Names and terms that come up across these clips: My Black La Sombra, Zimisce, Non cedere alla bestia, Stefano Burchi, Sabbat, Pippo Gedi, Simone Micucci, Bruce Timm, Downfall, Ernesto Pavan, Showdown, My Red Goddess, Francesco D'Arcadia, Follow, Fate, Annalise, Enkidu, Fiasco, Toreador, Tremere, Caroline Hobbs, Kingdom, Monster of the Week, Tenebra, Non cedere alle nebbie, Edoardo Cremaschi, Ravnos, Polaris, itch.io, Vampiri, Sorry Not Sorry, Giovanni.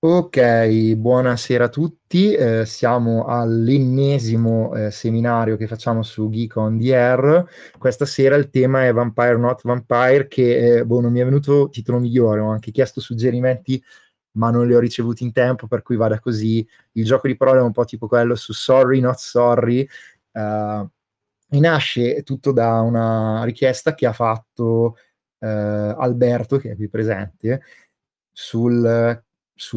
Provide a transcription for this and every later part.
Ok, buonasera a tutti, siamo all'ennesimo seminario che facciamo su Geek on the Air. Questa sera il tema è Vampire Not Vampire, che non mi è venuto titolo migliore, ho anche chiesto suggerimenti ma non li ho ricevuti in tempo, per cui vada così. Il gioco di parole è un po' tipo quello su Sorry Not Sorry, e nasce tutto da una richiesta che ha fatto Alberto, che è qui presente, sul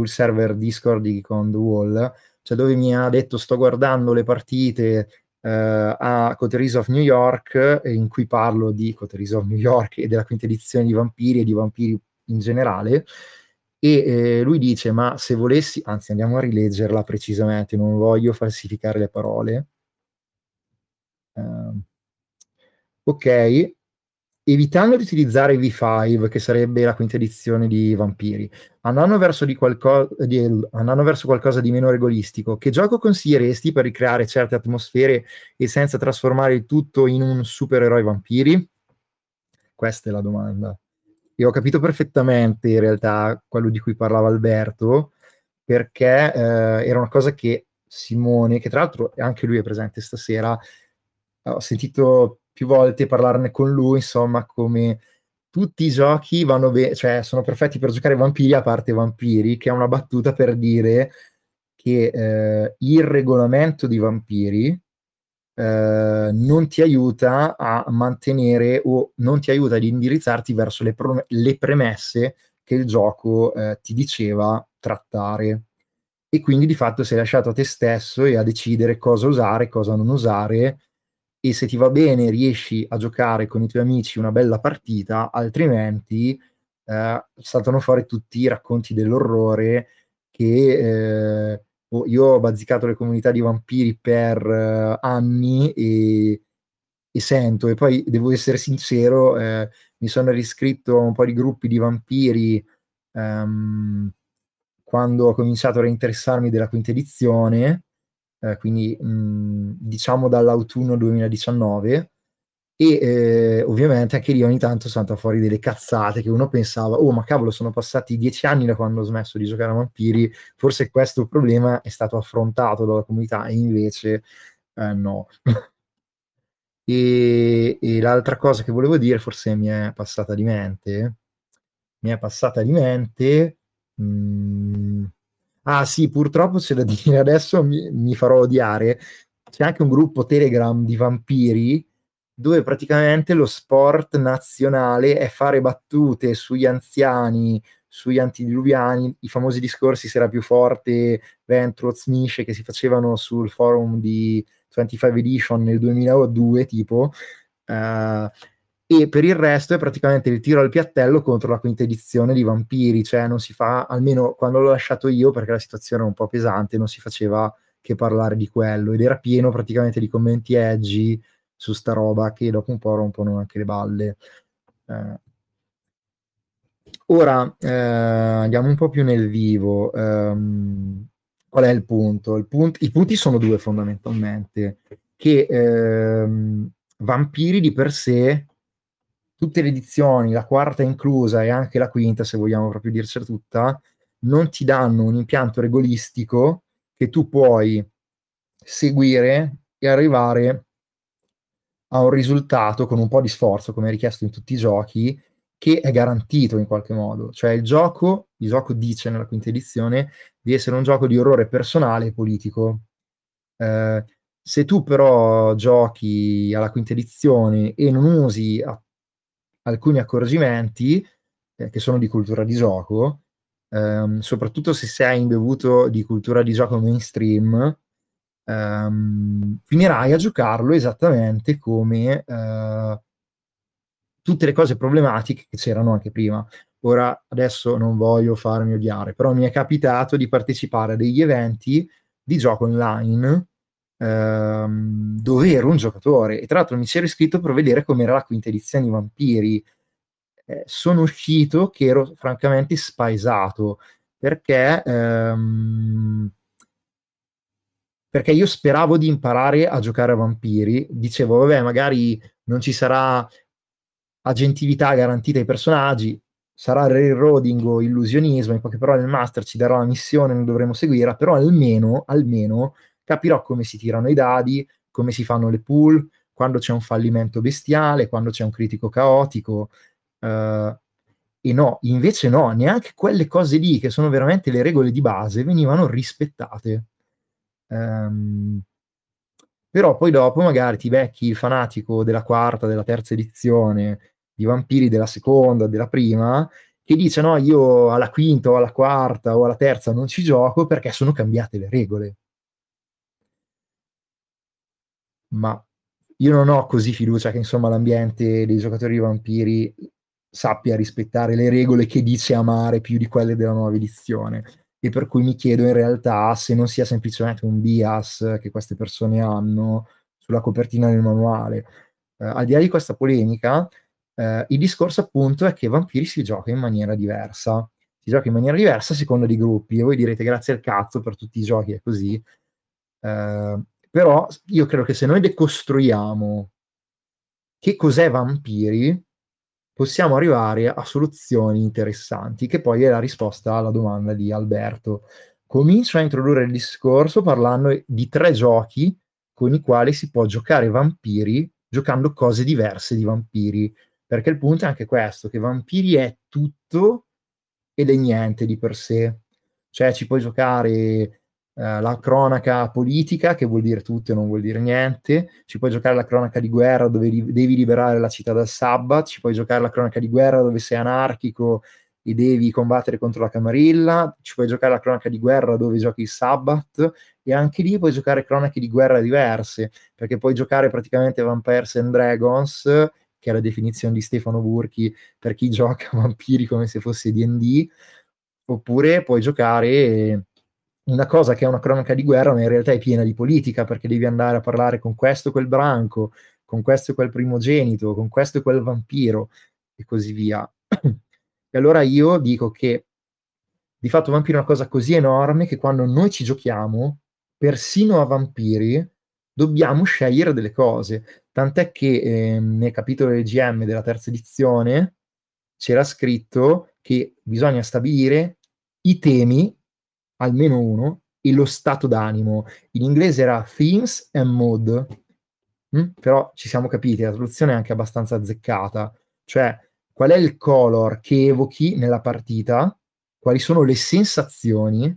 server Discord di Geek on the Wall, cioè dove mi ha detto: sto guardando le partite a Coteries of New York, in cui parlo di Coteries of New York e della quinta edizione di Vampiri e di Vampiri in generale, e lui dice: ma se volessi, anzi andiamo a rileggerla precisamente, non voglio falsificare le parole, ok, evitando di utilizzare V5, che sarebbe la quinta edizione di Vampiri, andando verso qualcosa di meno regolistico, che gioco consiglieresti per ricreare certe atmosfere e senza trasformare il tutto in un supereroe vampiri? Questa è la domanda. E ho capito perfettamente, in realtà, quello di cui parlava Alberto, perché era una cosa che Simone, che tra l'altro anche lui è presente stasera, ho sentito più volte parlarne con lui, insomma, come tutti i giochi vanno bene, cioè sono perfetti per giocare Vampiri a parte Vampiri, che è una battuta per dire che il regolamento di Vampiri non ti aiuta a mantenere o non ti aiuta ad indirizzarti verso le premesse che il gioco ti diceva trattare, e quindi di fatto sei lasciato a te stesso e a decidere cosa usare, cosa non usare. E se ti va bene riesci a giocare con i tuoi amici una bella partita, altrimenti saltano fuori tutti i racconti dell'orrore che io ho bazzicato le comunità di vampiri per anni e sento, e poi devo essere sincero, mi sono riscritto a un po' di gruppi di vampiri quando ho cominciato a reinteressarmi della quinta edizione, quindi diciamo dall'autunno 2019, e ovviamente anche lì ogni tanto salta fuori delle cazzate che uno pensava: oh ma cavolo, sono passati 10 anni da quando ho smesso di giocare a Vampiri, forse questo problema è stato affrontato dalla comunità, e invece no. e l'altra cosa che volevo dire forse mi è passata di mente. Ah sì, purtroppo c'è da dire, adesso mi farò odiare, c'è anche un gruppo Telegram di vampiri dove praticamente lo sport nazionale è fare battute sugli anziani, sugli antidiluviani, i famosi discorsi se era più forte, Ventroz, Misce, che si facevano sul forum di 25 Edition nel 2002 tipo, e per il resto è praticamente il tiro al piattello contro la quinta edizione di Vampiri, cioè non si fa, almeno quando l'ho lasciato io, perché la situazione era un po' pesante, non si faceva che parlare di quello, ed era pieno praticamente di commenti edgy su sta roba che dopo un po' rompono anche le balle. Ora andiamo un po' più nel vivo. Qual è il punto? I punti sono due fondamentalmente, che Vampiri di per sé, tutte le edizioni, la quarta inclusa e anche la quinta, se vogliamo proprio dircela tutta, non ti danno un impianto regolistico che tu puoi seguire e arrivare a un risultato con un po' di sforzo, come richiesto in tutti i giochi, che è garantito in qualche modo. Cioè il gioco dice nella quinta edizione di essere un gioco di orrore personale e politico. Se tu però giochi alla quinta edizione e non usi alcuni accorgimenti che sono di cultura di gioco, soprattutto se sei imbevuto di cultura di gioco mainstream, finirai a giocarlo esattamente come tutte le cose problematiche che c'erano anche prima. Ora, adesso non voglio farmi odiare, però mi è capitato di partecipare a degli eventi di gioco online dove ero un giocatore, e tra l'altro mi c'ero iscritto per vedere com'era la quinta edizione di Vampiri. Sono uscito che ero francamente spaesato, perché io speravo di imparare a giocare a Vampiri, dicevo vabbè magari non ci sarà agentività garantita ai personaggi, sarà railroading o illusionismo, in poche parole il master ci darà la missione, non dovremo seguirla, però almeno capirò come si tirano i dadi, come si fanno le pool, quando c'è un fallimento bestiale, quando c'è un critico caotico, e no, invece no, neanche quelle cose lì che sono veramente le regole di base venivano rispettate. Però poi dopo magari ti becchi il fanatico della quarta, della terza edizione, di Vampiri della seconda, della prima, che dice no, io alla quinta o alla quarta o alla terza non ci gioco perché sono cambiate le regole. Ma io non ho così fiducia che insomma l'ambiente dei giocatori di Vampiri sappia rispettare le regole che dice amare più di quelle della nuova edizione, e per cui mi chiedo in realtà se non sia semplicemente un bias che queste persone hanno sulla copertina del manuale. Al di là di questa polemica, il discorso appunto è che Vampiri si gioca in maniera diversa. Si gioca in maniera diversa a seconda dei gruppi, e voi direte grazie al cazzo per tutti i giochi, è così. Però io credo che se noi decostruiamo che cos'è Vampiri, possiamo arrivare a soluzioni interessanti, che poi è la risposta alla domanda di Alberto. Comincio a introdurre il discorso parlando di 3 giochi con i quali si può giocare Vampiri giocando cose diverse di Vampiri, perché il punto è anche questo, che Vampiri è tutto ed è niente di per sé. Cioè ci puoi giocare la cronaca politica, che vuol dire tutto e non vuol dire niente, ci puoi giocare la cronaca di guerra dove devi liberare la città dal sabbat, ci puoi giocare la cronaca di guerra dove sei anarchico e devi combattere contro la Camarilla, ci puoi giocare la cronaca di guerra dove giochi il sabbat, e anche lì puoi giocare cronache di guerra diverse, perché puoi giocare praticamente Vampires and Dragons, che è la definizione di Stefano Burchi per chi gioca Vampiri come se fosse D&D, oppure puoi giocare una cosa che è una cronaca di guerra ma in realtà è piena di politica, perché devi andare a parlare con questo e quel branco, con questo e quel primogenito, con questo e quel vampiro, e così via. E allora io dico che di fatto Vampiri è una cosa così enorme che quando noi ci giochiamo, persino a Vampiri, dobbiamo scegliere delle cose. Tant'è che nel capitolo del GM della terza edizione c'era scritto che bisogna stabilire i temi, almeno uno, e lo stato d'animo. In inglese era themes and mood. Però ci siamo capiti, la traduzione è anche abbastanza azzeccata. Cioè, qual è il color che evochi nella partita, quali sono le sensazioni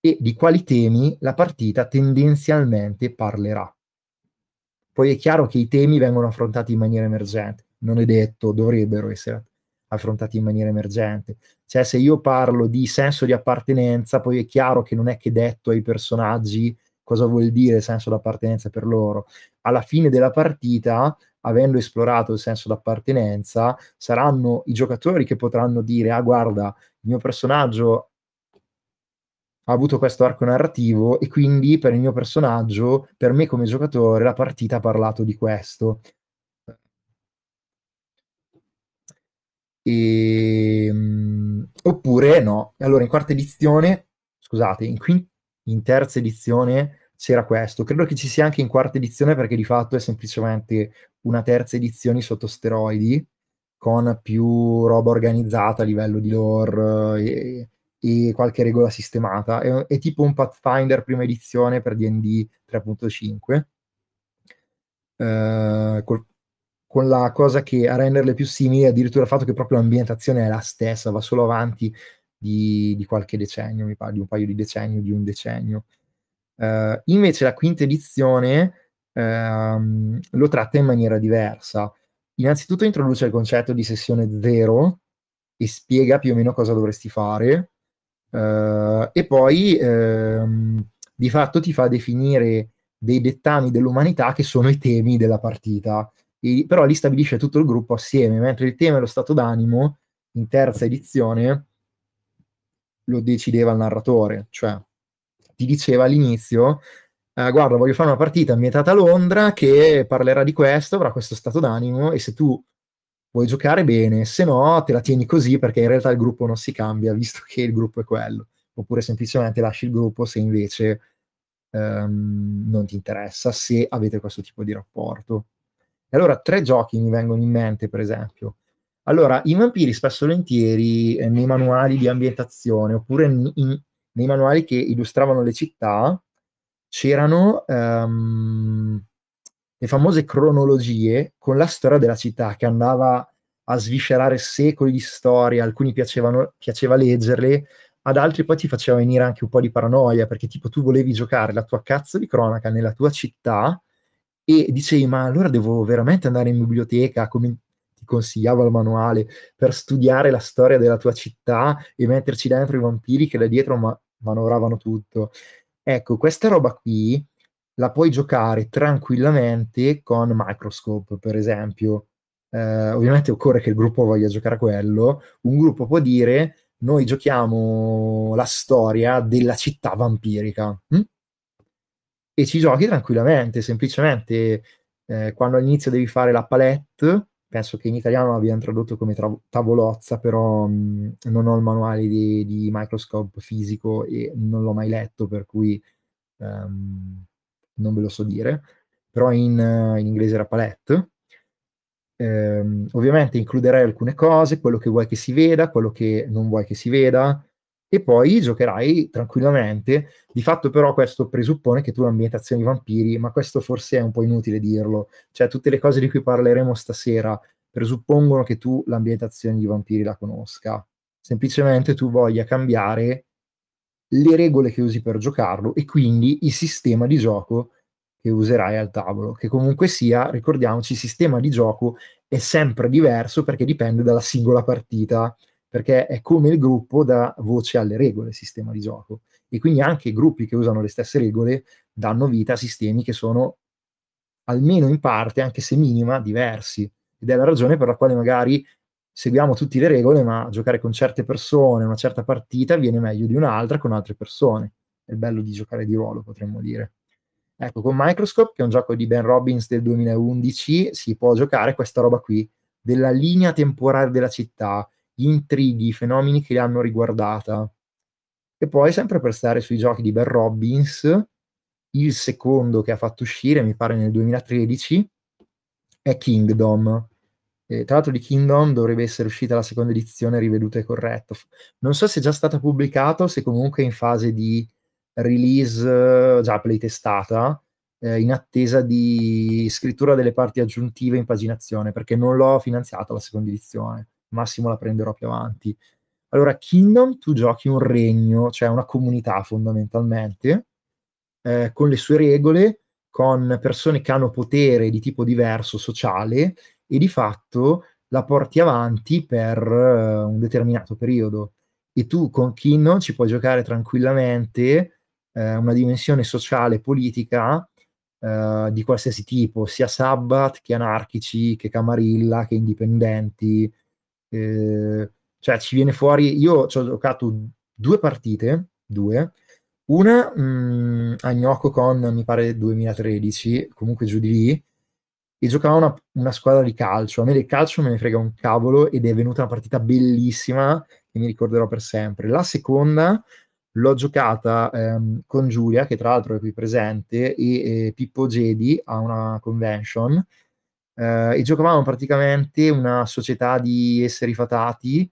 e di quali temi la partita tendenzialmente parlerà. Poi è chiaro che i temi vengono affrontati in maniera emergente. Non è detto, dovrebbero essere affrontati in maniera emergente. Cioè, se io parlo di senso di appartenenza, poi è chiaro che non è che detto ai personaggi cosa vuol dire senso d'appartenenza per loro. Alla fine della partita, avendo esplorato il senso d'appartenenza, saranno i giocatori che potranno dire «Ah, guarda, il mio personaggio ha avuto questo arco narrativo e quindi per il mio personaggio, per me come giocatore, la partita ha parlato di questo». Oppure no. Allora in quarta edizione, scusate, in terza edizione c'era questo, credo che ci sia anche in quarta edizione perché di fatto è semplicemente una terza edizione sotto steroidi con più roba organizzata a livello di lore e qualche regola sistemata, è tipo un Pathfinder prima edizione per D&D 3.5, con la cosa che a renderle più simili è addirittura il fatto che proprio l'ambientazione è la stessa, va solo avanti di qualche decennio, mi pare, di un paio di decenni, di un decennio. Invece la quinta edizione lo tratta in maniera diversa. Innanzitutto introduce il concetto di sessione zero e spiega più o meno cosa dovresti fare, e poi di fatto ti fa definire dei dettami dell'umanità che sono i temi della partita. Però li stabilisce tutto il gruppo assieme, mentre il tema e lo stato d'animo in terza edizione lo decideva il narratore. Cioè ti diceva all'inizio guarda, voglio fare una partita ambientata a Londra che parlerà di questo, avrà questo stato d'animo, e se tu vuoi giocare bene, se no te la tieni così, perché in realtà il gruppo non si cambia visto che il gruppo è quello, oppure semplicemente lasci il gruppo se invece non ti interessa, se avete questo tipo di rapporto. E allora 3 giochi mi vengono in mente, per esempio. Allora, i vampiri spesso e volentieri nei manuali di ambientazione, oppure nei manuali che illustravano le città, c'erano le famose cronologie con la storia della città, che andava a sviscerare secoli di storia. Alcuni piaceva leggerle, ad altri poi ti faceva venire anche un po' di paranoia, perché tipo tu volevi giocare la tua cazzo di cronaca nella tua città e dicevi, ma allora devo veramente andare in biblioteca, come ti consigliava il manuale, per studiare la storia della tua città e metterci dentro i vampiri che da dietro manovravano tutto. Ecco, questa roba qui la puoi giocare tranquillamente con Microscope, per esempio. Ovviamente occorre che il gruppo voglia giocare a quello. Un gruppo può dire: noi giochiamo la storia della città vampirica, e ci giochi tranquillamente. Semplicemente quando all'inizio devi fare la palette, penso che in italiano l'abbiano tradotto come tavolozza, però non ho il manuale di Microscope fisico e non l'ho mai letto, per cui non ve lo so dire, però in inglese era palette. Ovviamente includerai alcune cose, quello che vuoi che si veda, quello che non vuoi che si veda, e poi giocherai tranquillamente. Di fatto però questo presuppone che tu l'ambientazione di vampiri, ma questo forse è un po' inutile dirlo, cioè tutte le cose di cui parleremo stasera presuppongono che tu l'ambientazione di vampiri la conosca, semplicemente tu voglia cambiare le regole che usi per giocarlo e quindi il sistema di gioco che userai al tavolo, che comunque sia, ricordiamoci, il sistema di gioco è sempre diverso perché dipende dalla singola partita, perché è come il gruppo dà voce alle regole, il sistema di gioco, e quindi anche i gruppi che usano le stesse regole danno vita a sistemi che sono, almeno in parte, anche se minima, diversi, ed è la ragione per la quale magari seguiamo tutte le regole, ma giocare con certe persone, una certa partita, viene meglio di un'altra con altre persone. È il bello di giocare di ruolo, potremmo dire. Ecco, con Microscope, che è un gioco di Ben Robbins del 2011, si può giocare questa roba qui, della linea temporale della città, gli intrighi, i fenomeni che l'hanno riguardata. E poi, sempre per stare sui giochi di Ben Robbins, il secondo che ha fatto uscire, mi pare nel 2013, è Kingdom. Tra l'altro di Kingdom dovrebbe essere uscita la seconda edizione riveduta e corretta. Non so se è già stata pubblicata o se comunque è in fase di release già playtestata, in attesa di scrittura delle parti aggiuntive in paginazione, perché non l'ho finanziata la seconda edizione, massimo la prenderò più avanti. Allora, Kingdom, tu giochi un regno, cioè una comunità fondamentalmente, con le sue regole, con persone che hanno potere di tipo diverso, sociale, e di fatto la porti avanti per un determinato periodo. E tu con Kingdom ci puoi giocare tranquillamente una dimensione sociale e politica di qualsiasi tipo, sia sabbat che anarchici, che camarilla, che indipendenti, cioè ci viene fuori. Io ci ho giocato due partite, una a Gnoccocon, mi pare 2013, comunque giù di lì, e giocava una squadra di calcio. A me del calcio me ne frega un cavolo ed è venuta una partita bellissima che mi ricorderò per sempre. La seconda l'ho giocata con Giulia, che tra l'altro è qui presente, e Pippo Gedi a una convention, e giocavamo praticamente una società di esseri fatati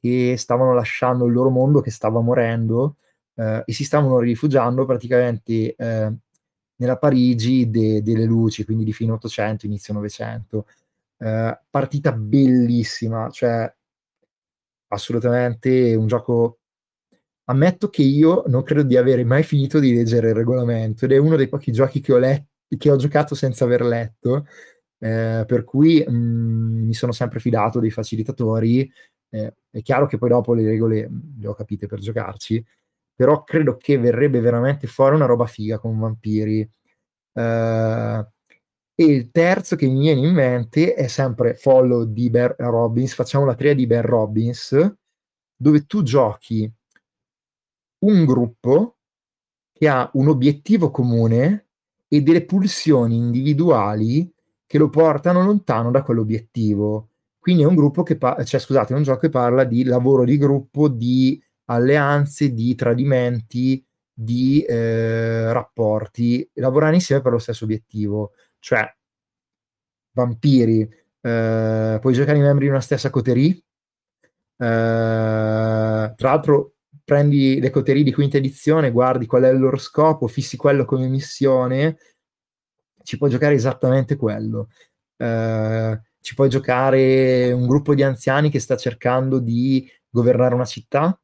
che stavano lasciando il loro mondo, che stava morendo, e si stavano rifugiando praticamente nella Parigi delle luci, quindi di fine 800, inizio 900. Partita bellissima, cioè assolutamente un gioco. Ammetto che io non credo di avere mai finito di leggere il regolamento, ed è uno dei pochi giochi che ho giocato senza aver letto, per cui mi sono sempre fidato dei facilitatori. È chiaro che poi dopo le regole le ho capite per giocarci, però credo che verrebbe veramente fuori una roba figa con vampiri. E il terzo che mi viene in mente è sempre follow di Ben Robbins, facciamo la tria di Ben Robbins, dove tu giochi un gruppo che ha un obiettivo comune e delle pulsioni individuali che lo portano lontano da quell'obiettivo. Quindi è un gruppo che è un gioco che parla di lavoro di gruppo, di alleanze, di tradimenti, di rapporti, lavorare insieme per lo stesso obiettivo. Cioè vampiri, Puoi giocare i membri di una stessa coterie. Tra l'altro prendi le coterie di quinta edizione, guardi qual è il loro scopo, fissi quello come missione, ci puoi giocare esattamente quello. Ci puoi giocare un gruppo di anziani che sta cercando di governare una città,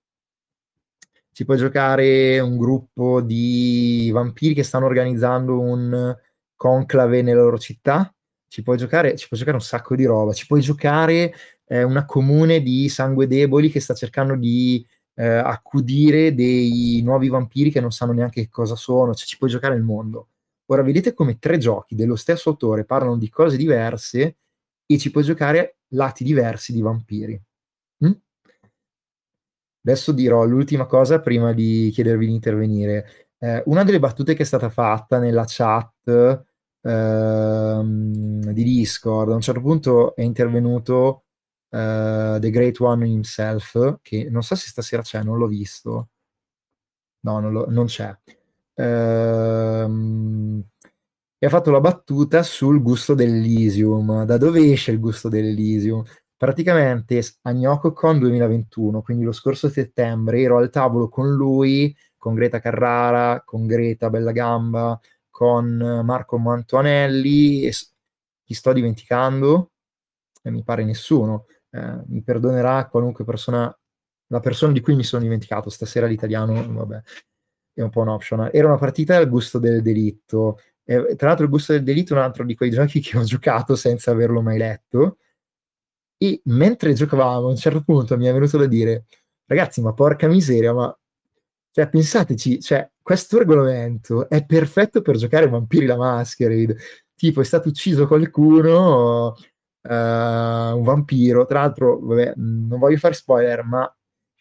ci puoi giocare un gruppo di vampiri che stanno organizzando un conclave nella loro città, ci puoi giocare un sacco di roba, ci puoi giocare una comune di sangue deboli che sta cercando di accudire dei nuovi vampiri che non sanno neanche che cosa sono, cioè ci puoi giocare il mondo. Ora vedete come tre giochi dello stesso autore parlano di cose diverse e ci puoi giocare lati diversi di vampiri. Adesso dirò l'ultima cosa prima di chiedervi di intervenire. Una delle battute che è stata fatta nella chat di Discord, a un certo punto è intervenuto The Great One himself, che non so se stasera c'è, non l'ho visto. No, non c'è. E ha fatto la battuta sul gusto dell'Elysium. Da dove esce il gusto dell'Elysium? Praticamente a Gnoccocon 2021, quindi lo scorso settembre, ero al tavolo con lui, con Greta Carrara, con Greta Bellagamba, con Marco Mantuanelli, e chi sto dimenticando? Mi pare nessuno. Mi perdonerà qualunque persona, la persona di cui mi sono dimenticato, stasera l'italiano, vabbè, è un po' un optional. Era una partita al gusto del delitto. Tra l'altro il gusto del delitto è un altro di quei giochi che ho giocato senza averlo mai letto. E mentre giocavamo, a un certo punto mi è venuto da dire: ragazzi, ma porca miseria, ma cioè, pensateci, cioè, questo regolamento è perfetto per giocare Vampiri la Masquerade. Tipo, è stato ucciso qualcuno, un vampiro. Tra l'altro, vabbè, non voglio fare spoiler, ma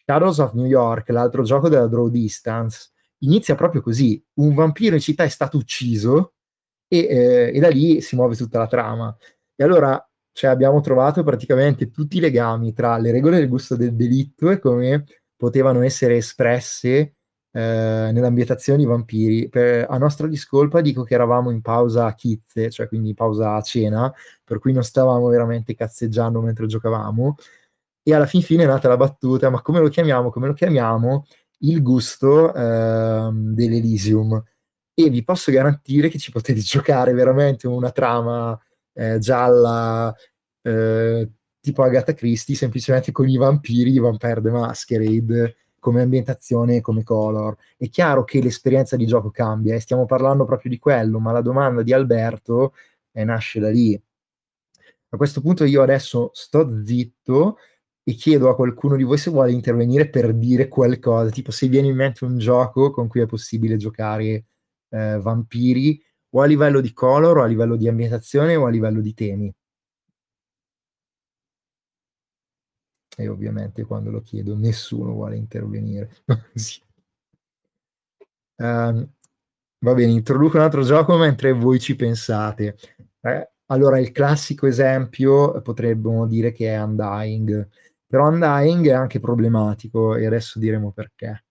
Shadows of New York, l'altro gioco della Draw Distance, inizia proprio così: un vampiro in città è stato ucciso e da lì si muove tutta la trama. E allora, cioè, abbiamo trovato praticamente tutti i legami tra le regole del gusto del delitto e come potevano essere espresse nell'ambientazione di vampiri. A nostra discolpa dico che eravamo in pausa chizze, cioè quindi pausa cena, per cui non stavamo veramente cazzeggiando mentre giocavamo, e alla fin fine è nata la battuta: ma come lo chiamiamo? Come lo chiamiamo? Il gusto dell'Elysium. E vi posso garantire che ci potete giocare veramente una trama gialla tipo Agatha Christie, semplicemente con i vampiri, Vampire the Masquerade come ambientazione e come color. È chiaro che l'esperienza di gioco cambia e stiamo parlando proprio di quello, ma la domanda di Alberto nasce da lì. A questo punto io adesso sto zitto e chiedo a qualcuno di voi se vuole intervenire per dire qualcosa, tipo se viene in mente un gioco con cui è possibile giocare vampiri, o a livello di color, o a livello di ambientazione, o a livello di temi. E ovviamente quando lo chiedo nessuno vuole intervenire. Sì. Va bene, introduco un altro gioco mentre voi ci pensate. Allora, il classico esempio potremmo dire che è Undying, però Undying è anche problematico e adesso diremo perché.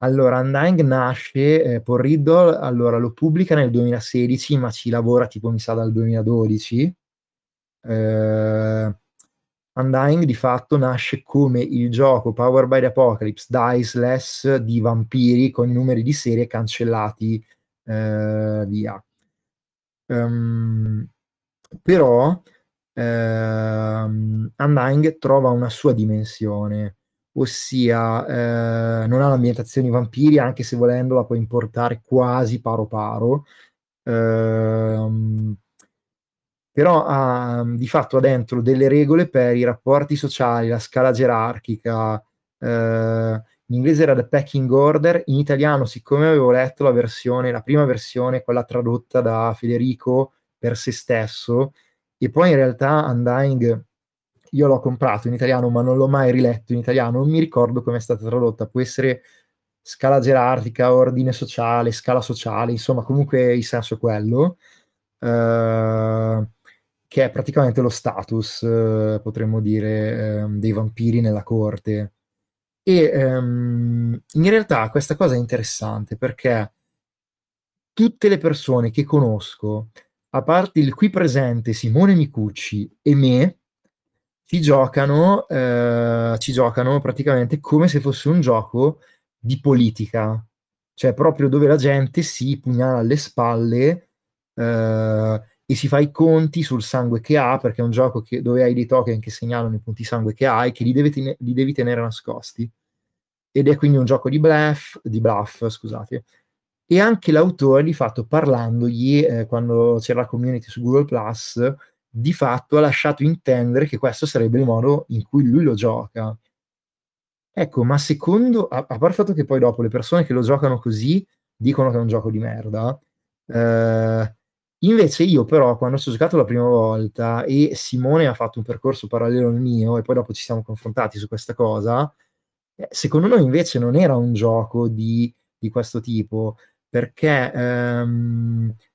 Allora, Undying nasce, Paul Riddle, allora, lo pubblica nel 2016, ma ci lavora tipo, mi sa, dal 2012. Undying di fatto nasce come il gioco Powered by the Apocalypse, diceless di vampiri con i numeri di serie cancellati via. Però Undying trova una sua dimensione, ossia non ha l'ambientazione vampiri, anche se volendo la puoi importare quasi paro paro, però ha, di fatto ha dentro delle regole per i rapporti sociali, la scala gerarchica, in inglese era The Pecking Order, in italiano, siccome avevo letto la prima versione, quella tradotta da Federico per se stesso, e poi in realtà Undying io l'ho comprato in italiano ma non l'ho mai riletto in italiano, non mi ricordo come è stata tradotta, può essere scala gerarchica, ordine sociale, scala sociale, insomma comunque il senso è quello, che è praticamente lo status, potremmo dire, dei vampiri nella corte. E in realtà questa cosa è interessante perché tutte le persone che conosco a parte il qui presente Simone Micucci e me, ci giocano praticamente come se fosse un gioco di politica, cioè proprio dove la gente si pugnala alle spalle e si fa i conti sul sangue che ha, perché è un gioco dove hai dei token che segnalano i punti sangue che hai, che li devi tenere nascosti. Ed è quindi un gioco di bluff, e anche l'autore di fatto, parlandogli quando c'era la community su Google Plus, di fatto ha lasciato intendere che questo sarebbe il modo in cui lui lo gioca. Ecco, ma secondo, a parte il fatto che poi dopo le persone che lo giocano così dicono che è un gioco di merda, invece io però quando ci ho giocato la prima volta e Simone ha fatto un percorso parallelo al mio e poi dopo ci siamo confrontati su questa cosa, secondo noi invece non era un gioco di questo tipo, perché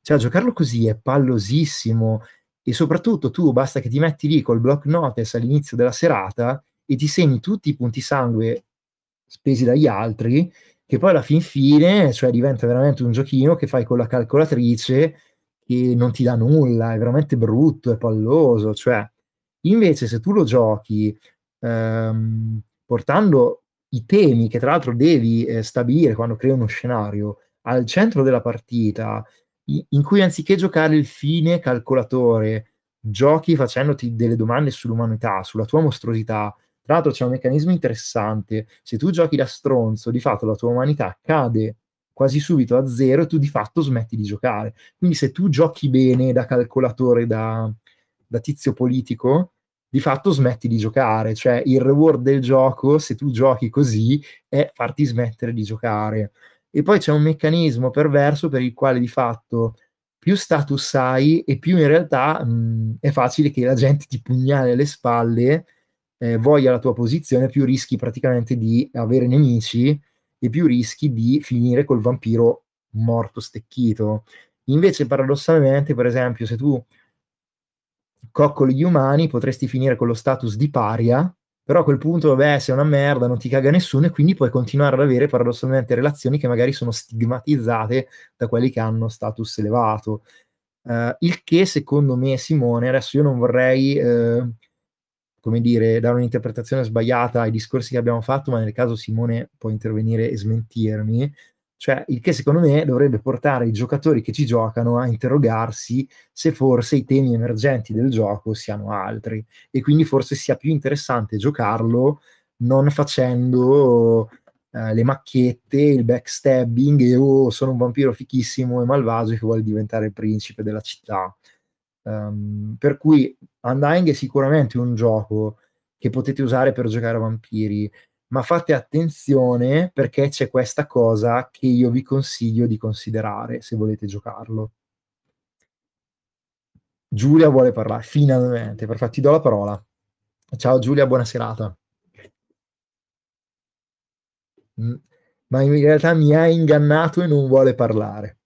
cioè giocarlo così è pallosissimo, e soprattutto tu basta che ti metti lì col block notice all'inizio della serata e ti segni tutti i punti sangue spesi dagli altri, che poi alla fin fine, cioè, diventa veramente un giochino che fai con la calcolatrice che non ti dà nulla, è veramente brutto, è palloso. Cioè, invece se tu lo giochi portando i temi che tra l'altro devi stabilire quando crei uno scenario al centro della partita, in cui anziché giocare il fine calcolatore, giochi facendoti delle domande sull'umanità, sulla tua mostruosità. Tra l'altro c'è un meccanismo interessante: se tu giochi da stronzo, di fatto la tua umanità cade quasi subito a zero e tu di fatto smetti di giocare. Quindi se tu giochi bene da calcolatore, da tizio politico, di fatto smetti di giocare, cioè il reward del gioco, se tu giochi così, è farti smettere di giocare. E poi c'è un meccanismo perverso per il quale di fatto più status hai e più in realtà è facile che la gente ti pugnali alle spalle, voglia la tua posizione, più rischi praticamente di avere nemici e più rischi di finire col vampiro morto stecchito. Invece paradossalmente, per esempio, se tu coccoli gli umani, potresti finire con lo status di paria, però a quel punto, vabbè, sei una merda, non ti caga nessuno, e quindi puoi continuare ad avere paradossalmente relazioni che magari sono stigmatizzate da quelli che hanno status elevato. Il che, secondo me, Simone, adesso io non vorrei, come dire, dare un'interpretazione sbagliata ai discorsi che abbiamo fatto, ma nel caso Simone può intervenire e smentirmi, cioè il che secondo me dovrebbe portare i giocatori che ci giocano a interrogarsi se forse i temi emergenti del gioco siano altri, e quindi forse sia più interessante giocarlo non facendo le macchiette, il backstabbing e sono un vampiro fichissimo e malvagio che vuole diventare il principe della città. Per cui Undying è sicuramente un gioco che potete usare per giocare a vampiri, ma fate attenzione, perché c'è questa cosa che io vi consiglio di considerare se volete giocarlo. Giulia vuole parlare, finalmente, per farti do la parola. Ciao Giulia, buona serata. Ma in realtà mi ha ingannato e non vuole parlare.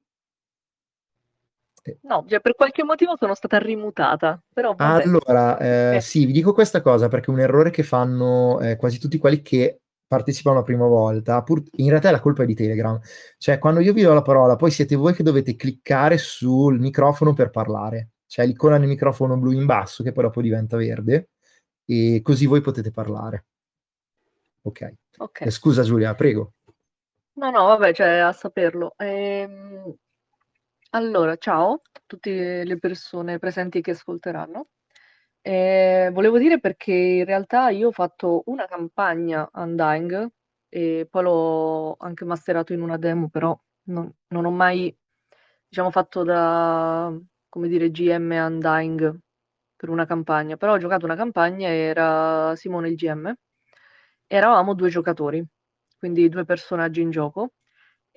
No, cioè per qualche motivo sono stata rimutata, però vabbè. Allora, sì, vi dico questa cosa perché è un errore che fanno quasi tutti quelli che partecipano la prima volta. In realtà la colpa è di Telegram, cioè quando io vi do la parola poi siete voi che dovete cliccare sul microfono per parlare, c'è l'icona del microfono blu in basso che poi dopo diventa verde, e così voi potete parlare. Ok. Scusa Giulia, prego. No, vabbè, cioè a saperlo. Allora, ciao a tutte le persone presenti che ascolteranno. Volevo dire perché in realtà io ho fatto una campagna Undying e poi l'ho anche masterato in una demo, però non ho mai, diciamo, fatto da, come dire, GM Undying per una campagna. Però ho giocato una campagna, era Simone il GM, eravamo 2 giocatori, quindi 2 personaggi in gioco.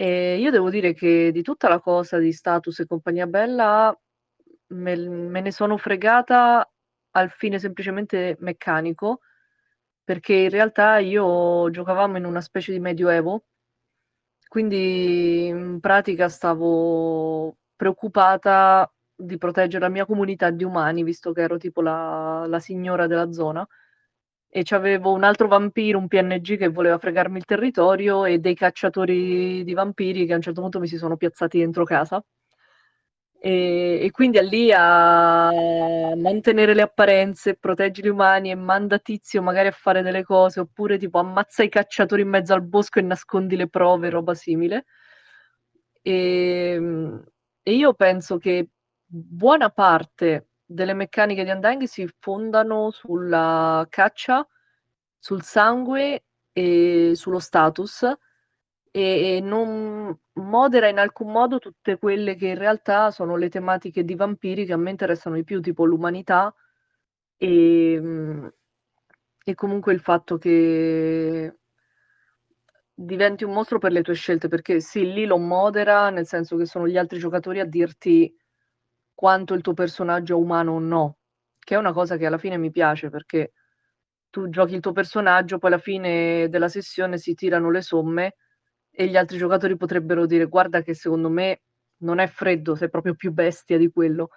E io devo dire che di tutta la cosa di status e compagnia bella me ne sono fregata al fine semplicemente meccanico, perché in realtà io giocavamo in una specie di medioevo, quindi in pratica stavo preoccupata di proteggere la mia comunità di umani, visto che ero tipo la signora della zona, e c'avevo un altro vampiro, un PNG che voleva fregarmi il territorio, e dei cacciatori di vampiri che a un certo punto mi si sono piazzati dentro casa, E quindi è lì a mantenere le apparenze, proteggi gli umani e manda tizio magari a fare delle cose, oppure tipo ammazza i cacciatori in mezzo al bosco e nascondi le prove, roba simile. E io penso che buona parte delle meccaniche di Undying si fondano sulla caccia, sul sangue e sullo status, e non modera in alcun modo tutte quelle che in realtà sono le tematiche di Vampiri che a me interessano di più, tipo l'umanità e comunque il fatto che diventi un mostro per le tue scelte, perché sì, lì lo modera, nel senso che sono gli altri giocatori a dirti quanto il tuo personaggio è umano o no, che è una cosa che alla fine mi piace, perché tu giochi il tuo personaggio, poi alla fine della sessione si tirano le somme e gli altri giocatori potrebbero dire: guarda che secondo me non è freddo, sei proprio più bestia di quello,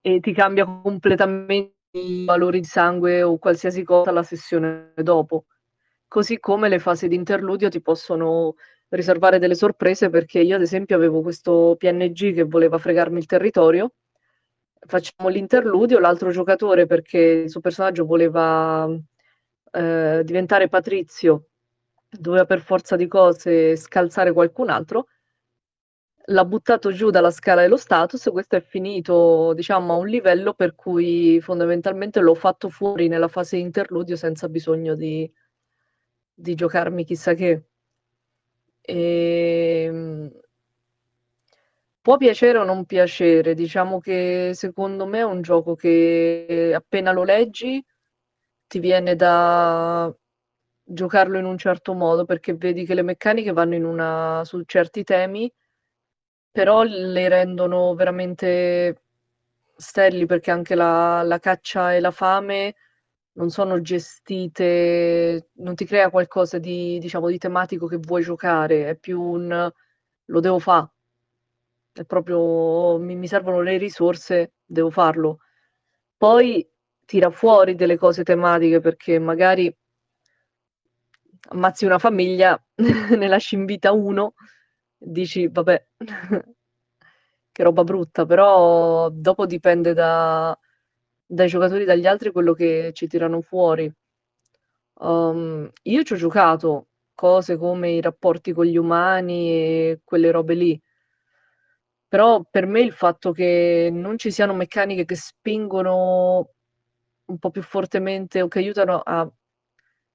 e ti cambia completamente i valori di sangue o qualsiasi cosa la sessione dopo. Così come le fasi di interludio ti possono riservare delle sorprese, perché io ad esempio avevo questo PNG che voleva fregarmi il territorio, facciamo l'interludio, l'altro giocatore, perché il suo personaggio voleva diventare patrizio, doveva per forza di cose scalzare qualcun altro, l'ha buttato giù dalla scala dello status. Questo è finito, diciamo, a un livello per cui fondamentalmente l'ho fatto fuori nella fase interludio senza bisogno di giocarmi chissà che. Può piacere o non piacere, diciamo che secondo me è un gioco che appena lo leggi ti viene da giocarlo in un certo modo, perché vedi che le meccaniche vanno su certi temi, però le rendono veramente sterili, perché anche la caccia e la fame non sono gestite, non ti crea qualcosa di, diciamo, di tematico che vuoi giocare, è più un lo devo fare, è proprio mi servono le risorse, devo farlo. Poi tira fuori delle cose tematiche, perché magari ammazzi una famiglia, ne lasci in vita uno, dici vabbè che roba brutta, però dopo dipende dai giocatori, dagli altri, quello che ci tirano fuori. Io ci ho giocato cose come i rapporti con gli umani e quelle robe lì, però per me il fatto che non ci siano meccaniche che spingono un po' più fortemente o che aiutano a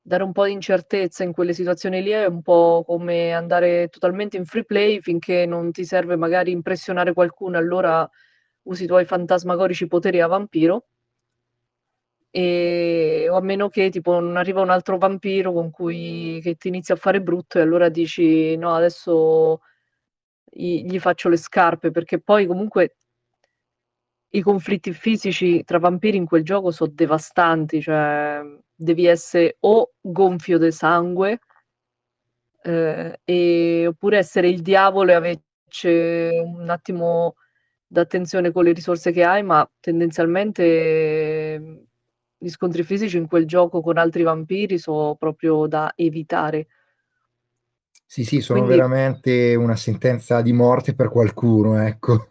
dare un po' di incertezza in quelle situazioni lì è un po' come andare totalmente in free play finché non ti serve magari impressionare qualcuno, allora usi i tuoi fantasmagorici poteri a vampiro, o a meno che tipo non arriva un altro vampiro con cui che ti inizia a fare brutto e allora dici no, adesso gli faccio le scarpe, perché poi comunque i conflitti fisici tra vampiri in quel gioco sono devastanti, cioè devi essere o gonfio di sangue oppure essere il diavolo e averci un attimo d'attenzione con le risorse che hai, ma tendenzialmente gli scontri fisici in quel gioco con altri vampiri sono proprio da evitare. Sì, sono quindi veramente una sentenza di morte per qualcuno, ecco.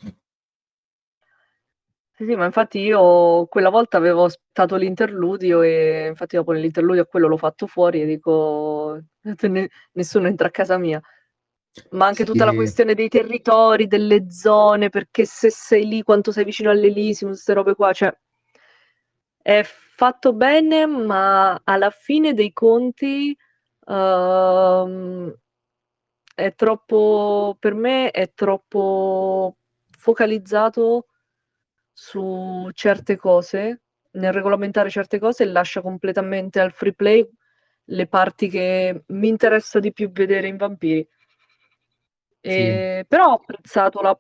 Sì, ma infatti io quella volta avevo aspettato l'interludio e infatti dopo nell'interludio a quello l'ho fatto fuori e dico nessuno entra a casa mia. Ma anche sì, tutta la questione dei territori, delle zone, perché se sei lì, quanto sei vicino all'Elysium, queste robe qua, cioè è fatto bene, ma alla fine dei conti è troppo, per me è troppo focalizzato su certe cose, nel regolamentare certe cose, e lascia completamente al free play le parti che mi interessa di più vedere in Vampiri. Sì. Però ho apprezzato la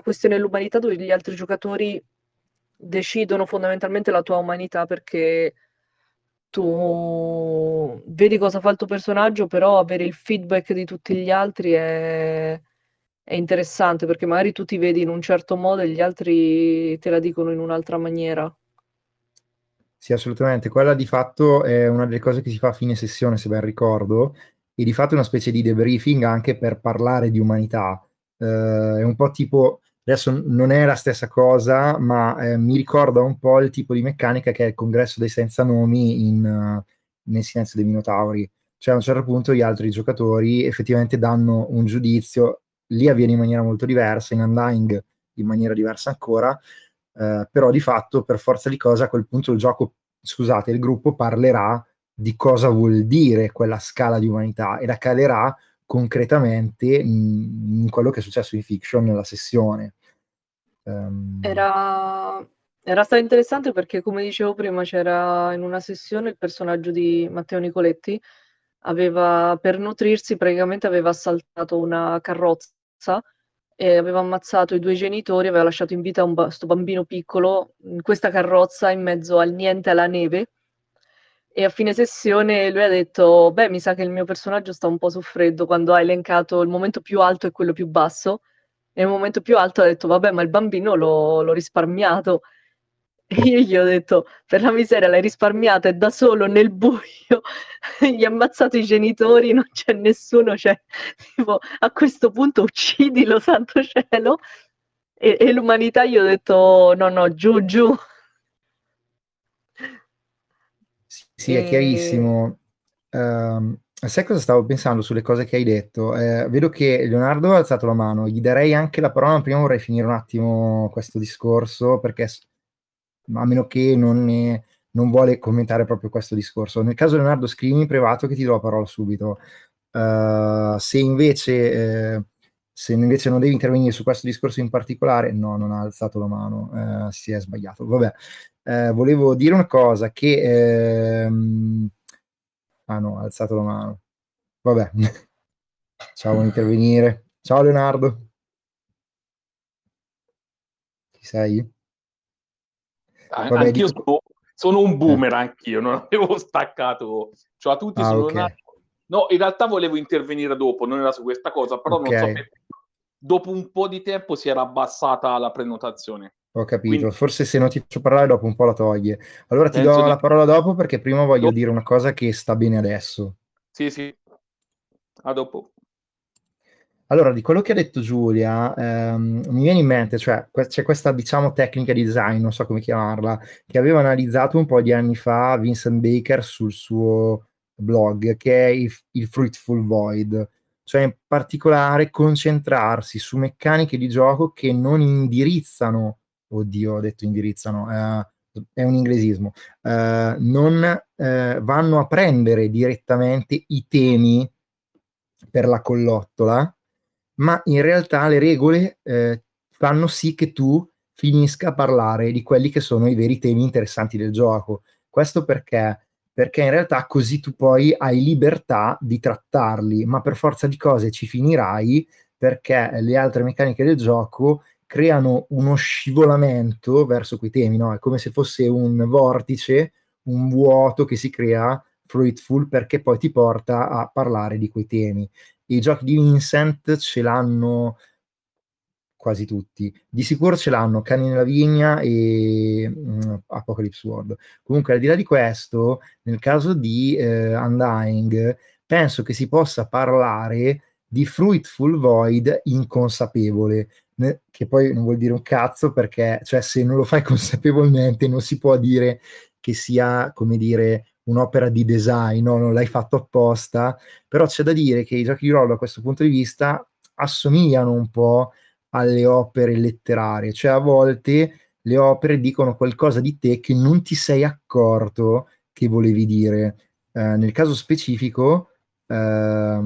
questione dell'umanità, dove gli altri giocatori decidono fondamentalmente la tua umanità, perché tu vedi cosa fa il tuo personaggio, però avere il feedback di tutti gli altri è interessante, perché magari tu ti vedi in un certo modo e gli altri te la dicono in un'altra maniera. Sì, assolutamente. Quella di fatto è una delle cose che si fa a fine sessione, se ben ricordo, e di fatto è una specie di debriefing anche per parlare di umanità. È un po' tipo Adesso non è la stessa cosa, ma mi ricorda un po' il tipo di meccanica che è il congresso dei senza nomi nel Silenzio dei Minotauri. Cioè a un certo punto gli altri giocatori effettivamente danno un giudizio, lì avviene in maniera molto diversa, in Undying in maniera diversa ancora, però di fatto per forza di cosa a quel punto il gruppo parlerà di cosa vuol dire quella scala di umanità e la calerà concretamente in quello che è successo in fiction nella sessione. Era stato interessante perché, come dicevo prima, c'era in una sessione il personaggio di Matteo Nicoletti, per nutrirsi praticamente aveva assaltato una carrozza e aveva ammazzato i due genitori, aveva lasciato in vita sto bambino piccolo in questa carrozza in mezzo al niente, alla neve, e a fine sessione lui ha detto: beh, mi sa che il mio personaggio sta un po' soffreddo, quando ha elencato il momento più alto e quello più basso, e il momento più alto ha detto: vabbè, ma il bambino l'ho risparmiato. E io gli ho detto: per la miseria, l'hai risparmiata, è da solo nel buio, gli ha ammazzato i genitori, non c'è nessuno, cioè, tipo, a questo punto uccidilo, santo cielo. E l'umanità, gli ho detto: no, giù. Sì, è chiarissimo. Sai cosa stavo pensando sulle cose che hai detto? Vedo che Leonardo ha alzato la mano, gli darei anche la parola, ma prima vorrei finire un attimo questo discorso, perché a meno che non vuole commentare proprio questo discorso. Nel caso Leonardo, scrivi in privato che ti do la parola subito. Se invece non devi intervenire su questo discorso in particolare, no, non ha alzato la mano, si è sbagliato. Vabbè, volevo dire una cosa che... Ah no, ha alzato la mano. Vabbè, ciao, vuole intervenire. Ciao Leonardo. Ci sei? Vabbè, anch'io sono un boomer, anch'io non avevo staccato. Ciao a tutti, sono okay. No, in realtà volevo intervenire dopo, non era su questa cosa, però okay. Non sapevo. Dopo un po' di tempo si era abbassata la prenotazione. Ho capito. Quindi, forse se non ti faccio parlare dopo un po' la toglie. Allora ti do la parola dopo, perché prima voglio dire una cosa che sta bene adesso. Sì. A dopo. Allora, di quello che ha detto Giulia, mi viene in mente, cioè c'è questa, diciamo, tecnica di design, non so come chiamarla, che aveva analizzato un po' di anni fa Vincent Baker sul suo blog, che è il Fruitful Void, cioè in particolare concentrarsi su meccaniche di gioco che non indirizzano, oddio, ho detto indirizzano, è un inglesismo, non vanno a prendere direttamente i temi per la collottola, ma in realtà le regole fanno sì che tu finisca a parlare di quelli che sono i veri temi interessanti del gioco. Questo perché in realtà così tu poi hai libertà di trattarli, ma per forza di cose ci finirai, perché le altre meccaniche del gioco creano uno scivolamento verso quei temi, no? È come se fosse un vortice, un vuoto che si crea fruitful, perché poi ti porta a parlare di quei temi. I giochi di Vincent ce l'hanno quasi tutti, di sicuro ce l'hanno Cani nella Vigna e Apocalypse World. Comunque, al di là di questo, nel caso di Undying, penso che si possa parlare di Fruitful Void inconsapevole, che poi non vuol dire un cazzo, perché cioè, se non lo fai consapevolmente non si può dire che sia, come dire, un'opera di design, no? Non l'hai fatto apposta, però c'è da dire che i giochi di ruolo da questo punto di vista assomigliano un po' alle opere letterarie, cioè a volte le opere dicono qualcosa di te che non ti sei accorto che volevi dire. Nel caso specifico, cioè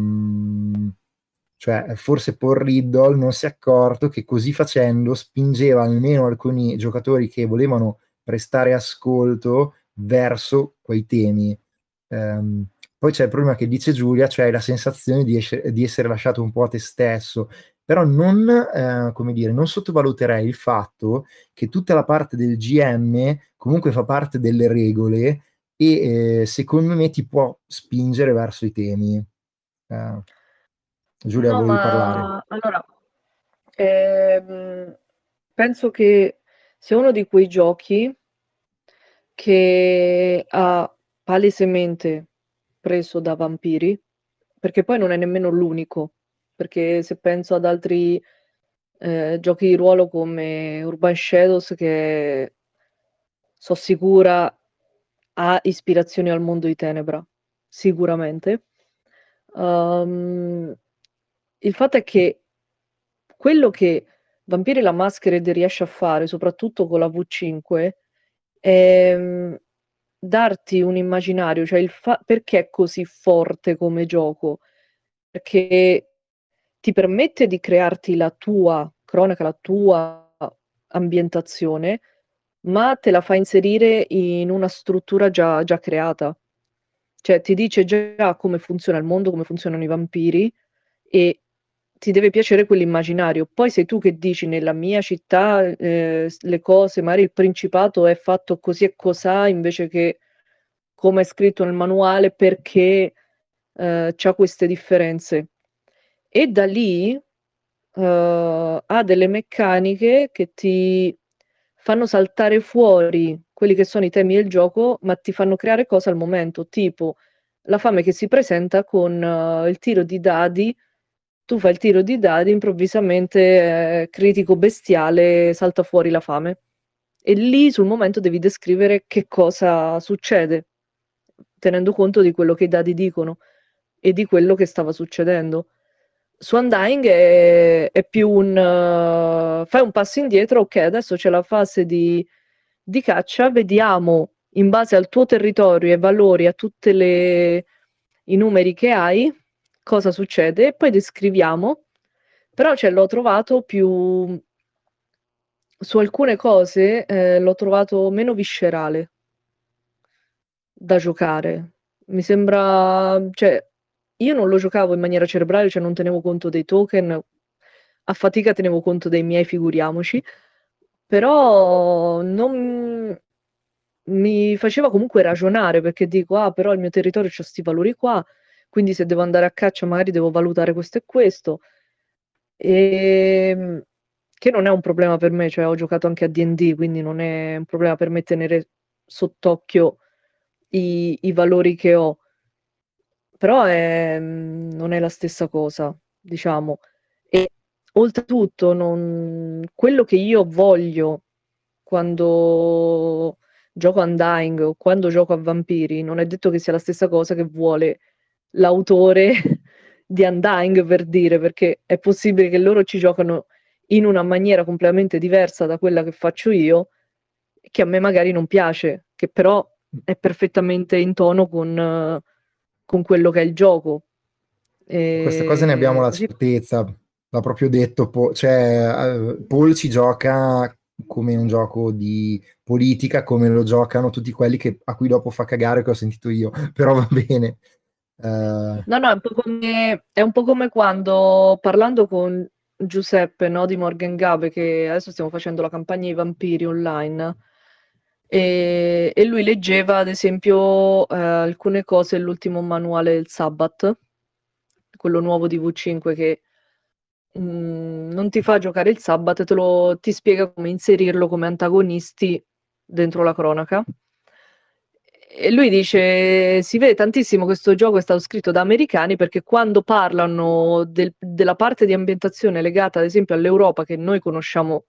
forse Paul Riddle non si è accorto che così facendo spingeva almeno alcuni giocatori che volevano prestare ascolto verso quei temi. Poi c'è il problema che dice Giulia, cioè la sensazione di essere lasciato un po' a te stesso, però non sottovaluterei il fatto che tutta la parte del GM comunque fa parte delle regole e secondo me ti può spingere verso i temi. Giulia, volevi parlare? Allora, penso che sia uno di quei giochi che ha palesemente preso da Vampiri, perché poi non è nemmeno l'unico, perché se penso ad altri giochi di ruolo come Urban Shadows, che so sicura ha ispirazioni al mondo di Tenebra, sicuramente. Il fatto è che quello che Vampiri la Masquerade riesce a fare, soprattutto con la V5, è darti un immaginario, cioè perché è così forte come gioco? Perché ti permette di crearti la tua cronaca, la tua ambientazione, ma te la fa inserire in una struttura già creata. Cioè ti dice già come funziona il mondo, come funzionano i vampiri, e ti deve piacere quell'immaginario. Poi sei tu che dici: nella mia città le cose, magari il principato è fatto così e cos'ha, invece che come è scritto nel manuale, perché c'ha queste differenze. E da lì ha delle meccaniche che ti fanno saltare fuori quelli che sono i temi del gioco, ma ti fanno creare cose al momento, tipo la fame che si presenta con il tiro di dadi. Tu fai il tiro di dadi, improvvisamente critico bestiale, salta fuori la fame, e lì sul momento devi descrivere che cosa succede, tenendo conto di quello che i dadi dicono e di quello che stava succedendo. Su Undying è più un fai un passo indietro, ok, adesso c'è la fase di caccia, vediamo in base al tuo territorio e valori, a tutti i numeri che hai, cosa succede, e poi descriviamo. Però l'ho trovato più, su alcune cose l'ho trovato meno viscerale da giocare, mi sembra. Cioè, io non lo giocavo in maniera cerebrale, cioè non tenevo conto dei token, a fatica tenevo conto dei miei, figuriamoci, però non mi faceva comunque ragionare, perché dico: ah, però il mio territorio c'ha sti valori qua, quindi se devo andare a caccia magari devo valutare questo e questo, e che non è un problema per me, cioè ho giocato anche a D&D, quindi non è un problema per me tenere sott'occhio i valori che ho. Però non è la stessa cosa, diciamo. E oltretutto quello che io voglio quando gioco a Undying o quando gioco a Vampiri non è detto che sia la stessa cosa che vuole l'autore di Undying, per dire, perché è possibile che loro ci giocano in una maniera completamente diversa da quella che faccio io, che a me magari non piace, che però è perfettamente in tono con quello che è il gioco. E queste cose ne abbiamo la certezza, l'ha proprio detto Paul. Cioè, Paul ci gioca come un gioco di politica, come lo giocano tutti quelli a cui dopo fa cagare, che ho sentito io, però va bene. No, è un po' come quando, parlando con Giuseppe, no, di Morgan Gabe, che adesso stiamo facendo la campagna dei vampiri online, e lui leggeva ad esempio alcune cose dell'ultimo manuale del Sabbath, quello nuovo di V5, che non ti fa giocare il Sabbath, ti spiega come inserirlo come antagonisti dentro la cronaca. E lui dice: si vede tantissimo questo gioco è stato scritto da americani, perché quando parlano della parte di ambientazione legata ad esempio all'Europa, che noi conosciamo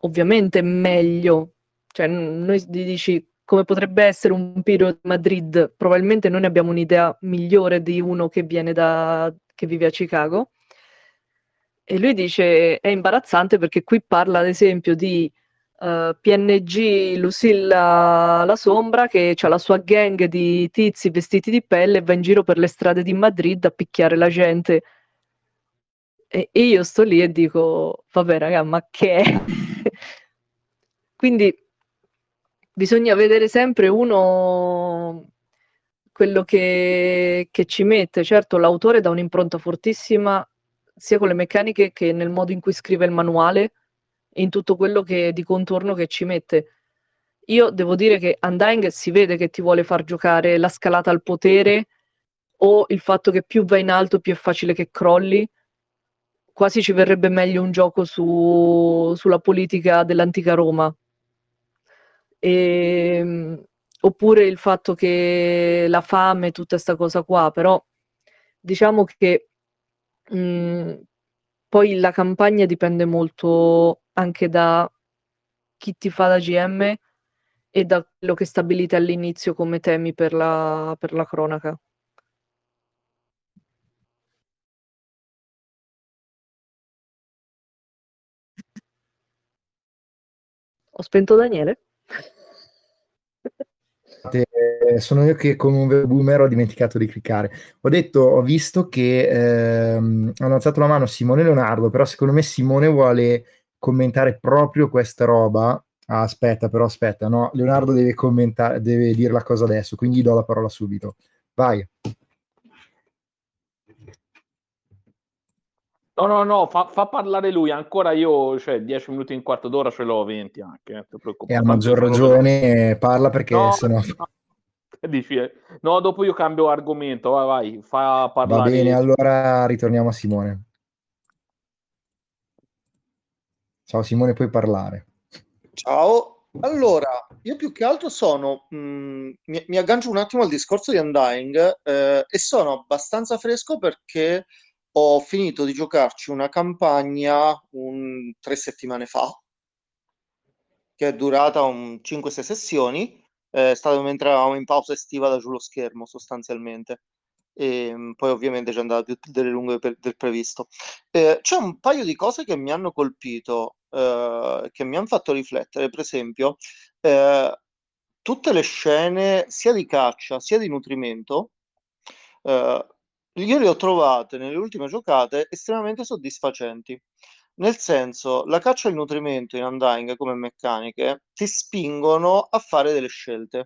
ovviamente meglio, cioè noi dici come potrebbe essere un vampiro di Madrid, probabilmente noi ne abbiamo un'idea migliore di uno che vive a Chicago. E lui dice: è imbarazzante, perché qui parla ad esempio di PNG Lucilla La Sombra, che ha la sua gang di tizi vestiti di pelle e va in giro per le strade di Madrid a picchiare la gente. E io sto lì e dico: vabbè raga, ma che è? Quindi bisogna vedere sempre uno quello che ci mette. Certo, l'autore dà un'impronta fortissima sia con le meccaniche che nel modo in cui scrive il manuale e in tutto quello che di contorno che ci mette. Io devo dire che Undying si vede che ti vuole far giocare la scalata al potere, o il fatto che più vai in alto più è facile che crolli. Quasi ci verrebbe meglio un gioco sulla politica dell'antica Roma. Oppure il fatto che la fame, tutta questa cosa qua. Però diciamo che Poi la campagna dipende molto anche da chi ti fa la GM e da quello che stabilite all'inizio come temi per la cronaca. Ho spento Daniele? Sono io che come un boomer ho dimenticato di cliccare. Ho visto che hanno alzato la mano Simone e Leonardo, però secondo me Simone vuole commentare proprio questa roba. Ah, aspetta, no, Leonardo deve commentare, deve dire la cosa adesso, quindi gli do la parola subito. Vai. No, fa parlare lui, ancora io, cioè, 10 minuti in quarto d'ora ce l'ho, 20 anche, non ti preoccupare. E a maggior ragione parla perché sennò... No. Dici, no, dopo io cambio argomento, vai, fa parlare. Va bene, allora ritorniamo a Simone. Ciao Simone, puoi parlare. Ciao, allora, io più che altro sono, mi aggancio un attimo al discorso di Undying e sono abbastanza fresco perché... Ho finito di giocarci una campagna 3 settimane fa, che è durata 5-6 sessioni, è stato mentre eravamo in pausa estiva da giù lo schermo sostanzialmente, e poi ovviamente ci è andata più delle lunghe del previsto. C'è un paio di cose che mi hanno colpito, che mi hanno fatto riflettere, per esempio tutte le scene sia di caccia sia di nutrimento, io le ho trovate nelle ultime giocate estremamente soddisfacenti, nel senso la caccia e il nutrimento in Undying come meccaniche ti spingono a fare delle scelte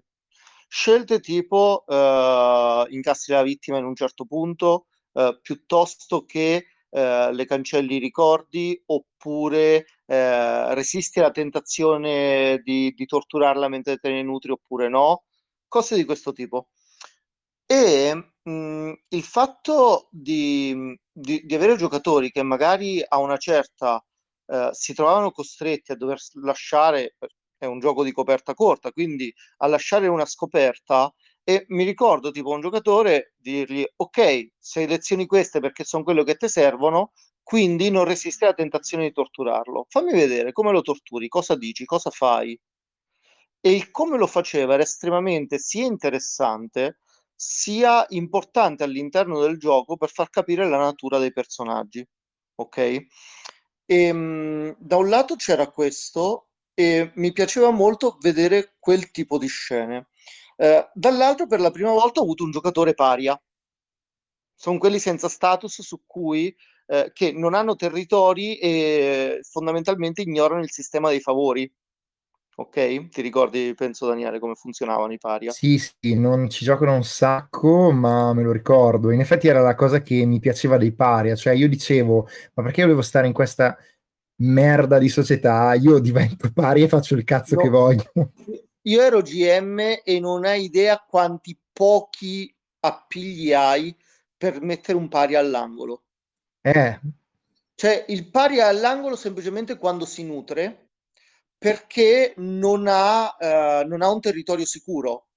tipo incassi la vittima in un certo punto piuttosto che le cancelli i ricordi, oppure resisti alla tentazione di torturarla mentre te ne nutri oppure no, cose di questo tipo. E il fatto di avere giocatori che magari a una certa si trovavano costretti a dover lasciare, è un gioco di coperta corta, quindi a lasciare una scoperta, e mi ricordo tipo un giocatore dirgli ok, selezioni queste perché sono quello che ti servono, quindi non resisti alla tentazione di torturarlo, fammi vedere come lo torturi, cosa dici, cosa fai. E il come lo faceva era estremamente sia interessante sia importante all'interno del gioco per far capire la natura dei personaggi, ok? Da un lato c'era questo e mi piaceva molto vedere quel tipo di scene, dall'altro per la prima volta ho avuto un giocatore paria, sono quelli senza status su cui che non hanno territori e fondamentalmente ignorano il sistema dei favori. Ok, ti ricordi, penso, Daniele, come funzionavano i paria? Sì, non ci giocano un sacco, ma me lo ricordo. In effetti era la cosa che mi piaceva dei paria, cioè io dicevo, ma perché io devo stare in questa merda di società? Io divento paria e faccio il cazzo che voglio. Io ero GM e non hai idea quanti pochi appigli hai per mettere un paria all'angolo. Cioè, il paria all'angolo semplicemente quando si nutre, perché non ha un territorio sicuro,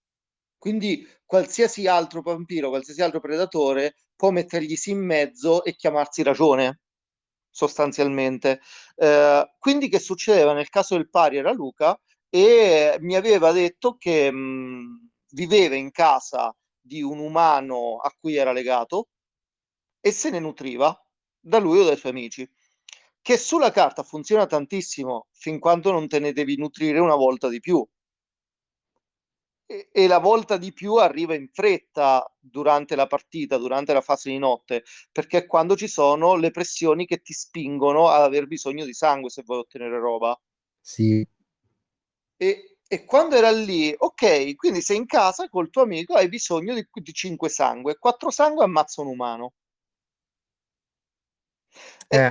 quindi qualsiasi altro vampiro, qualsiasi altro predatore può metterglisi in mezzo e chiamarsi ragione, sostanzialmente. Quindi che succedeva nel caso del pari era Luca, e mi aveva detto che viveva in casa di un umano a cui era legato e se ne nutriva da lui o dai suoi amici, che sulla carta funziona tantissimo fin quando non te ne devi nutrire una volta di più, e la volta di più arriva in fretta durante la partita, durante la fase di notte, perché è quando ci sono le pressioni che ti spingono ad aver bisogno di sangue se vuoi ottenere roba. Sì. E quando era lì, ok, quindi sei in casa col tuo amico, hai bisogno di 5 sangue, 4 sangue ammazza un umano.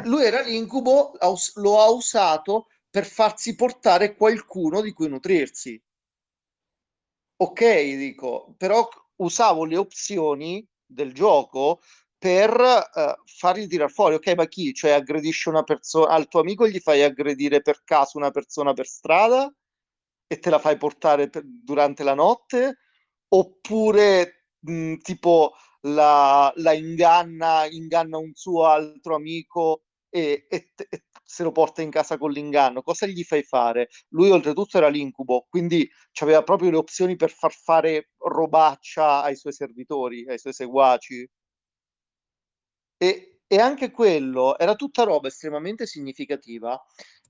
Lui era l'incubo, lo ha usato per farsi portare qualcuno di cui nutrirsi. Ok, dico, però usavo le opzioni del gioco per fargli tirar fuori. Ok, ma chi? Cioè aggredisce una persona, al tuo amico gli fai aggredire per caso una persona per strada e te la fai portare durante la notte? Oppure tipo... La inganna un suo altro amico e se lo porta in casa con l'inganno, cosa gli fai fare? Lui oltretutto era l'incubo, quindi aveva proprio le opzioni per far fare robaccia ai suoi servitori, ai suoi seguaci. E anche quello era tutta roba estremamente significativa,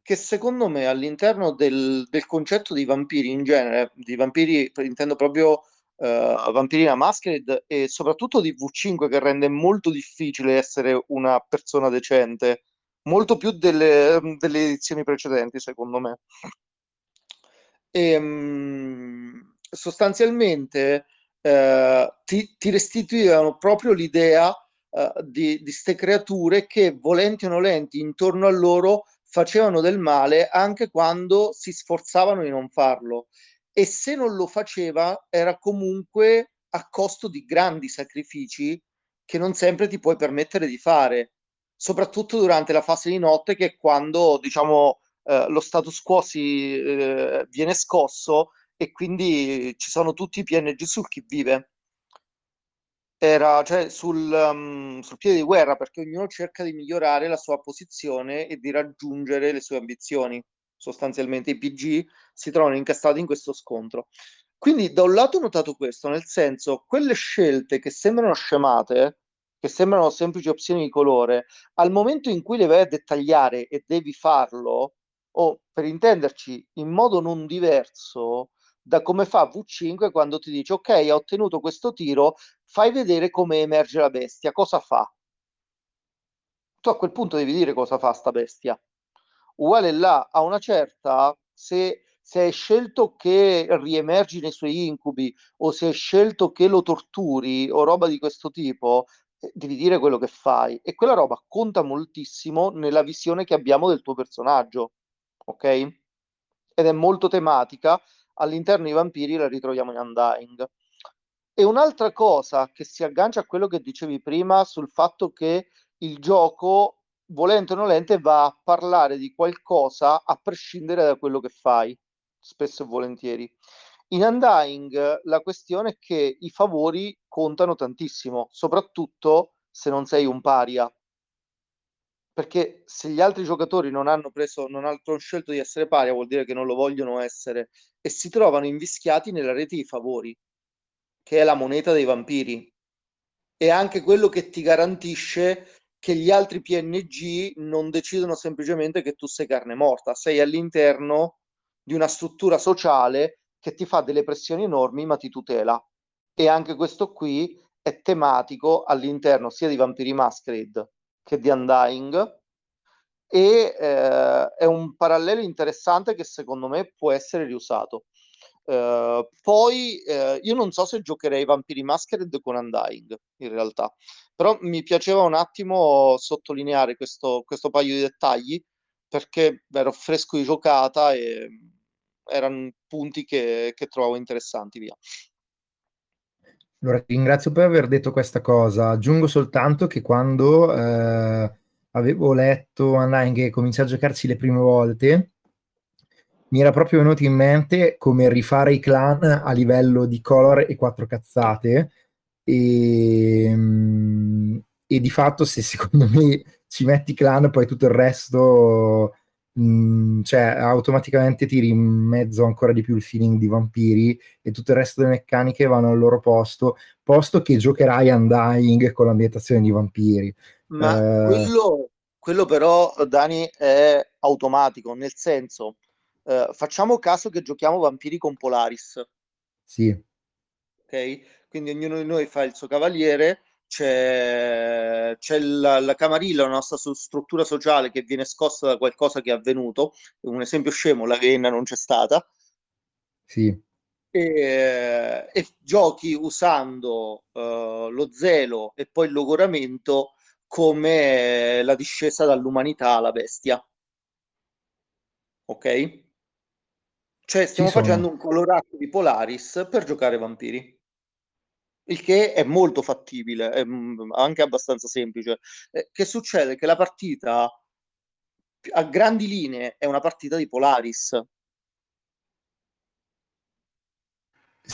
che secondo me all'interno del concetto di vampiri in genere, di vampiri intendo proprio Vampirina Masquerade, e soprattutto di V5, che rende molto difficile essere una persona decente, molto più delle edizioni precedenti, secondo me. E, sostanzialmente ti restituivano proprio l'idea di ste creature che, volenti o nolenti, intorno a loro facevano del male anche quando si sforzavano di non farlo, e se non lo faceva era comunque a costo di grandi sacrifici che non sempre ti puoi permettere di fare, soprattutto durante la fase di notte, che è quando lo status quo viene scosso, e quindi ci sono tutti i PNG sul chi vive. Era sul piede di guerra, perché ognuno cerca di migliorare la sua posizione e di raggiungere le sue ambizioni. Sostanzialmente i PG si trovano incastrati in questo scontro. Quindi da un lato ho notato questo, nel senso, quelle scelte che sembrano scemate, che sembrano semplici opzioni di colore, al momento in cui le vai a dettagliare e devi farlo, o per intenderci in modo non diverso da come fa V5 quando ti dice ok, ha ottenuto questo tiro, fai vedere come emerge la bestia, cosa fa? Tu a quel punto devi dire cosa fa sta bestia. Uguale là, a una certa, se hai scelto che riemergi nei suoi incubi, o se hai scelto che lo torturi o roba di questo tipo, devi dire quello che fai, e quella roba conta moltissimo nella visione che abbiamo del tuo personaggio, ok? Ed è molto tematica. All'interno di Vampiri la ritroviamo in Undying. E un'altra cosa che si aggancia a quello che dicevi prima sul fatto che il gioco, volente o nolente, va a parlare di qualcosa a prescindere da quello che fai, spesso e volentieri. In Undying la questione è che i favori contano tantissimo, soprattutto se non sei un paria, perché se gli altri giocatori non hanno scelto di essere paria, vuol dire che non lo vogliono essere, e si trovano invischiati nella rete di favori, che è la moneta dei vampiri, e anche quello che ti garantisce che gli altri PNG non decidono semplicemente che tu sei carne morta, sei all'interno di una struttura sociale che ti fa delle pressioni enormi ma ti tutela. E anche questo qui è tematico all'interno sia di Vampiri Masquerade che di Undying, e è un parallelo interessante che secondo me può essere riusato. Poi io non so se giocherei Vampiri Masquerade con Undying in realtà, però mi piaceva un attimo sottolineare questo paio di dettagli, perché ero fresco di giocata e erano punti che trovavo interessanti. Via. Allora, ti ringrazio per aver detto questa cosa. Aggiungo soltanto che quando avevo letto Undying e cominciai a giocarci le prime volte, mi era proprio venuto in mente come rifare i clan a livello di color e quattro cazzate, e di fatto, se secondo me ci metti clan, poi tutto il resto automaticamente tiri in mezzo ancora di più il feeling di Vampiri, e tutto il resto delle meccaniche vanno al loro posto che giocherai Undying con l'ambientazione di Vampiri. Ma quello però, Dani, è automatico, nel senso, facciamo caso che giochiamo Vampiri con Polaris, sì, ok, quindi ognuno di noi fa il suo cavaliere, c'è la camarilla, la nostra struttura sociale, che viene scossa da qualcosa che è avvenuto. Un esempio scemo: la Vienna non c'è stata, sì. E giochi usando lo zelo e poi il logoramento come la discesa dall'umanità alla bestia, ok? Cioè stiamo facendo un colorato di Polaris per giocare Vampiri, il che è molto fattibile, è anche abbastanza semplice. Che succede? Che la partita a grandi linee è una partita di Polaris.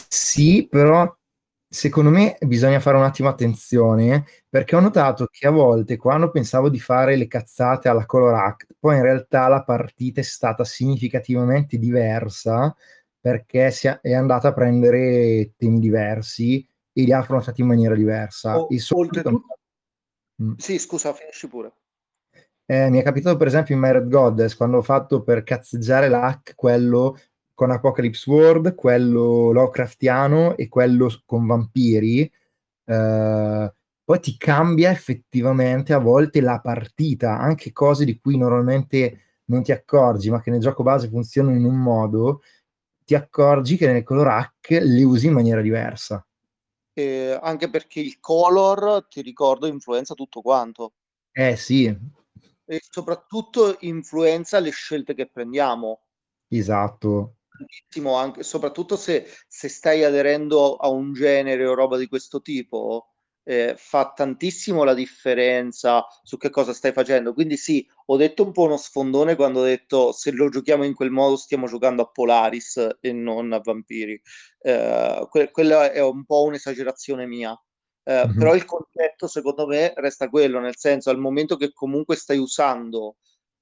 Sì, però secondo me bisogna fare un attimo attenzione, perché ho notato che a volte quando pensavo di fare le cazzate alla Color Act, poi in realtà la partita è stata significativamente diversa, perché è andata a prendere temi diversi e li ha affrontati in maniera diversa. E oltretutto... Sì, scusa, finisci pure. Mi è capitato per esempio in My Red Goddess, quando ho fatto per cazzeggiare l'hack quello con Apocalypse World, quello Lovecraftiano e quello con Vampiri, poi ti cambia effettivamente a volte la partita, anche cose di cui normalmente non ti accorgi, ma che nel gioco base funzionano in un modo, ti accorgi che nel color hack le usi in maniera diversa. Anche perché il color, ti ricordo, influenza tutto quanto. Sì. E soprattutto influenza le scelte che prendiamo. Esatto. Anche, soprattutto se stai aderendo a un genere o roba di questo tipo, fa tantissimo la differenza su che cosa stai facendo. Quindi sì, ho detto un po' uno sfondone quando ho detto se lo giochiamo in quel modo stiamo giocando a Polaris e non a Vampiri. Quella è un po' un'esagerazione mia. Mm-hmm. Però il concetto secondo me resta quello, nel senso, al momento che comunque stai usando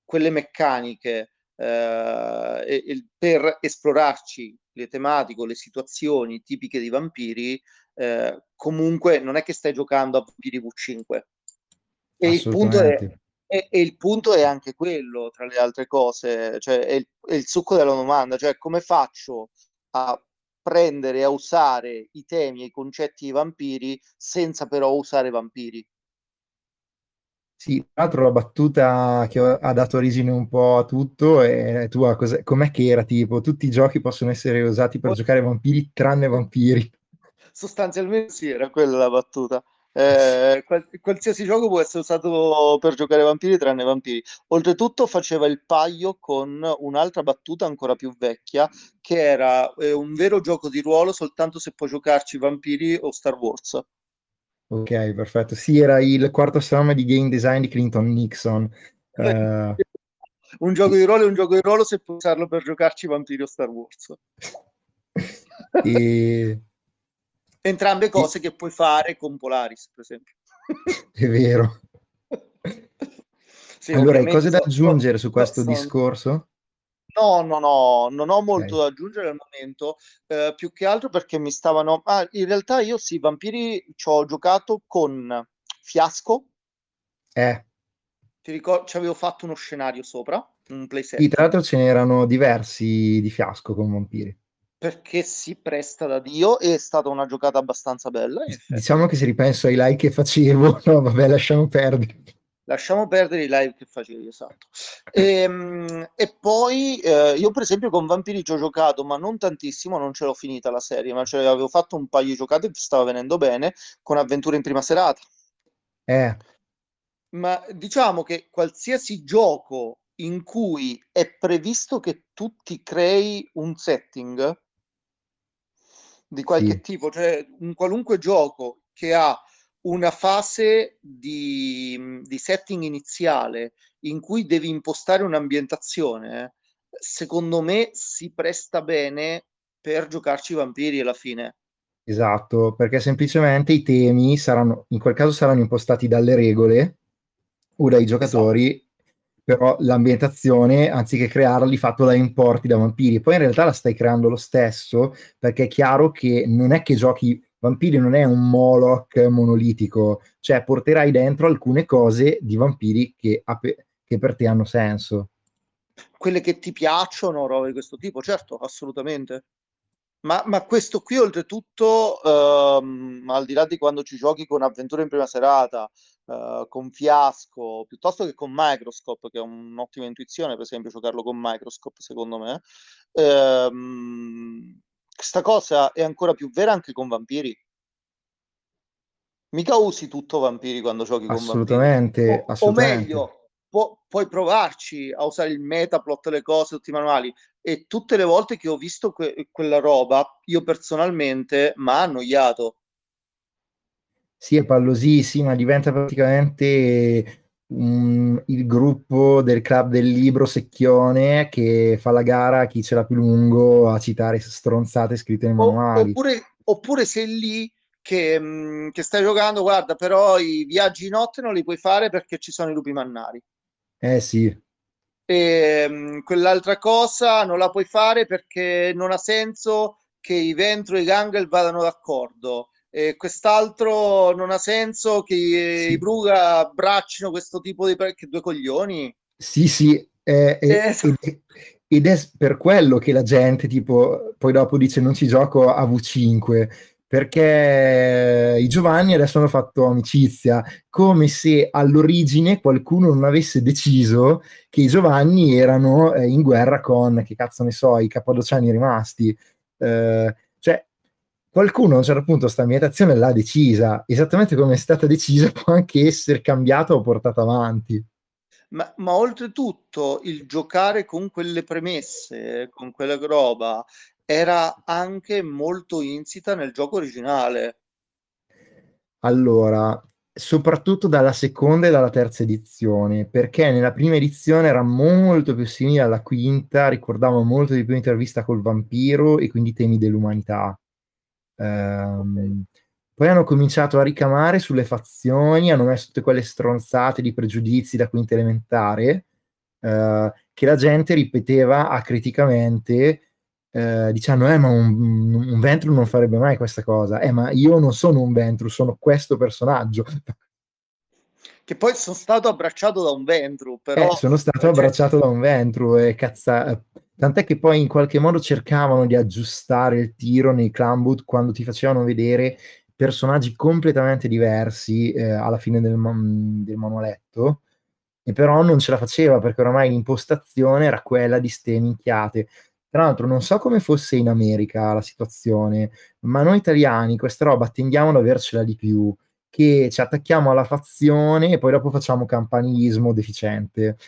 quelle meccaniche per esplorarci le tematiche, le situazioni tipiche di Vampiri, comunque non è che stai giocando a Vampiri V5. E il punto è anche quello, tra le altre cose, cioè è il succo della domanda, cioè come faccio a prendere, a usare i temi e i concetti di Vampiri senza però usare Vampiri. Sì, tra l'altro la battuta che ha dato origine un po' a tutto è tua, com'è che era tipo tutti i giochi possono essere usati per giocare Vampiri tranne Vampiri? Sostanzialmente sì, era quella la battuta. Qualsiasi gioco può essere usato per giocare Vampiri tranne Vampiri. Oltretutto faceva il paio con un'altra battuta ancora più vecchia che era un vero gioco di ruolo soltanto se puoi giocarci Vampiri o Star Wars. Ok, perfetto. Sì, era il quarto salame di game design di Clinton Nixon. Un gioco di ruolo è un gioco di ruolo se puoi usarlo per giocarci Vampiri o Star Wars. Entrambe cose che puoi fare con Polaris, per esempio. È vero. Sì, allora, hai cose da aggiungere su questo discorso? No, non ho molto da aggiungere al momento, più che altro perché mi stavano... in realtà io sì, Vampiri ci ho giocato con Fiasco. Ti ricordo, ci avevo fatto uno scenario sopra, un playset. Sì, tra l'altro ce n'erano diversi di Fiasco con Vampiri. Perché si presta da Dio e è stata una giocata abbastanza bella. Diciamo che se ripenso ai live che facevo, no vabbè, lasciamo perdere i live che facevi, esatto. E poi io per esempio con Vampiri ci ho giocato, ma non tantissimo, non ce l'ho finita la serie, ma ce l'avevo fatto un paio di giocate e stava venendo bene, con Avventura in Prima Serata. Ma diciamo che qualsiasi gioco in cui è previsto che tu ti crei un setting di qualche tipo, cioè un qualunque gioco che ha una fase di setting iniziale in cui devi impostare un'ambientazione, secondo me si presta bene per giocarci Vampiri alla fine. Esatto, perché semplicemente i temi saranno, in quel caso saranno impostati dalle regole o dai giocatori, esatto. Però l'ambientazione, anziché crearla, di fatto la importi da Vampiri. Poi in realtà la stai creando lo stesso, perché è chiaro che non è che giochi... Vampiri non è un Moloch monolitico, cioè porterai dentro alcune cose di Vampiri che per te hanno senso. Quelle che ti piacciono, roba di questo tipo, certo, assolutamente. Ma questo qui, oltretutto, al di là di quando ci giochi con Avventura in Prima Serata, con Fiasco, piuttosto che con Microscope, che è un'ottima intuizione, per esempio, giocarlo con Microscope, secondo me, questa cosa è ancora più vera anche con Vampiri. Mica usi tutto Vampiri quando giochi con Vampiri. Assolutamente. O meglio, puoi provarci a usare il metaplot, le cose, tutti i manuali. E tutte le volte che ho visto quella roba, io personalmente mi ha annoiato. Sì, è pallosissima, diventa praticamente il gruppo del club del libro secchione che fa la gara a chi ce l'ha più lungo a citare stronzate scritte nei manuali. Oppure sei lì che stai giocando, guarda, però i viaggi notte non li puoi fare perché ci sono i lupi mannari. Sì. E quell'altra cosa non la puoi fare perché non ha senso che i ventru e i ganghel vadano d'accordo. E quest'altro non ha senso che i bruga braccino questo tipo di... Che due coglioni. Sì. Ed è per quello che la gente, tipo, poi dopo dice non ci gioco a V5, perché i Giovanni adesso hanno fatto amicizia, come se all'origine qualcuno non avesse deciso che i Giovanni erano in guerra con, che cazzo ne so, i cappadociani rimasti. Cioè, qualcuno a un certo punto sta ambientazione l'ha decisa, esattamente come è stata decisa può anche essere cambiata o portata avanti. Ma oltretutto il giocare con quelle premesse, con quella roba, era anche molto insita nel gioco originale. Allora, soprattutto dalla seconda e dalla terza edizione, perché nella prima edizione era molto più simile alla quinta, ricordava molto di più Intervista col vampiro e quindi temi dell'umanità. Poi hanno cominciato a ricamare sulle fazioni, hanno messo tutte quelle stronzate di pregiudizi da quinta elementare, che la gente ripeteva acriticamente, dicendo, ma un ventru non farebbe mai questa cosa, ma io non sono un ventru, sono questo personaggio. Che poi sono stato abbracciato da un ventru, però... sono stato abbracciato da un ventru, e cazzo... Tant'è che poi in qualche modo cercavano di aggiustare il tiro nei Clanboot quando ti facevano vedere personaggi completamente diversi alla fine del manualetto, e però non ce la faceva perché oramai l'impostazione era quella di ste minchiate. Tra l'altro non so come fosse in America la situazione, ma noi italiani questa roba tendiamo ad avercela di più, che ci attacchiamo alla fazione e poi dopo facciamo campanilismo deficiente.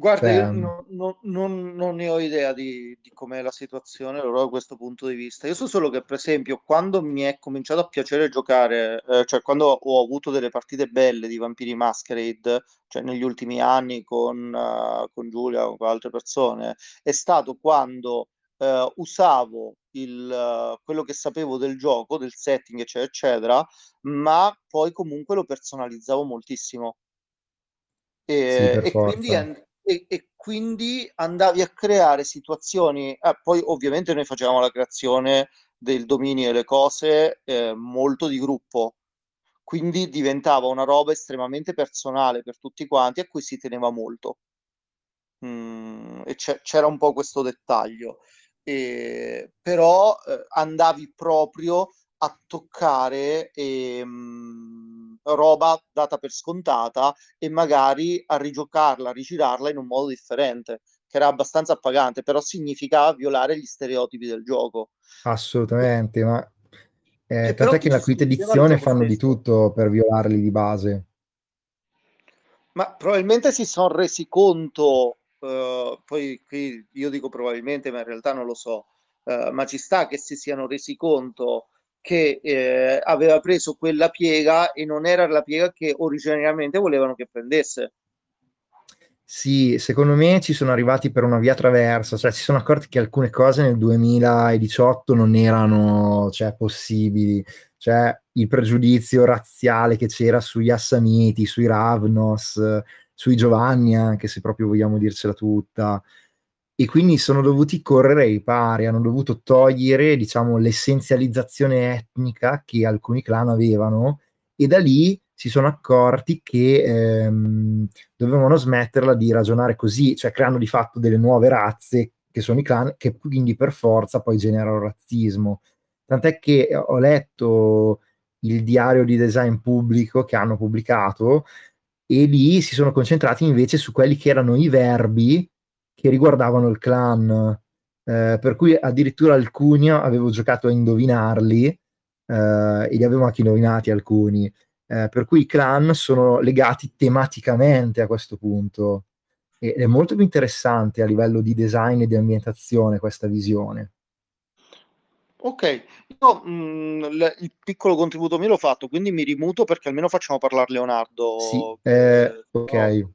Guarda, io non ne ho idea di com'è la situazione loro da questo punto di vista. Io so solo che, per esempio, quando mi è cominciato a piacere giocare, cioè quando ho avuto delle partite belle di Vampiri Masquerade, cioè negli ultimi anni con Giulia o con altre persone, è stato quando usavo quello che sapevo del gioco, del setting, eccetera, eccetera, ma poi comunque lo personalizzavo moltissimo. E quindi... E quindi andavi a creare situazioni, poi ovviamente noi facevamo la creazione del dominio e le cose molto di gruppo, quindi diventava una roba estremamente personale per tutti quanti, a cui si teneva molto, e c'era un po' questo dettaglio, però andavi proprio a toccare roba data per scontata e magari a rigiocarla, a rigirarla in un modo differente, che era abbastanza appagante, però significava violare gli stereotipi del gioco. Assolutamente, ma tant'è che la quinta edizione fanno di tutto per violarli di base. Ma probabilmente si sono resi conto, poi qui io dico probabilmente, ma in realtà non lo so, ma ci sta che si siano resi conto che aveva preso quella piega e non era la piega che originariamente volevano che prendesse. Sì, secondo me ci sono arrivati per una via traversa, cioè si sono accorti che alcune cose nel 2018 non erano, cioè, possibili, cioè il pregiudizio razziale che c'era sugli Assamiti, sui Ravnos, sui Giovanni, anche se proprio vogliamo dircela tutta. E quindi sono dovuti correre ai pari, hanno dovuto togliere, diciamo, l'essenzializzazione etnica che alcuni clan avevano, e da lì si sono accorti che dovevano smetterla di ragionare così, cioè creando di fatto delle nuove razze che sono i clan, che quindi per forza poi generano razzismo. Tant'è che ho letto il diario di design pubblico che hanno pubblicato, e lì si sono concentrati invece su quelli che erano i verbi che riguardavano il clan, per cui addirittura alcuni avevo giocato a indovinarli, e li avevo anche indovinati alcuni, per cui i clan sono legati tematicamente a questo punto, ed è molto più interessante a livello di design e di ambientazione questa visione. Ok, io il piccolo contributo me l'ho fatto, quindi mi rimuto perché almeno facciamo parlare Leonardo. Sì, ok. No.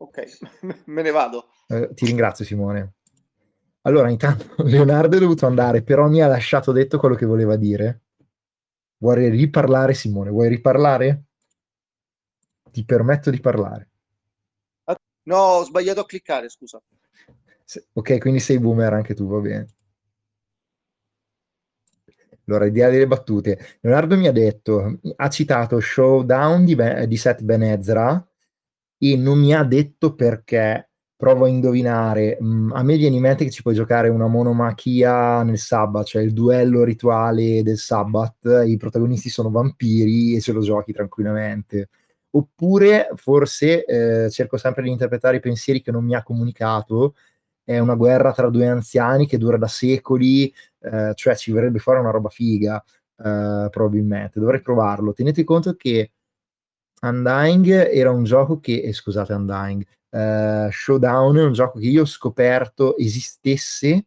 Ok, me ne vado. Ti ringrazio, Simone. Allora, intanto Leonardo è dovuto andare, però mi ha lasciato detto quello che voleva dire. Vuoi riparlare, Simone? Vuoi riparlare? Ti permetto di parlare. No, ho sbagliato a cliccare, scusa. Ok, quindi sei boomer anche tu, va bene. Allora, idea delle battute. Leonardo mi ha detto, ha citato Showdown di Seth Ben Ezra e non mi ha detto perché. Provo a indovinare. A me viene in mente che ci puoi giocare una monomachia nel sabbat, cioè il duello rituale del sabbat, i protagonisti sono vampiri e ce lo giochi tranquillamente. Oppure, forse, cerco sempre di interpretare i pensieri che non mi ha comunicato, è una guerra tra due anziani che dura da secoli, cioè ci verrebbe fuori una roba figa, probabilmente. Dovrei provarlo. Tenete conto che Undying era un gioco che... scusate, Undying... Showdown è un gioco che io ho scoperto esistesse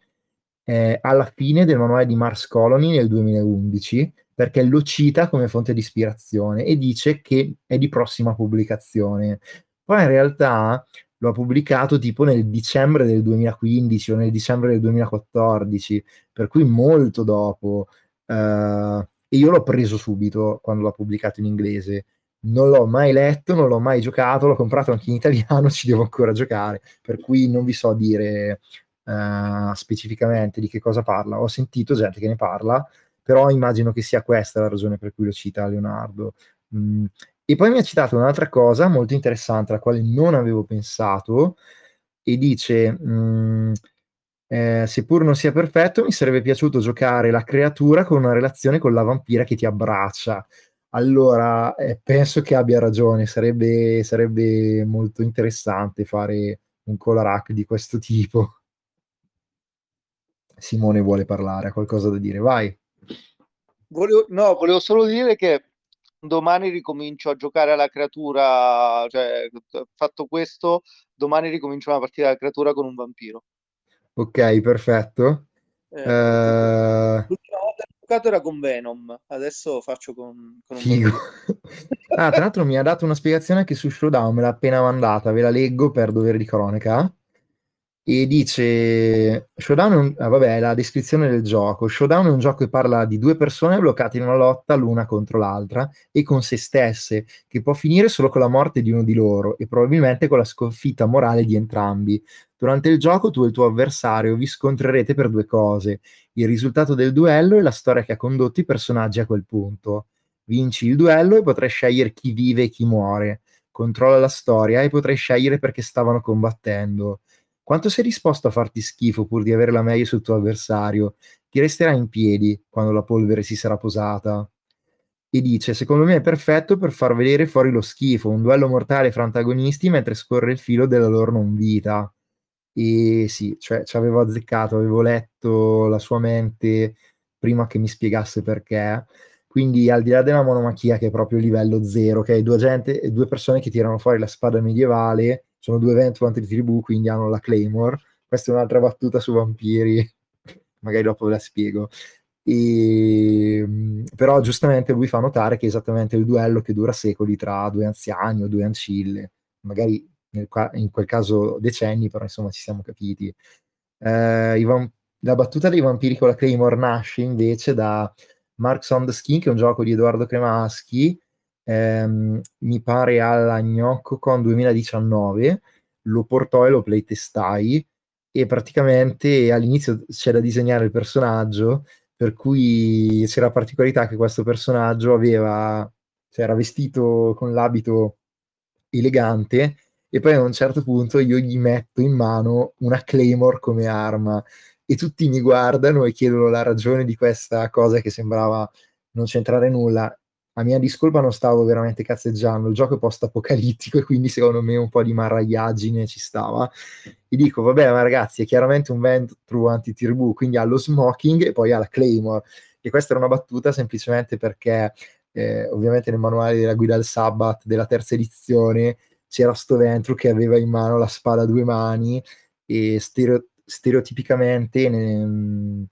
alla fine del manuale di Mars Colony nel 2011, perché lo cita come fonte di ispirazione e dice che è di prossima pubblicazione. Poi in realtà l'ho pubblicato tipo nel dicembre del 2015 o nel dicembre del 2014, per cui molto dopo, e io l'ho preso subito quando l'ho pubblicato in inglese. Non l'ho mai letto, non l'ho mai giocato, l'ho comprato anche in italiano, ci devo ancora giocare, per cui non vi so dire specificamente di che cosa parla. Ho sentito gente che ne parla, però immagino che sia questa la ragione per cui lo cita Leonardo. E poi mi ha citato un'altra cosa molto interessante, alla quale non avevo pensato, e dice... seppur non sia perfetto, mi sarebbe piaciuto giocare la creatura con una relazione con la vampira che ti abbraccia. Allora, penso che abbia ragione, sarebbe molto interessante fare un colorac di questo tipo. Simone vuole parlare, ha qualcosa da dire, vai. Volevo solo dire che domani ricomincio a giocare alla creatura, cioè fatto questo, domani ricomincio una partita alla creatura con un vampiro. Ok, perfetto. Era con Venom, adesso faccio con figo. Ah, tra l'altro mi ha dato una spiegazione anche su Showdown, me l'ha appena mandata, ve la leggo per dovere di cronaca. E dice: Showdown è vabbè, è la descrizione del gioco. Showdown è un gioco che parla di due persone bloccate in una lotta l'una contro l'altra e con se stesse, che può finire solo con la morte di uno di loro e probabilmente con la sconfitta morale di entrambi. Durante il gioco tu e il tuo avversario vi scontrerete per due cose: il risultato del duello e la storia che ha condotto i personaggi a quel punto. Vinci il duello e potrai scegliere chi vive e chi muore. Controlla la storia e potrai scegliere perché stavano combattendo. Quanto sei disposto a farti schifo pur di avere la meglio sul tuo avversario? Ti resterà in piedi quando la polvere si sarà posata. E dice: secondo me è perfetto per far vedere fuori lo schifo, un duello mortale fra antagonisti mentre scorre il filo della loro non vita. E sì, cioè ci avevo azzeccato, avevo letto la sua mente prima che mi spiegasse perché. Quindi al di là della monomachia, che è proprio livello zero, che è due persone che tirano fuori la spada medievale, sono due Ventuant di tribù, quindi hanno la Claymore. Questa è un'altra battuta su vampiri, magari dopo ve la spiego. Però giustamente lui fa notare che è esattamente il duello che dura secoli tra due anziani o due ancille, magari in quel caso decenni, però insomma ci siamo capiti. La battuta dei vampiri con la Claymore nasce invece da Marks on the Skin, che è un gioco di Edoardo Cremaschi, mi pare alla Gnoccocon 2019, lo portò e lo playtestai, e praticamente all'inizio c'è da disegnare il personaggio, per cui c'era la particolarità che questo personaggio era vestito con l'abito elegante, e poi a un certo punto io gli metto in mano una Claymore come arma e tutti mi guardano e chiedono la ragione di questa cosa che sembrava non c'entrare nulla. A mia discolpa non stavo veramente cazzeggiando, il gioco è post-apocalittico e quindi secondo me un po' di marraiaggine ci stava. E dico, vabbè, ma ragazzi, è chiaramente un ventru anti-tribù, quindi ha lo smoking e poi ha la Claymore. E questa era una battuta semplicemente perché ovviamente nel manuale della guida al Sabbat della terza edizione c'era sto ventru che aveva in mano la spada a due mani, e stereotipicamente nel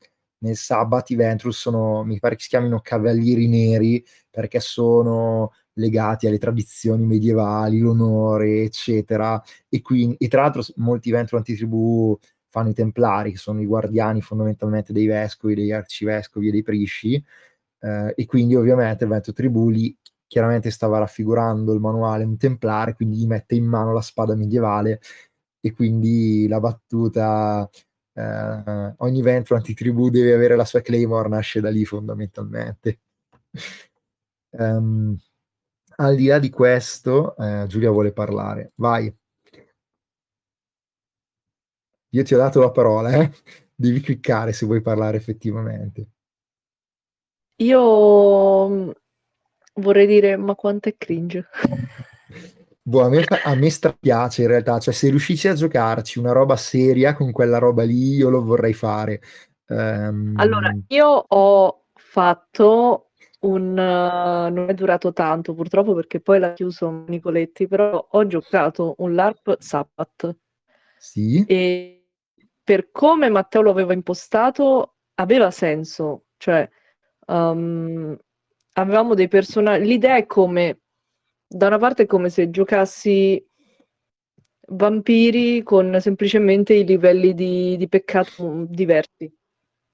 Sabbat i Ventrus sono, mi pare che si chiamino cavalieri neri, perché sono legati alle tradizioni medievali, l'onore, eccetera. E tra l'altro molti Ventrus antitribù fanno i templari, che sono i guardiani fondamentalmente dei vescovi, degli arcivescovi e dei prisci, e quindi ovviamente Vento Tribuli chiaramente stava raffigurando il manuale un templare, quindi gli mette in mano la spada medievale, e quindi la battuta ogni vento antitribù deve avere la sua claymore nasce da lì fondamentalmente. Al di là di questo, Giulia vuole parlare, vai. Io ti ho dato la parola, eh? Devi cliccare se vuoi parlare effettivamente. Io vorrei dire, ma quanto è cringe. Boh, a me strapiace in realtà, cioè se riuscissi a giocarci una roba seria con quella roba lì, io lo vorrei fare. Allora, io ho fatto non è durato tanto purtroppo perché poi l'ha chiuso Nicoletti, però ho giocato un LARP Sabbath. Sì. E per come Matteo lo aveva impostato aveva senso, cioè avevamo dei personaggi, l'idea è come, da una parte è come se giocassi Vampiri con semplicemente i livelli di peccato diversi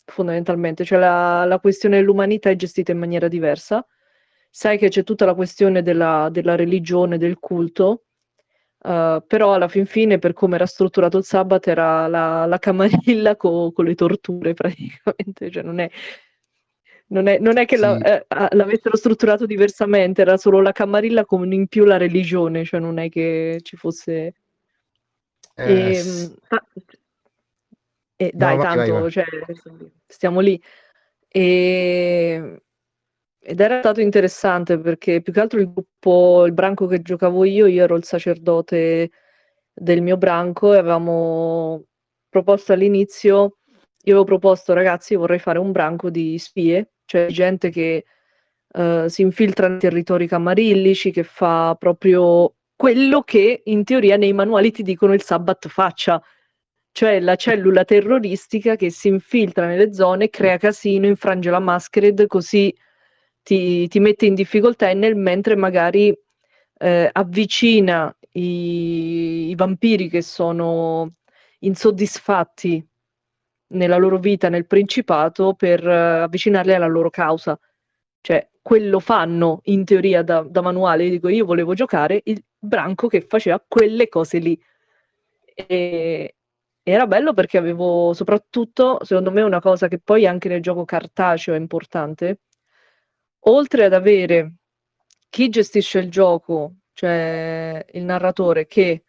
fondamentalmente, cioè la questione dell'umanità è gestita in maniera diversa, sai che c'è tutta la questione della religione, del culto. Però alla fin fine, per come era strutturato il Sabbath, era la camarilla con le torture praticamente, cioè non è che sì. L'avessero strutturato diversamente, era solo la camarilla con in più la religione, cioè non è che ci fosse dai, no, tanto vai. Cioè, stiamo lì Ed era stato interessante perché più che altro il gruppo, il branco che giocavo io ero il sacerdote del mio branco e avevamo proposto all'inizio, io avevo proposto ragazzi vorrei fare un branco di spie, cioè gente che si infiltra nei territori camarillici, che fa proprio quello che in teoria nei manuali ti dicono il Sabbath faccia, cioè la cellula terroristica che si infiltra nelle zone, crea casino, infrange la masquerade, così ti mette in difficoltà e nel mentre magari avvicina i vampiri che sono insoddisfatti nella loro vita nel principato per avvicinarli alla loro causa, cioè quello fanno in teoria da manuale. Io dico, io volevo giocare il branco che faceva quelle cose lì e era bello perché avevo soprattutto, secondo me una cosa che poi anche nel gioco cartaceo è importante, oltre ad avere chi gestisce il gioco, cioè il narratore che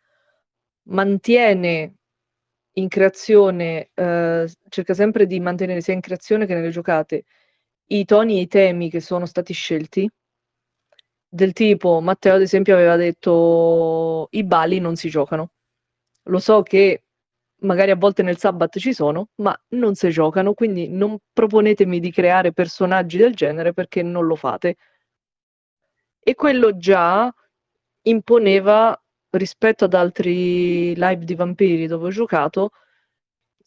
mantiene in creazione, cerca sempre di mantenere sia in creazione che nelle giocate, i toni e i temi che sono stati scelti, del tipo Matteo ad esempio aveva detto i bali non si giocano, lo so che magari a volte nel Sabbath ci sono, ma non si giocano, quindi non proponetemi di creare personaggi del genere perché non lo fate. E quello già imponeva, rispetto ad altri live di Vampiri dove ho giocato,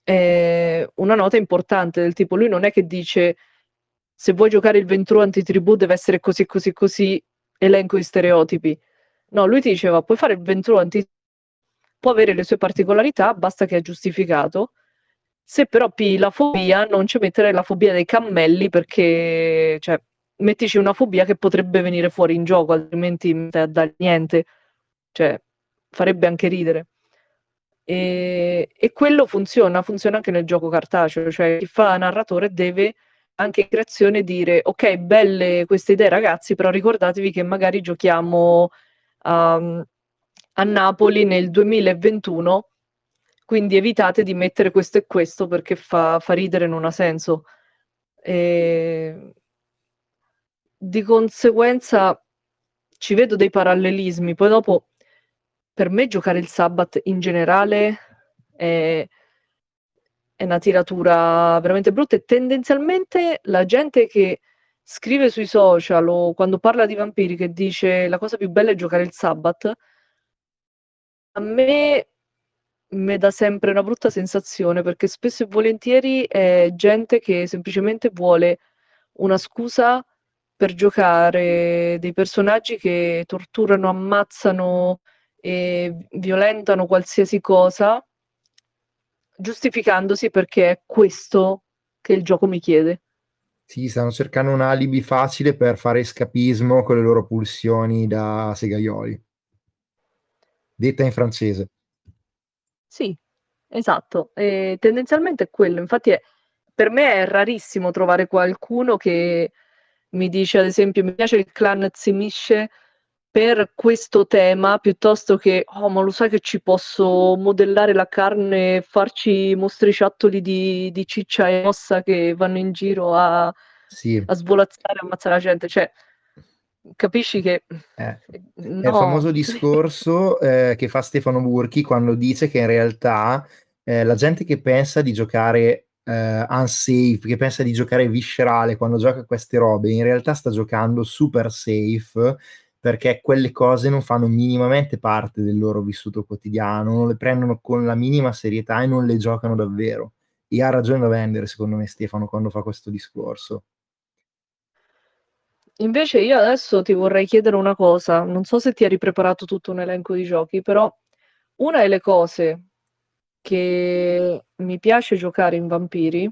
una nota importante del tipo, lui non è che dice se vuoi giocare il Ventru antitribù deve essere così, così, così, elenco di stereotipi. No, lui ti diceva, puoi fare il Ventru antitribù, può avere le sue particolarità, basta che è giustificato. Se però la fobia, non ci mettere la fobia dei cammelli, perché cioè, mettici una fobia che potrebbe venire fuori in gioco, altrimenti non te dà niente. Cioè, farebbe anche ridere. E quello funziona anche nel gioco cartaceo, cioè chi fa narratore deve anche in creazione dire ok, belle queste idee ragazzi, però ricordatevi che magari giochiamo a Napoli nel 2021, quindi evitate di mettere questo e questo perché fa ridere, non ha senso. E di conseguenza ci vedo dei parallelismi. Poi dopo, per me giocare il Sabbath in generale è una tiratura veramente brutta e tendenzialmente la gente che scrive sui social o quando parla di Vampiri che dice la cosa più bella è giocare il Sabbath, a me mi dà sempre una brutta sensazione perché spesso e volentieri è gente che semplicemente vuole una scusa per giocare dei personaggi che torturano, ammazzano e violentano qualsiasi cosa giustificandosi perché è questo che il gioco mi chiede. Sì, stanno cercando un alibi facile per fare escapismo con le loro pulsioni da segaioli. Detta in francese. Sì, esatto. E tendenzialmente è quello. Infatti per me è rarissimo trovare qualcuno che mi dice, ad esempio, mi piace il clan Zimisce per questo tema, piuttosto che, oh, ma lo sai che ci posso modellare la carne e farci mostriciattoli di ciccia e ossa che vanno in giro a, sì, a svolazzare e ammazzare la gente. Cioè, capisci che... no. È il famoso discorso che fa Stefano Burchi quando dice che in realtà la gente che pensa di giocare unsafe, che pensa di giocare viscerale quando gioca queste robe, in realtà sta giocando super safe, perché quelle cose non fanno minimamente parte del loro vissuto quotidiano, non le prendono con la minima serietà e non le giocano davvero. E ha ragione da vendere, secondo me, Stefano, quando fa questo discorso. Invece io adesso ti vorrei chiedere una cosa, non so se ti eri preparato tutto un elenco di giochi, però una delle cose che mi piace giocare in Vampiri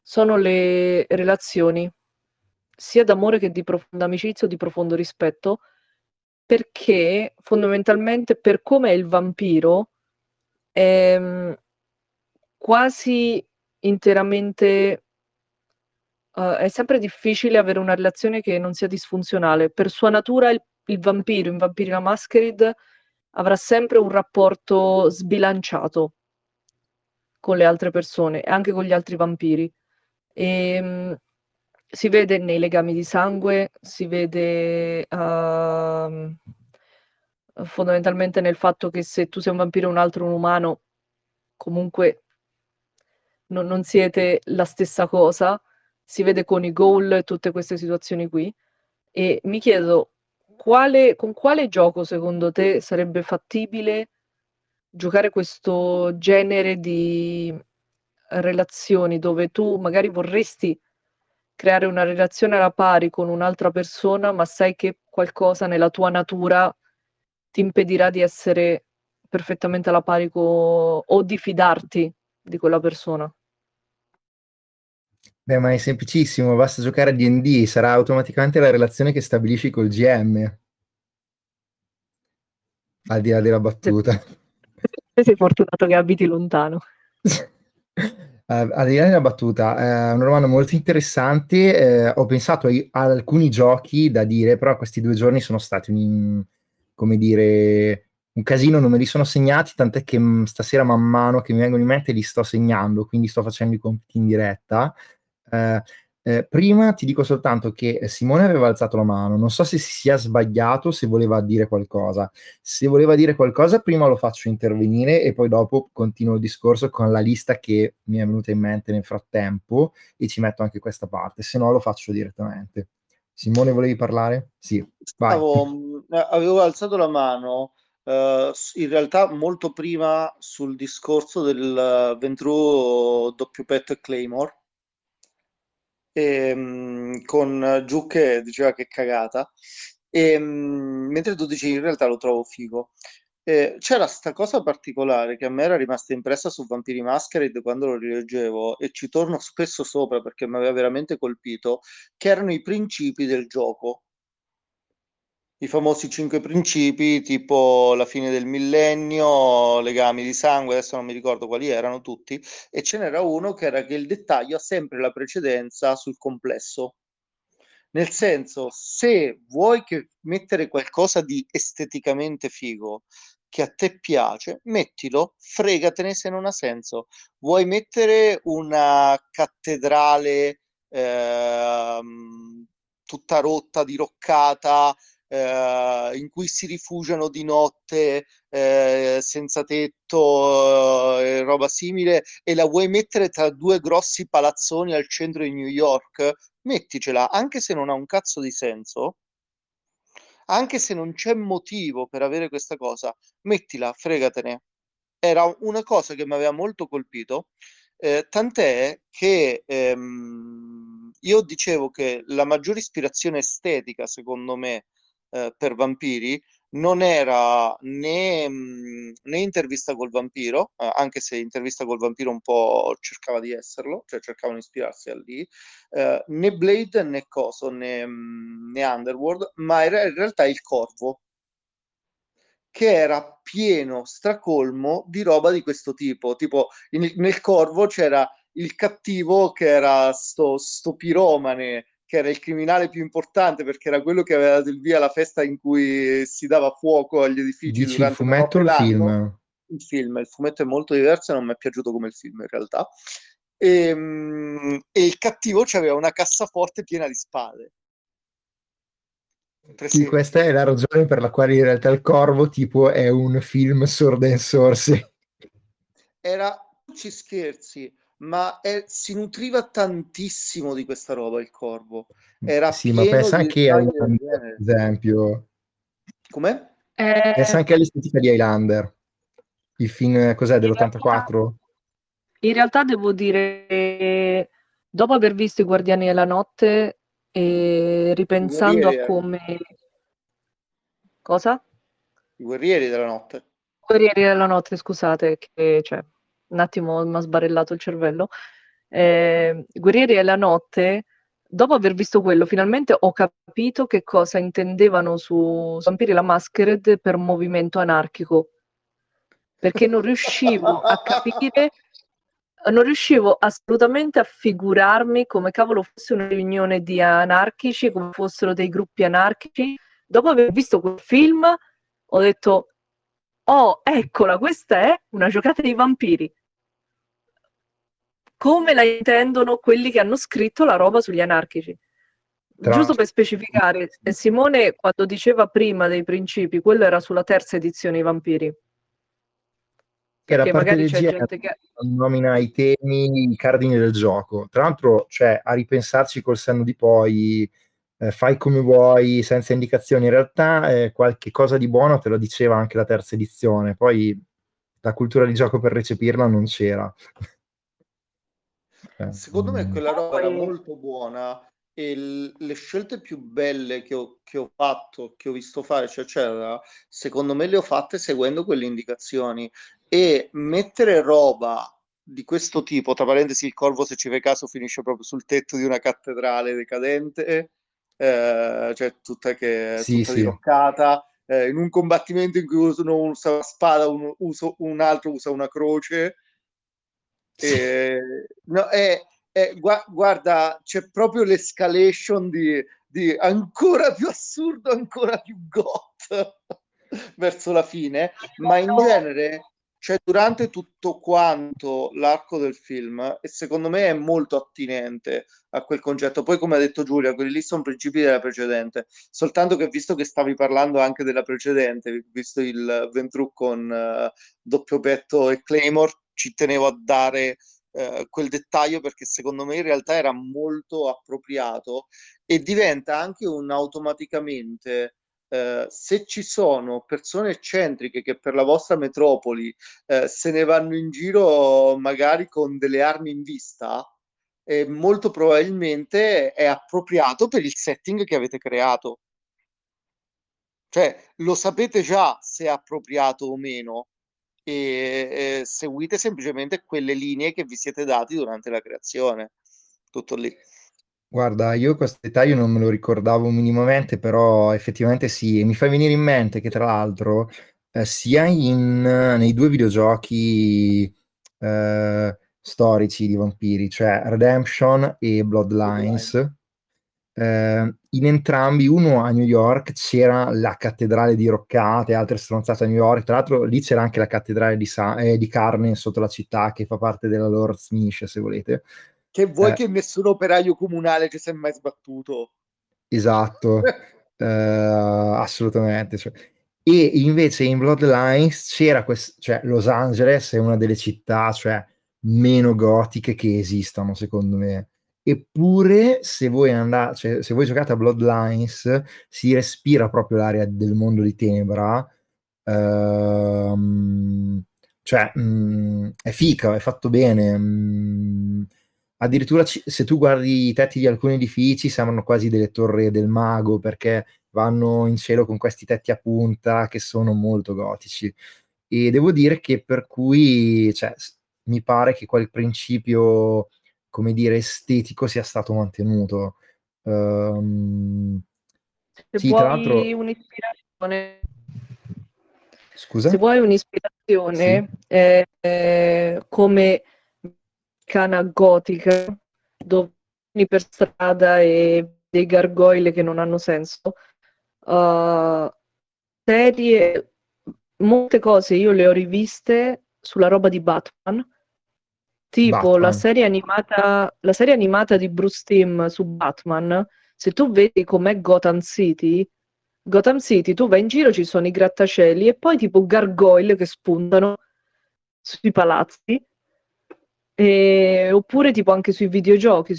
sono le relazioni, sia d'amore che di profonda amicizia o di profondo rispetto, perché fondamentalmente per come è il vampiro è quasi interamente è sempre difficile avere una relazione che non sia disfunzionale. Per sua natura il vampiro in Vampiri la Masquerade avrà sempre un rapporto sbilanciato con le altre persone e anche con gli altri vampiri, e si vede nei legami di sangue, si vede fondamentalmente nel fatto che se tu sei un vampiro e un altro un umano, comunque non siete la stessa cosa, si vede con i goal e tutte queste situazioni qui. E mi chiedo, con quale gioco secondo te sarebbe fattibile giocare questo genere di relazioni, dove tu magari vorresti creare una relazione alla pari con un'altra persona, ma sai che qualcosa nella tua natura ti impedirà di essere perfettamente alla pari o di fidarti di quella persona? Beh, ma è semplicissimo, basta giocare a D&D, sarà automaticamente la relazione che stabilisci col GM, al di là della battuta. Sei fortunato che abiti lontano. Al di là della battuta, è una domanda molto interessante. Ho pensato a alcuni giochi da dire, però questi 2 giorni sono stati un casino, non me li sono segnati, tant'è che stasera man mano che mi vengono in mente li sto segnando, quindi sto facendo i compiti in diretta. Prima ti dico soltanto che Simone aveva alzato la mano, non so se si sia sbagliato, se voleva dire qualcosa. Se voleva dire qualcosa, prima lo faccio intervenire e poi dopo continuo il discorso con la lista che mi è venuta in mente nel frattempo, e ci metto anche questa parte, se no lo faccio direttamente. Simone, volevi parlare? Sì, vai. Avevo alzato la mano in realtà molto prima sul discorso del Ventru doppio pet Claymore, con Giù che diceva che cagata, mentre tu dici in realtà lo trovo figo. C'era sta cosa particolare che a me era rimasta impressa su Vampiri Masquerade quando lo rileggevo, e ci torno spesso sopra perché mi aveva veramente colpito, che erano i principi del gioco, i famosi 5 principi, tipo la fine del millennio, legami di sangue, adesso non mi ricordo quali erano tutti, e ce n'era uno che era che il dettaglio ha sempre la precedenza sul complesso, nel senso, se vuoi mettere qualcosa di esteticamente figo che a te piace, mettilo, fregatene se non ha senso. Vuoi mettere una cattedrale tutta rotta, diroccata, in cui si rifugiano di notte senza tetto e roba simile, e la vuoi mettere tra 2 grossi palazzoni al centro di New York, metticela, anche se non ha un cazzo di senso, anche se non c'è motivo per avere questa cosa, mettila, fregatene. Era una cosa che mi aveva molto colpito, tant'è che io dicevo che la maggiore ispirazione estetica, secondo me, per Vampiri non era né intervista col vampiro, anche se intervista col vampiro un po' cercava di esserlo, cioè cercavano di ispirarsi a lì, né Blade né Coso né Underworld, ma era in realtà il Corvo, che era pieno, stracolmo di roba di questo tipo nel Corvo c'era il cattivo che era sto piromane, che era il criminale più importante perché era quello che aveva dato il via alla festa in cui si dava fuoco agli edifici. Dici il fumetto o il film? Il fumetto è molto diverso e non mi è piaciuto come il film in realtà. E il cattivo c'aveva una cassaforte piena di spade. Sì, questa è la ragione per la quale in realtà il Corvo tipo è un film sword and sorcery. Era, ci scherzi, ma si nutriva tantissimo di questa roba il Corvo. Era sì, ma pensa anche a Highlander, ad esempio. Come? Pensa anche all'estetica di Highlander, il film cos'è dell'84? In realtà devo dire, dopo aver visto i Guardiani della Notte e ripensando a come cosa? I Guerrieri della Notte. Guerrieri della Notte, scusate, che cioè un attimo mi ha sbarellato il cervello. Guerrieri della Notte, dopo aver visto quello, finalmente ho capito che cosa intendevano su Vampiri la Masquerade per movimento anarchico, perché non riuscivo a capire, non riuscivo assolutamente a figurarmi come cavolo fosse una riunione di anarchici, come fossero dei gruppi anarchici. Dopo aver visto quel film ho detto: oh, eccola, questa è una giocata dei vampiri, come la intendono quelli che hanno scritto la roba sugli anarchici. Giusto per specificare, Simone quando diceva prima dei principi, quello era sulla terza edizione i vampiri. Che la parte che nomina i temi, i cardini del gioco. Tra l'altro, cioè, a ripensarci col senno di poi, fai come vuoi, senza indicazioni. In realtà qualche cosa di buono te lo diceva anche la terza edizione. Poi la cultura di gioco per recepirla non c'era. Secondo me quella roba era molto buona. E le scelte più belle che ho fatto, che ho visto fare, cioè, secondo me le ho fatte seguendo quelle indicazioni. E mettere roba di questo tipo, tra parentesi il Corvo, se ci fai caso, finisce proprio sul tetto di una cattedrale decadente, cioè tutta diroccata, in un combattimento in cui uno usa una spada, un altro usa una croce. Sì. Guarda, c'è proprio l'escalation di ancora più assurdo, ancora più goth verso la fine, ma in genere, cioè, durante tutto quanto l'arco del film, e secondo me è molto attinente a quel concetto. Poi, come ha detto Giulia, quelli lì sono principi della precedente, soltanto che visto che stavi parlando anche della precedente, visto il Ventru con doppio petto e Claymore, ci tenevo a dare quel dettaglio, perché secondo me in realtà era molto appropriato e diventa anche un automaticamente, se ci sono persone eccentriche che per la vostra metropoli se ne vanno in giro magari con delle armi in vista, molto probabilmente è appropriato per il setting che avete creato. Cioè, lo sapete già se è appropriato o meno, e seguite semplicemente quelle linee che vi siete dati durante la creazione. Tutto lì. Guarda, io questo dettaglio non me lo ricordavo minimamente, però effettivamente sì, e mi fa venire in mente che tra l'altro sia nei due videogiochi storici di vampiri, cioè Redemption e Bloodlines, in entrambi, uno a New York, c'era la cattedrale diroccata e altre stronzate a New York. Tra l'altro lì c'era anche la cattedrale di Carne sotto la città, che fa parte della loro Znisce, se volete, che vuoi che nessun operaio comunale ci si è mai sbattuto. Esatto. Assolutamente, cioè. E invece in Bloodlines c'era cioè Los Angeles è una delle città, cioè, meno gotiche che esistano, secondo me. Eppure, se voi giocate a Bloodlines, si respira proprio l'area del mondo di Tenebra. È fica, è fatto bene. Addirittura se tu guardi i tetti di alcuni edifici, sembrano quasi delle torri del mago, perché vanno in cielo con questi tetti a punta che sono molto gotici. E devo dire che per cui, cioè, mi pare che quel principio, come dire, estetico sia stato mantenuto. Sì, tra l'altro... un'ispirazione. Scusa? Se vuoi un'ispirazione, sì. Come cana gotica, dove per strada e dei gargoyle che non hanno senso, serie, molte cose io le ho riviste sulla roba di Batman, tipo Batman. La serie animata di Bruce Timm su Batman, se tu vedi com'è Gotham City, tu vai in giro, ci sono i grattacieli e poi tipo gargoyle che spuntano sui palazzi, oppure tipo anche sui videogiochi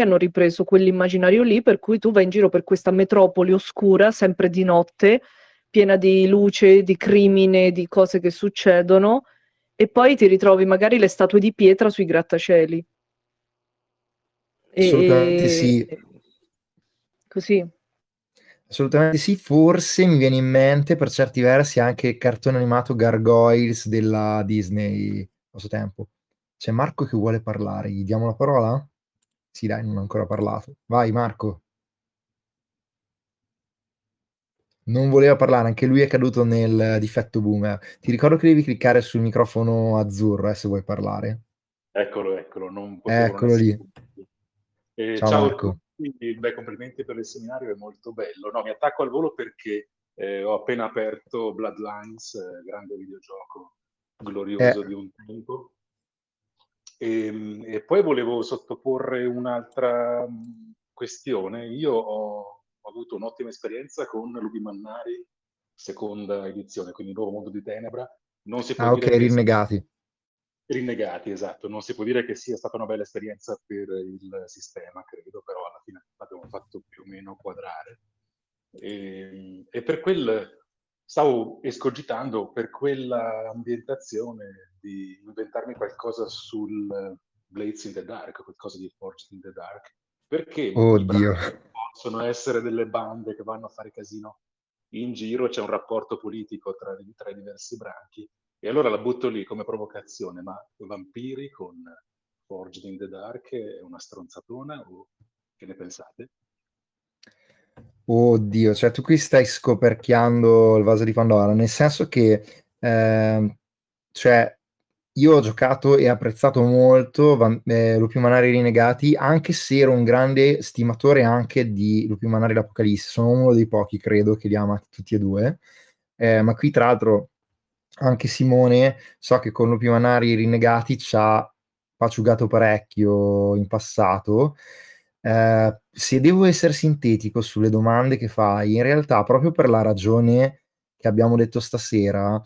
hanno ripreso quell'immaginario lì, per cui tu vai in giro per questa metropoli oscura, sempre di notte, piena di luce, di crimine, di cose che succedono, e poi ti ritrovi magari le statue di pietra sui grattacieli. Assolutamente sì. Così. Assolutamente sì, forse mi viene in mente per certi versi anche il cartone animato Gargoyles della Disney a suo tempo. C'è Marco che vuole parlare, gli diamo la parola? Sì dai, non ho ancora parlato. Vai Marco. Non voleva parlare, anche lui è caduto nel difetto boomer. Ti ricordo che devi cliccare sul microfono azzurro se vuoi parlare. Eccolo, non potevo. Eccolo lì. Ciao Marco. Beh, complimenti per il seminario, è molto bello. No, mi attacco al volo perché ho appena aperto Bloodlines, grande videogioco glorioso di un tempo. E poi volevo sottoporre un'altra questione. Io ho avuto un'ottima esperienza con Lupi Mannari, seconda edizione, quindi il nuovo mondo di Tenebra. Non si può dire Rinnegati, esatto. Non si può dire che sia stata una bella esperienza per il sistema, credo, però alla fine l'abbiamo fatto più o meno quadrare. E per quel... stavo escogitando per quella ambientazione di inventarmi qualcosa sul Blades in the Dark, qualcosa di Forged in the Dark, perché possono essere delle bande che vanno a fare casino in giro, c'è un rapporto politico tra i diversi branchi. E allora la butto lì come provocazione, ma Vampiri con Forged in the Dark è una stronzatona o che ne pensate? Oddio, cioè tu qui stai scoperchiando il vaso di Pandora, nel senso che cioè, io ho giocato e apprezzato molto Lupi Mannari Rinnegati, anche se ero un grande stimatore anche di Lupi Mannari l'Apocalisse, sono uno dei pochi, credo, che li ha amati tutti e due, ma qui tra l'altro... Anche Simone, so che con Lupi Mannari Rinnegati ci ha paciugato parecchio in passato. Se devo essere sintetico sulle domande che fai, in realtà proprio per la ragione che abbiamo detto stasera,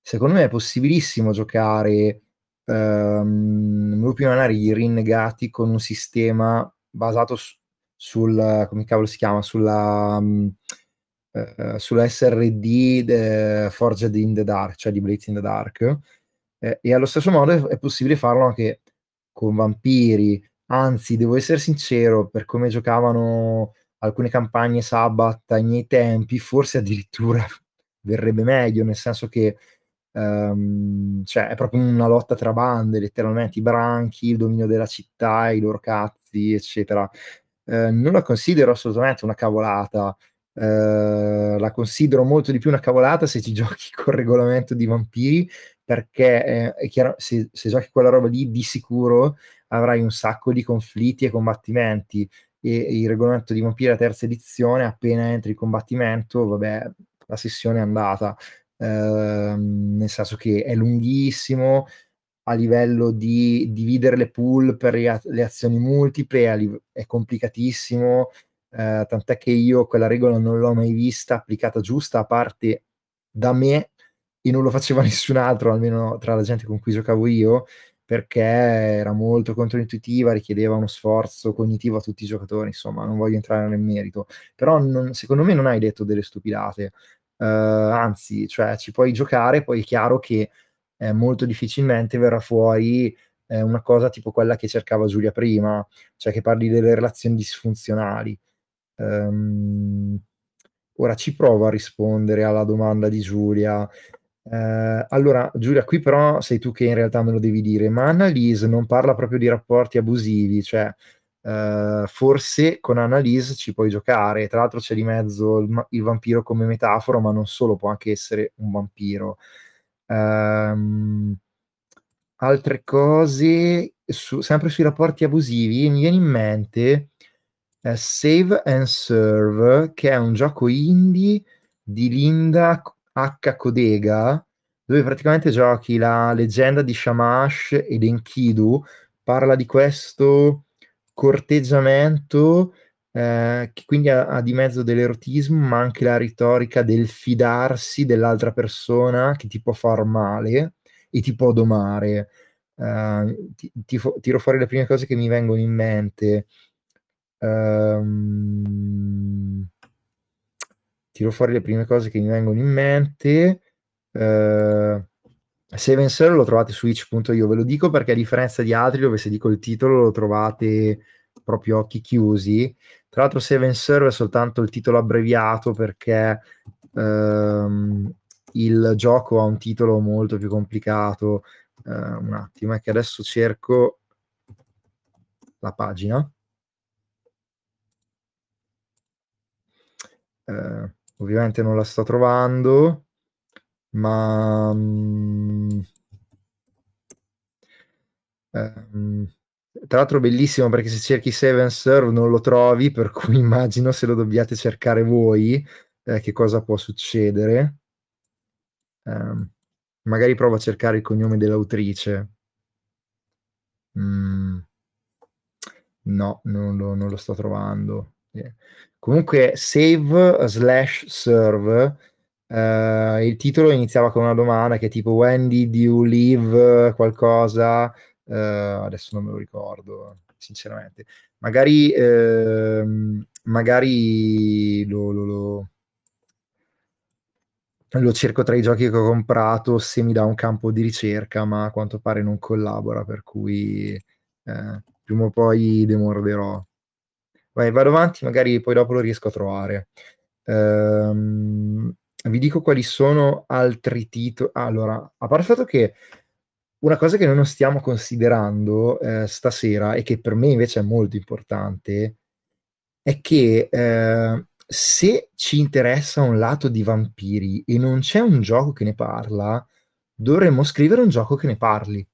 secondo me è possibilissimo giocare Lupi Mannari Rinnegati con un sistema basato sul... come cavolo si chiama? Sulla SRD Forged in the Dark, cioè di Blades in the Dark, e allo stesso modo è possibile farlo anche con Vampiri. Anzi, devo essere sincero, per come giocavano alcune campagne Sabbath ai miei tempi, forse addirittura verrebbe meglio, nel senso che cioè, è proprio una lotta tra bande, letteralmente i branchi, il dominio della città, i loro cazzi, eccetera. Non la considero assolutamente una cavolata. La considero molto di più una cavolata se ci giochi col regolamento di Vampiri, perché è chiaro, se giochi quella roba lì di sicuro avrai un sacco di conflitti e combattimenti, e il regolamento di Vampiri la terza edizione, appena entri in combattimento vabbè, la sessione è andata, nel senso che è lunghissimo a livello di dividere le pool per le azioni multiple, è complicatissimo. Tant'è che io quella regola non l'ho mai vista applicata giusta, a parte da me, e non lo faceva nessun altro, almeno tra la gente con cui giocavo io, perché era molto controintuitiva, richiedeva uno sforzo cognitivo a tutti i giocatori, insomma, non voglio entrare nel merito, però secondo me non hai detto delle stupidate, anzi, cioè ci puoi giocare, poi è chiaro che molto difficilmente verrà fuori una cosa tipo quella che cercava Giulia prima, cioè che parli delle relazioni disfunzionali. Ora ci provo a rispondere alla domanda di Giulia. Allora, Giulia, qui però sei tu che in realtà me lo devi dire, ma Annalise non parla proprio di rapporti abusivi, cioè forse con Annalise ci puoi giocare. Tra l'altro c'è di mezzo il vampiro come metafora, ma non solo, può anche essere un vampiro. Altre cose, sempre sui rapporti abusivi, mi viene in mente Save and Serve, che è un gioco indie di Linda H. Codega, dove praticamente giochi la leggenda di Shamash ed Enkidu. Parla di questo corteggiamento che quindi ha di mezzo dell'erotismo, ma anche la retorica del fidarsi dell'altra persona che ti può far male e ti può domare. Tiro fuori le prime cose che mi vengono in mente. Seven Sir lo trovate su itch.io, ve lo dico perché a differenza di altri dove se dico il titolo lo trovate proprio occhi chiusi. Tra l'altro Seven Sir è soltanto il titolo abbreviato perché il gioco ha un titolo molto più complicato. Un attimo, è che adesso cerco la pagina. Ovviamente non la sto trovando, ma tra l'altro bellissimo perché se cerchi Save and Serve non lo trovi, per cui immagino se lo dobbiate cercare voi che cosa può succedere. Magari provo a cercare il cognome dell'autrice. No, non lo sto trovando. Comunque Save/Serve, il titolo iniziava con una domanda che è tipo when did you leave qualcosa, adesso non me lo ricordo sinceramente, magari lo cerco tra i giochi che ho comprato se mi dà un campo di ricerca, ma a quanto pare non collabora, per cui prima o poi demorderò. Vai, vado avanti, magari poi dopo lo riesco a trovare. Vi dico quali sono altri titoli. Allora, a parte il fatto che una cosa che noi non stiamo considerando stasera, e che per me invece è molto importante, è che se ci interessa un lato di vampiri e non c'è un gioco che ne parla, dovremmo scrivere un gioco che ne parli.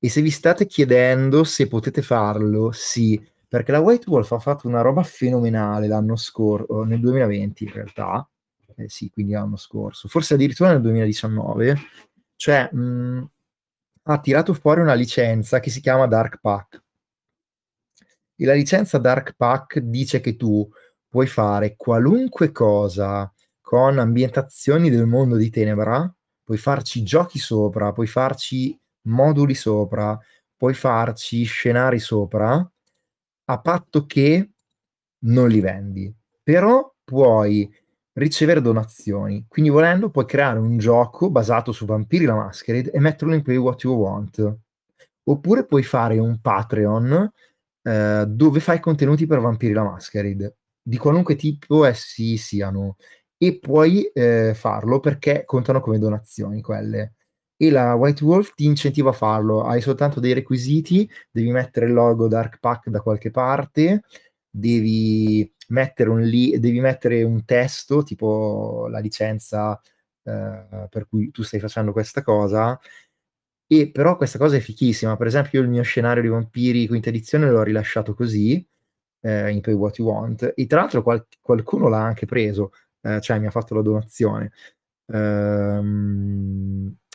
E se vi state chiedendo se potete farlo, sì, perché la White Wolf ha fatto una roba fenomenale l'anno scorso, nel 2020 in realtà, sì, quindi l'anno scorso, forse addirittura nel 2019, cioè ha tirato fuori una licenza che si chiama Dark Pack. E la licenza Dark Pack dice che tu puoi fare qualunque cosa con ambientazioni del mondo di Tenebra, puoi farci giochi sopra, puoi farci moduli sopra, puoi farci scenari sopra, a patto che non li vendi. Però puoi ricevere donazioni, quindi volendo puoi creare un gioco basato su Vampiri la Masquerade e metterlo in Play What You Want. Oppure puoi fare un Patreon dove fai contenuti per Vampiri la Masquerade, di qualunque tipo essi siano, e puoi farlo perché contano come donazioni quelle. E la White Wolf ti incentiva a farlo, hai soltanto dei requisiti, devi mettere il logo Dark Pack da qualche parte, devi mettere un testo, tipo la licenza per cui tu stai facendo questa cosa, e però questa cosa è fichissima. Per esempio il mio scenario di Vampiri quinta edizione l'ho rilasciato così, in Pay What You Want, e tra l'altro qualcuno l'ha anche preso, cioè mi ha fatto la donazione.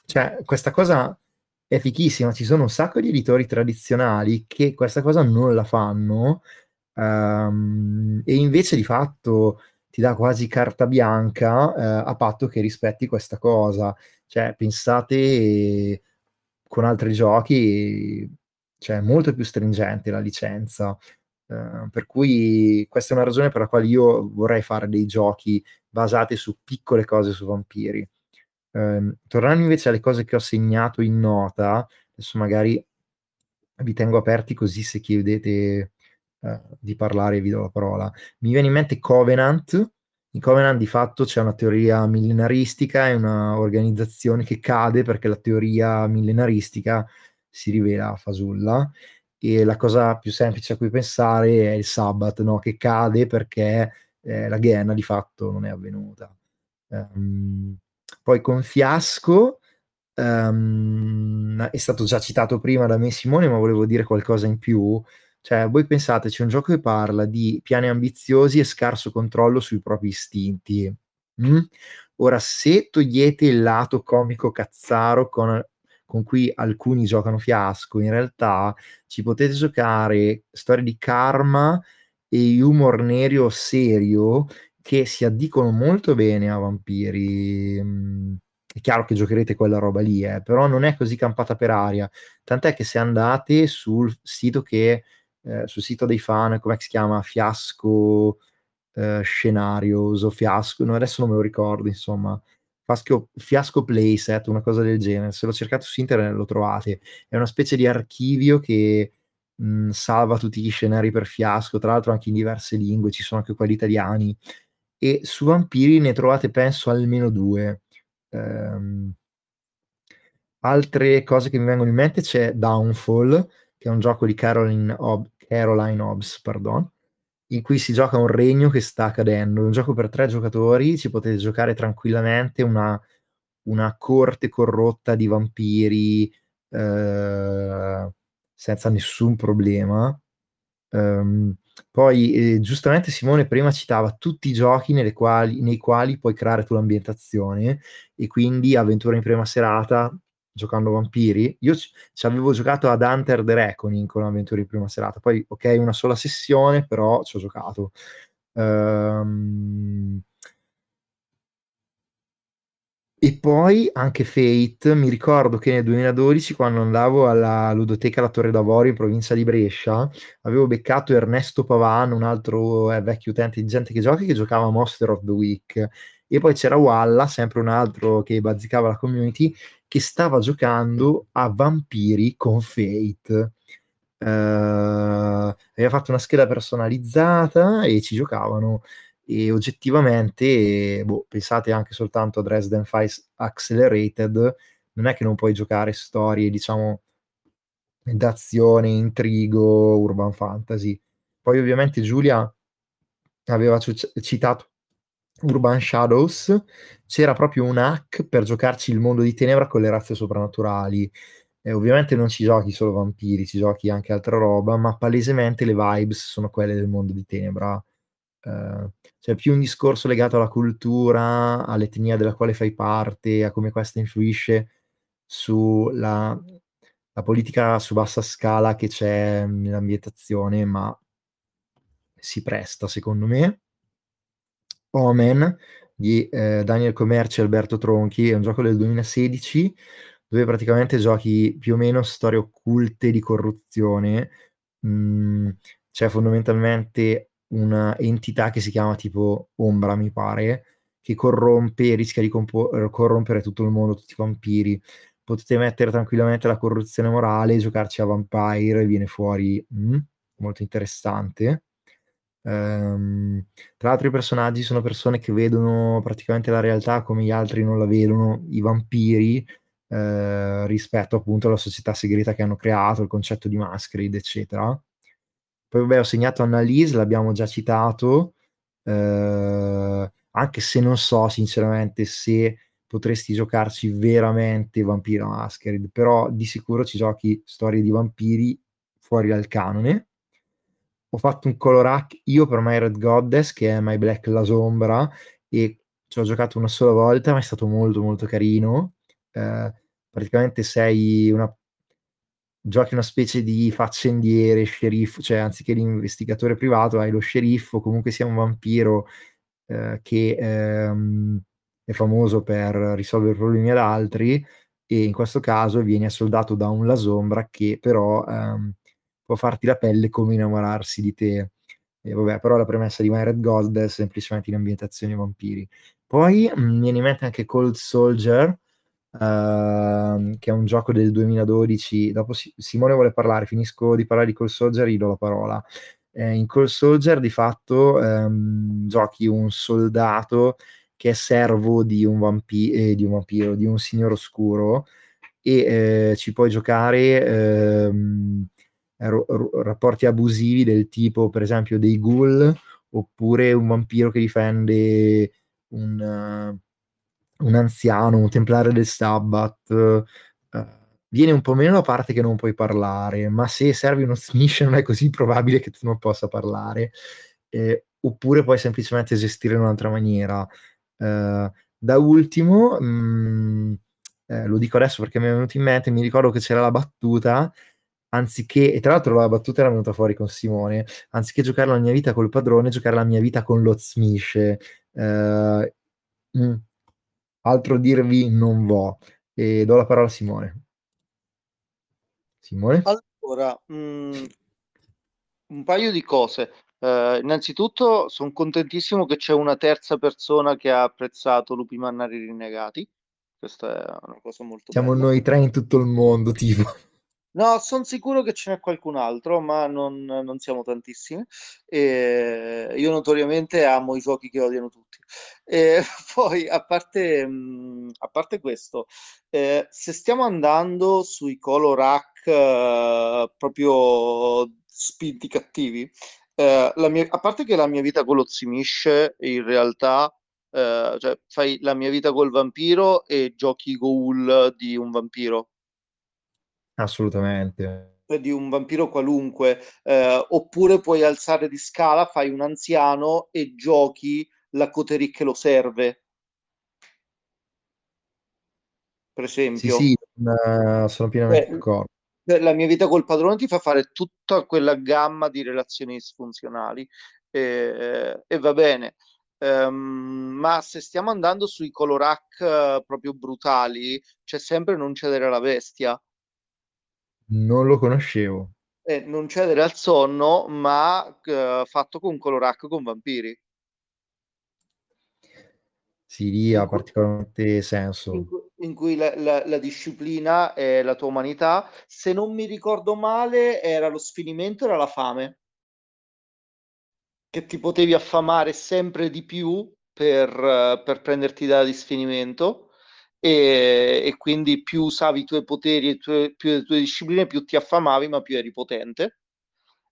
Cioè, questa cosa è fichissima, ci sono un sacco di editori tradizionali che questa cosa non la fanno, e invece di fatto ti dà quasi carta bianca a patto che rispetti questa cosa. Cioè, pensate con altri giochi, cioè, è molto più stringente la licenza, per cui questa è una ragione per la quale io vorrei fare dei giochi basati su piccole cose su vampiri. Tornando invece alle cose che ho segnato in nota, adesso magari vi tengo aperti così se chiedete di parlare vi do la parola. Mi viene in mente Covenant, In Covenant di fatto c'è una teoria millenaristica e una organizzazione che cade perché la teoria millenaristica si rivela fasulla, e la cosa più semplice a cui pensare è il Sabbath, no? Che cade perché la Ghenna di fatto non è avvenuta. Poi con Fiasco è stato già citato prima da me Simone, ma volevo dire qualcosa in più. Cioè, voi pensate, c'è un gioco che parla di piani ambiziosi e scarso controllo sui propri istinti. Ora, se togliete il lato comico cazzaro con cui alcuni giocano Fiasco, in realtà ci potete giocare storie di karma e humor nero serio che si addicono molto bene a Vampiri. È chiaro che giocherete quella roba lì, però non è così campata per aria. Tant'è che se andate sul sito che... sul sito dei fan, come si chiama? Fiasco Scenarios o Fiasco, no, adesso non me lo ricordo, insomma, Fiasco Playset, una cosa del genere. Se lo cercate su internet lo trovate, è una specie di archivio che salva tutti gli scenari per Fiasco, tra l'altro anche in diverse lingue, ci sono anche quelli italiani, e su Vampiri ne trovate penso almeno due. Altre cose che mi vengono in mente, c'è Downfall, che è un gioco di Caroline Hobbs, pardon, in cui si gioca un regno che sta cadendo. È un gioco per 3 giocatori, ci potete giocare tranquillamente una corte corrotta di vampiri senza nessun problema. Poi giustamente Simone prima citava tutti i giochi nei quali puoi creare tu l'ambientazione, e quindi Avventura in Prima Serata giocando Vampiri. Io ci avevo giocato ad Hunter the Reckoning con Avventura in Prima Serata, poi ok, una sola sessione, però ci ho giocato. E poi anche Fate, mi ricordo che nel 2012, quando andavo alla ludoteca La Torre d'Avorio in provincia di Brescia, avevo beccato Ernesto Pavan, un altro vecchio utente di Gente che Gioca, che giocava Monster of the Week, e poi c'era Walla, sempre un altro che bazzicava la community, che stava giocando a Vampiri con Fate. Aveva fatto una scheda personalizzata e ci giocavano, e oggettivamente pensate anche soltanto a Dresden Files Accelerated, non è che non puoi giocare storie, diciamo, d'azione, intrigo, urban fantasy. Poi ovviamente Giulia aveva citato Urban Shadows, c'era proprio un hack per giocarci il mondo di Tenebra con le razze soprannaturali. Ovviamente non ci giochi solo vampiri, ci giochi anche altra roba, ma palesemente le vibes sono quelle del mondo di Tenebra. C'è più un discorso legato alla cultura, all'etnia della quale fai parte, a come questa influisce sulla politica su bassa scala che c'è nell'ambientazione, ma si presta, secondo me. Omen di Daniel Commerci e Alberto Tronchi è un gioco del 2016 dove praticamente giochi più o meno storie occulte di corruzione. C'è fondamentalmente un'entità che si chiama tipo Ombra, mi pare, che corrompe, rischia di corrompere tutto il mondo, tutti i vampiri. Potete mettere tranquillamente la corruzione morale, giocarci a Vampire, viene fuori molto interessante. Tra l'altro i personaggi sono persone che vedono praticamente la realtà come gli altri non la vedono, i vampiri, rispetto appunto alla società segreta che hanno creato, il concetto di Masquerade, eccetera. Poi vabbè, ho segnato Annalise, l'abbiamo già citato, anche se non so sinceramente se potresti giocarci veramente Vampire Masquerade, però di sicuro ci giochi storie di vampiri fuori dal canone. Ho fatto un color hack io per My Red Goddess, che è My Black La Sombra, e ci ho giocato una sola volta, ma è stato molto molto carino. Praticamente giochi una specie di faccendiere, sceriffo, cioè anziché l'investigatore privato hai lo sceriffo, comunque sia un vampiro che è famoso per risolvere problemi ad altri, e in questo caso viene assoldato da un La Sombra che però... può farti la pelle come innamorarsi di te. E vabbè, però la premessa di My Red Goddess è semplicemente in ambientazione vampiri. Poi mi viene in mente anche Call Soldier, che è un gioco del 2012. Dopo Simone vuole parlare, finisco di parlare di Call Soldier e do la parola. In Call Soldier di fatto giochi un soldato che è servo di un vampiro, di un signor oscuro, e ci puoi giocare rapporti abusivi del tipo, per esempio, dei ghoul, oppure un vampiro che difende un anziano, un templare del Sabbath. Viene un po' meno la parte che non puoi parlare, ma se servi uno snitch non è così probabile che tu non possa parlare, oppure puoi semplicemente gestire in un'altra maniera. Da ultimo, lo dico adesso perché mi è venuto in mente, mi ricordo che c'era la battuta, anziché, e tra l'altro la battuta era venuta fuori con Simone, anziché giocare la mia vita col padrone, giocare la mia vita con lo snitch. Altro dirvi non vo', e do la parola a Simone. Simone? Allora, un paio di cose. Innanzitutto sono contentissimo che c'è una terza persona che ha apprezzato Lupi Mannari Rinnegati. Questa è una cosa molto bella. Siamo noi tre in tutto il mondo, tipo. No, sono sicuro che ce n'è qualcun altro, ma non siamo tantissimi. Io notoriamente amo i giochi che odiano tutti. Poi, a parte questo, se stiamo andando sui color hack proprio spinti cattivi, a parte che la mia vita con lo Zimisce, in realtà, cioè, fai la mia vita col vampiro e giochi ghoul di un vampiro. Assolutamente. Di un vampiro qualunque, oppure puoi alzare di scala, fai un anziano e giochi la Coterie che lo serve, per esempio. Sì, sono pienamente d'accordo. La mia vita col padrone ti fa fare tutta quella gamma di relazioni disfunzionali, e va bene. Ma se stiamo andando sui color hack proprio brutali, c'è sempre Non cedere alla bestia. Non lo conoscevo. Non cedere al sonno, ma fatto con color hack con vampiri. Sì, lì ha particolarmente senso. In cui la disciplina è la tua umanità. Se non mi ricordo male, era lo sfinimento, era la fame. Che ti potevi affamare sempre di più per prenderti da di sfinimento. E quindi più usavi i tuoi poteri e più le tue discipline, più ti affamavi, ma più eri potente.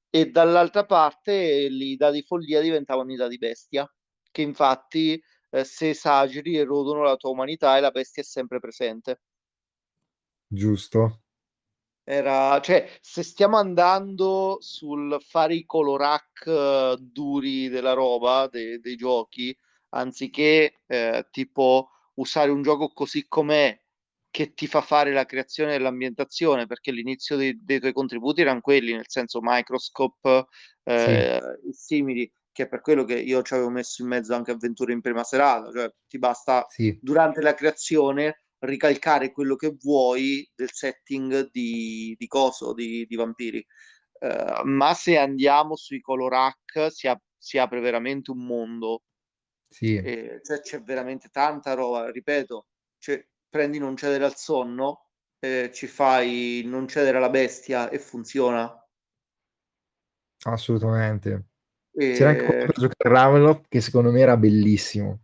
E dall'altra parte i dadi di follia diventavano i dadi di bestia, che infatti se esageri erodono la tua umanità, e la bestia è sempre presente. Giusto. Cioè, se stiamo andando sul fare i color hack duri della roba, dei giochi, anziché tipo usare un gioco così com'è che ti fa fare la creazione dell'ambientazione, perché l'inizio dei tuoi contributi erano quelli, nel senso Microscope, sì, simili, che è per quello che io ci avevo messo in mezzo anche Avventura in Prima Serata, cioè ti basta durante la creazione ricalcare quello che vuoi del setting di vampiri. Ma se andiamo sui color hack si apre veramente un mondo. Sì. Cioè, c'è veramente tanta roba, ripeto, cioè, prendi Non cedere al sonno, ci fai Non cedere alla bestia e funziona assolutamente. C'era anche un per giocare a Ravenloft che secondo me era bellissimo,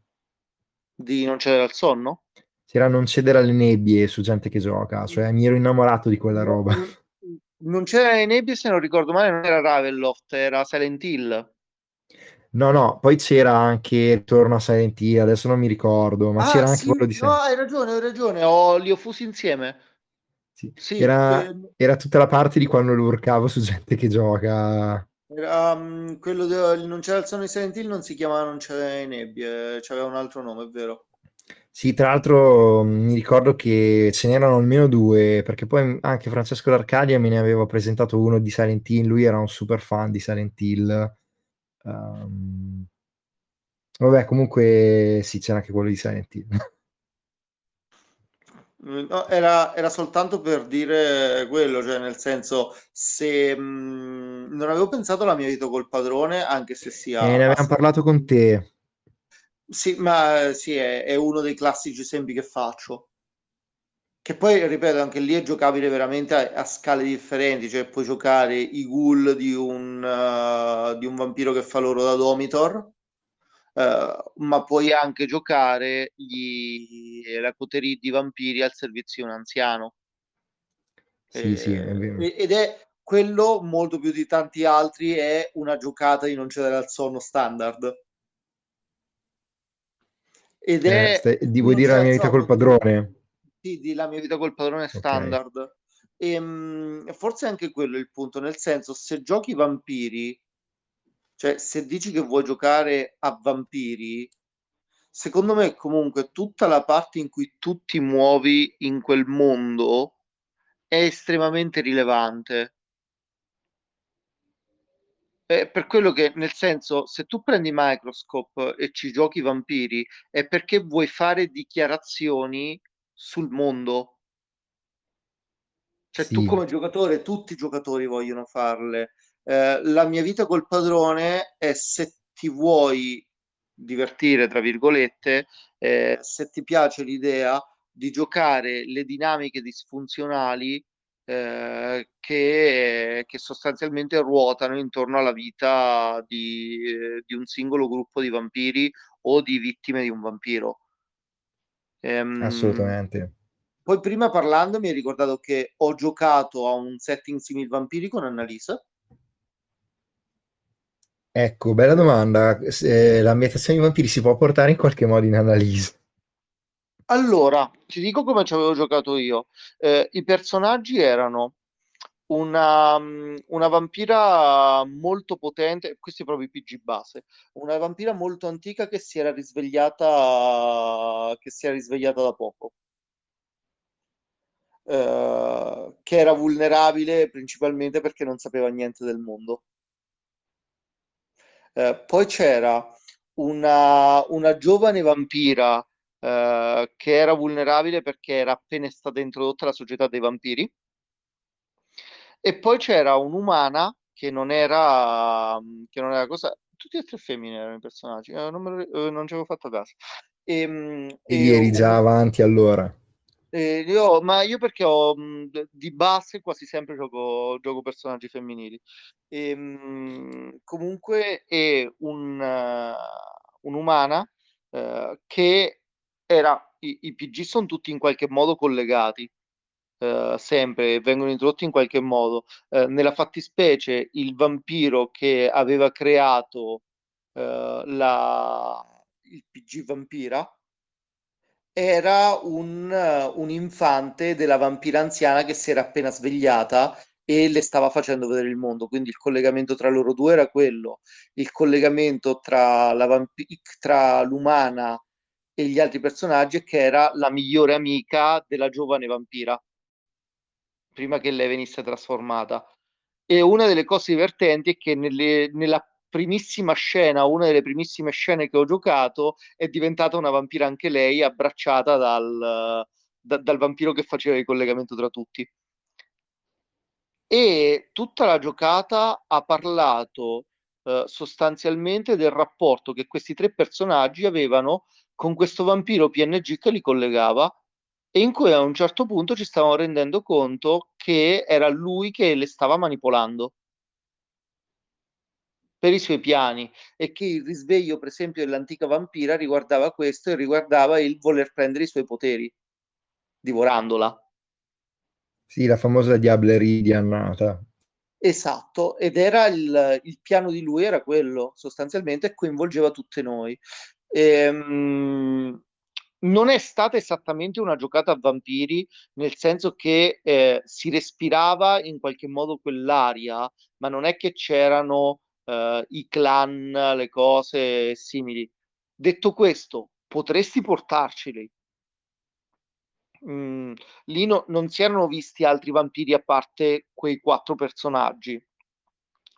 di Non cedere al sonno, c'era Non cedere alle nebbie su gente che gioca, cioè mi ero innamorato di quella roba. Non c'era le nebbie, se non ricordo male non era Ravenloft, era Silent Hill. No, poi c'era anche Ritorno a Silent Hill, adesso non mi ricordo, ma c'era anche quello di Silent Hill. No, hai ragione, li ho fusi insieme. Sì, era tutta la parte di quando lo urcavo su gente che gioca. Era, quello Non c'era il sonno di Silent Hill, non si chiamava Non c'era nebbie, c'aveva un altro nome, è vero. Sì, tra l'altro mi ricordo che ce n'erano almeno due, perché poi anche Francesco d'Arcadia me ne aveva presentato uno di Silent Hill, lui era un super fan di Silent Hill. Vabbè, comunque sì, c'era anche quello di Silent Hill. No, era soltanto per dire quello, cioè nel senso, se non avevo pensato alla mia vita col padrone, anche se sia ne avevamo parlato con te. Sì, ma sì, è uno dei classici esempi che faccio, Che poi, ripeto, anche lì è giocabile veramente a scale differenti, cioè puoi giocare i ghoul di un vampiro che fa loro da Domitor, ma puoi anche giocare la coterie di vampiri al servizio di un anziano. Sì, sì, è vero. Ed è quello, molto più di tanti altri, è una giocata di Non cedere al sonno standard. Ed è... vuoi dire La mia vita col padrone? Di La mia vita col padrone standard, okay. E forse anche quello è il punto, nel senso, se giochi vampiri, cioè se dici che vuoi giocare a vampiri, secondo me comunque tutta la parte in cui tu ti muovi in quel mondo è estremamente rilevante, per quello che, nel senso, se tu prendi Microscope e ci giochi vampiri è perché vuoi fare dichiarazioni sul mondo, cioè sì. Tu come giocatore, tutti i giocatori vogliono farle. La mia vita col padrone è, se ti vuoi divertire tra virgolette, se ti piace l'idea di giocare le dinamiche disfunzionali che sostanzialmente ruotano intorno alla vita di un singolo gruppo di vampiri o di vittime di un vampiro. Assolutamente. Poi prima, parlando, mi hai ricordato che ho giocato a un setting simil vampiri con Annalise. Ecco, bella domanda. L'ambientazione di vampiri si può portare in qualche modo in Annalise? Allora, ti dico come ci avevo giocato io. I personaggi erano una vampira molto potente, questi proprio i PG base, una vampira molto antica che si era risvegliata da poco, che era vulnerabile principalmente perché non sapeva niente del mondo. Poi c'era una giovane vampira che era vulnerabile perché era appena stata introdotta la società dei vampiri. E poi c'era un'umana che non era cosa. Tutti e tre femmine erano i personaggi, non ci avevo fatto caso. E eri già avanti allora? Ma io perché ho di base quasi sempre gioco personaggi femminili. Comunque è un'umana che era... I PG sono tutti in qualche modo collegati. Sempre vengono introdotti in qualche modo. Nella fattispecie il vampiro che aveva creato il PG vampira era un infante della vampira anziana che si era appena svegliata e le stava facendo vedere il mondo, quindi il collegamento tra loro due era quello. Il collegamento tra l'umana e gli altri personaggi, che era la migliore amica della giovane vampira prima che lei venisse trasformata. E una delle cose divertenti è che una delle primissime scene che ho giocato, è diventata una vampira anche lei, abbracciata dal vampiro che faceva il collegamento tra tutti. E tutta la giocata ha parlato sostanzialmente del rapporto che questi tre personaggi avevano con questo vampiro PNG che li collegava, e in cui a un certo punto ci stavamo rendendo conto che era lui che le stava manipolando per i suoi piani, e che il risveglio, per esempio, dell'antica vampira riguardava questo, e riguardava il voler prendere i suoi poteri divorandola. Sì, la famosa diablerie di Annata. Esatto, ed era il piano di lui, era quello sostanzialmente, e coinvolgeva tutte noi. Non è stata esattamente una giocata a vampiri, nel senso che si respirava in qualche modo quell'aria, ma non è che c'erano i clan, le cose simili. Detto questo, potresti portarceli. Lì non si erano visti altri vampiri a parte quei quattro personaggi,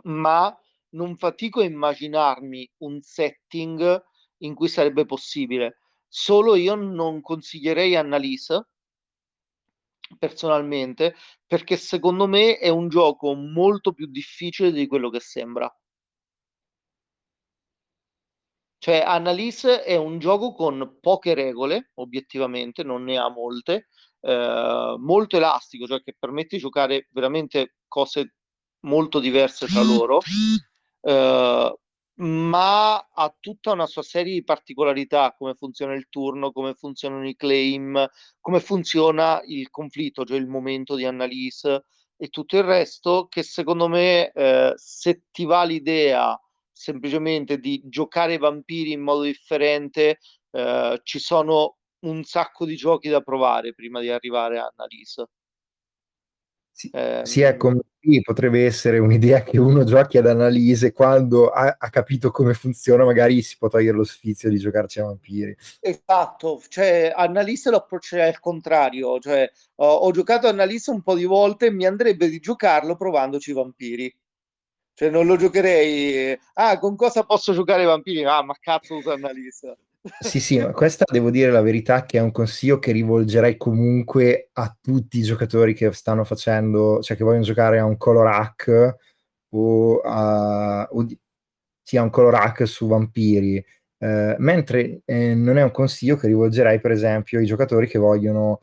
ma non fatico a immaginarmi un setting in cui sarebbe possibile. Solo io non consiglierei Annalise personalmente, perché secondo me è un gioco molto più difficile di quello che sembra. Cioè Annalise è un gioco con poche regole, obiettivamente, non ne ha molte, molto elastico, cioè che permette di giocare veramente cose molto diverse tra loro, ma ha tutta una sua serie di particolarità, come funziona il turno, come funzionano i claim, come funziona il conflitto, cioè il momento di Annalise e tutto il resto, che secondo me se ti va l'idea semplicemente di giocare vampiri in modo differente, ci sono un sacco di giochi da provare prima di arrivare a Annalise. Sì, ecco, potrebbe essere un'idea che uno giochi ad Annalise quando ha capito come funziona, magari si può togliere lo sfizio di giocarci a vampiri. Esatto, cioè Annalise lo approccerei al contrario, cioè ho giocato Annalise un po' di volte e mi andrebbe di giocarlo provandoci i vampiri. Cioè non lo giocherei, con cosa posso giocare i vampiri? Ma cazzo, usa Annalise. Sì, sì, ma questa devo dire la verità che è un consiglio che rivolgerei comunque a tutti i giocatori che stanno facendo, cioè che vogliono giocare a un color hack o un color hack su vampiri, mentre non è un consiglio che rivolgerei per esempio ai giocatori che vogliono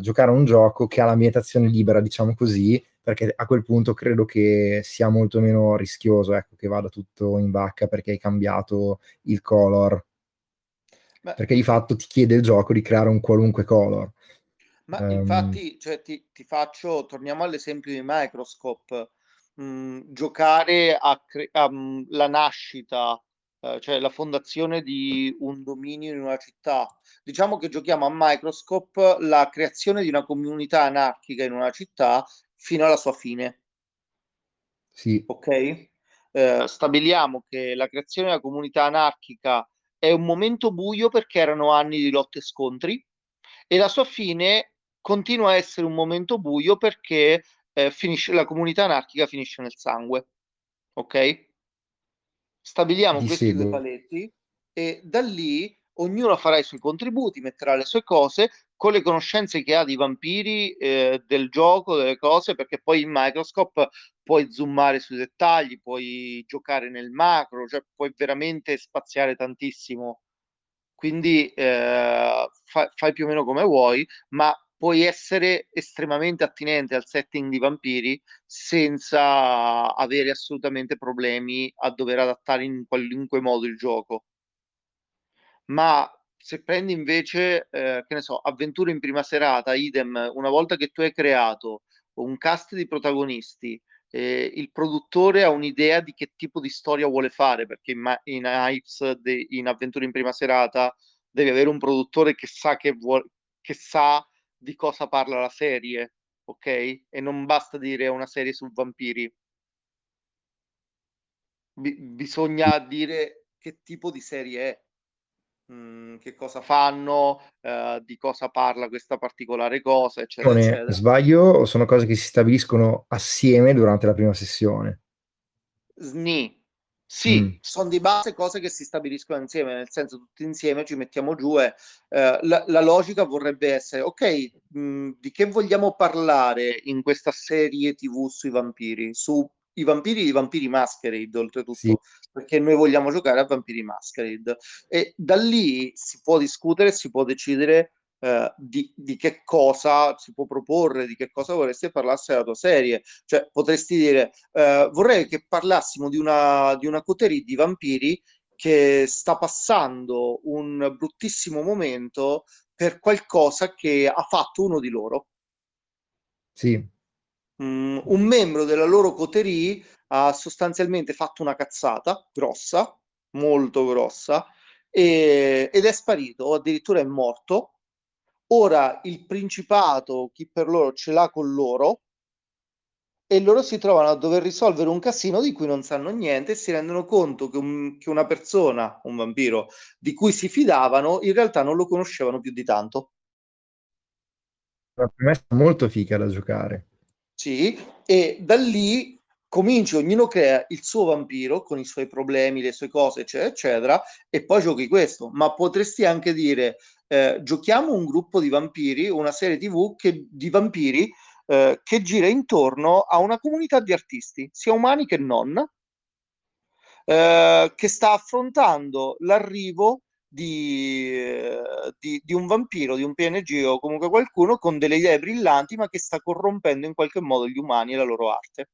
giocare a un gioco che ha l'ambientazione libera, diciamo così, perché a quel punto credo che sia molto meno rischioso, ecco, che vada tutto in vacca perché hai cambiato il color. Beh, perché di fatto ti chiede il gioco di creare un qualunque color. Ma infatti, cioè, ti faccio, torniamo all'esempio di Microscope, giocare la nascita, cioè la fondazione di un dominio in una città. Diciamo che giochiamo a Microscope la creazione di una comunità anarchica in una città fino alla sua fine. Sì. Ok? Stabiliamo che la creazione della comunità anarchica è un momento buio perché erano anni di lotte e scontri, e la sua fine continua a essere un momento buio perché la comunità anarchica finisce nel sangue. Ok? Stabiliamo questi due paletti e da lì ognuno farà i suoi contributi, metterà le sue cose con le conoscenze che ha di vampiri, del gioco, delle cose, perché poi in Microscope puoi zoomare sui dettagli, puoi giocare nel macro, cioè puoi veramente spaziare tantissimo, quindi fai più o meno come vuoi, ma puoi essere estremamente attinente al setting di vampiri senza avere assolutamente problemi a dover adattare in qualunque modo il gioco. Ma se prendi invece, che ne so, Avventura in Prima Serata, idem, una volta che tu hai creato un cast di protagonisti, il produttore ha un'idea di che tipo di storia vuole fare, perché in Avventura in Prima Serata devi avere un produttore che sa di cosa parla la serie, ok? E non basta dire una serie su vampiri. Bisogna dire che tipo di serie è, che cosa fanno, di cosa parla questa particolare cosa, eccetera, eccetera. Sbaglio o sono cose che si stabiliscono assieme durante la prima sessione? Sono di base cose che si stabiliscono insieme, nel senso tutti insieme ci mettiamo giù e la logica vorrebbe essere ok, di che vogliamo parlare in questa serie TV sui vampiri, i Vampiri Masquerade, oltretutto, sì, perché noi vogliamo giocare a Vampiri Masquerade, e da lì si può discutere, si può decidere di che cosa si può proporre, di che cosa vorresti parlarsi alla tua serie. Cioè potresti dire vorrei che parlassimo di una coterie di vampiri che sta passando un bruttissimo momento per qualcosa che ha fatto uno di loro. Sì. Un membro della loro coterie ha sostanzialmente fatto una cazzata grossa, molto grossa, ed è sparito, o addirittura è morto. Ora il principato, chi per loro, ce l'ha con loro, e loro si trovano a dover risolvere un casino di cui non sanno niente e si rendono conto che una persona, un vampiro, di cui si fidavano, in realtà non lo conoscevano più di tanto. Per me è molto figa da giocare. Sì, e da lì cominci, ognuno crea il suo vampiro con i suoi problemi, le sue cose, eccetera, eccetera, e poi giochi questo. Ma potresti anche dire, giochiamo un gruppo di vampiri, una serie TV di vampiri che gira intorno a una comunità di artisti, sia umani che non, che sta affrontando l'arrivo di un vampiro, di un PNG o comunque qualcuno con delle idee brillanti, ma che sta corrompendo in qualche modo gli umani e la loro arte.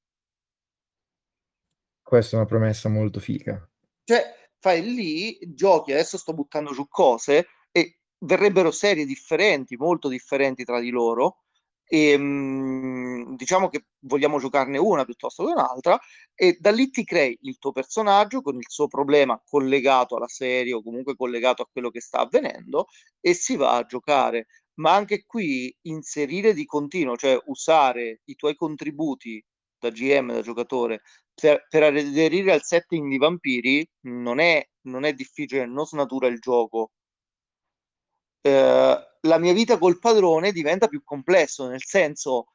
Questa è una promessa molto figa. Cioè, fai lì, giochi, adesso sto buttando giù cose e verrebbero serie differenti, molto differenti tra di loro, e diciamo che vogliamo giocarne una piuttosto che un'altra, e da lì ti crei il tuo personaggio con il suo problema collegato alla serie o comunque collegato a quello che sta avvenendo, e si va a giocare. Ma anche qui inserire di continuo, cioè usare i tuoi contributi da GM, da giocatore, per aderire al setting di Vampiri non è difficile, non snatura il gioco. La mia vita col padrone diventa più complesso, nel senso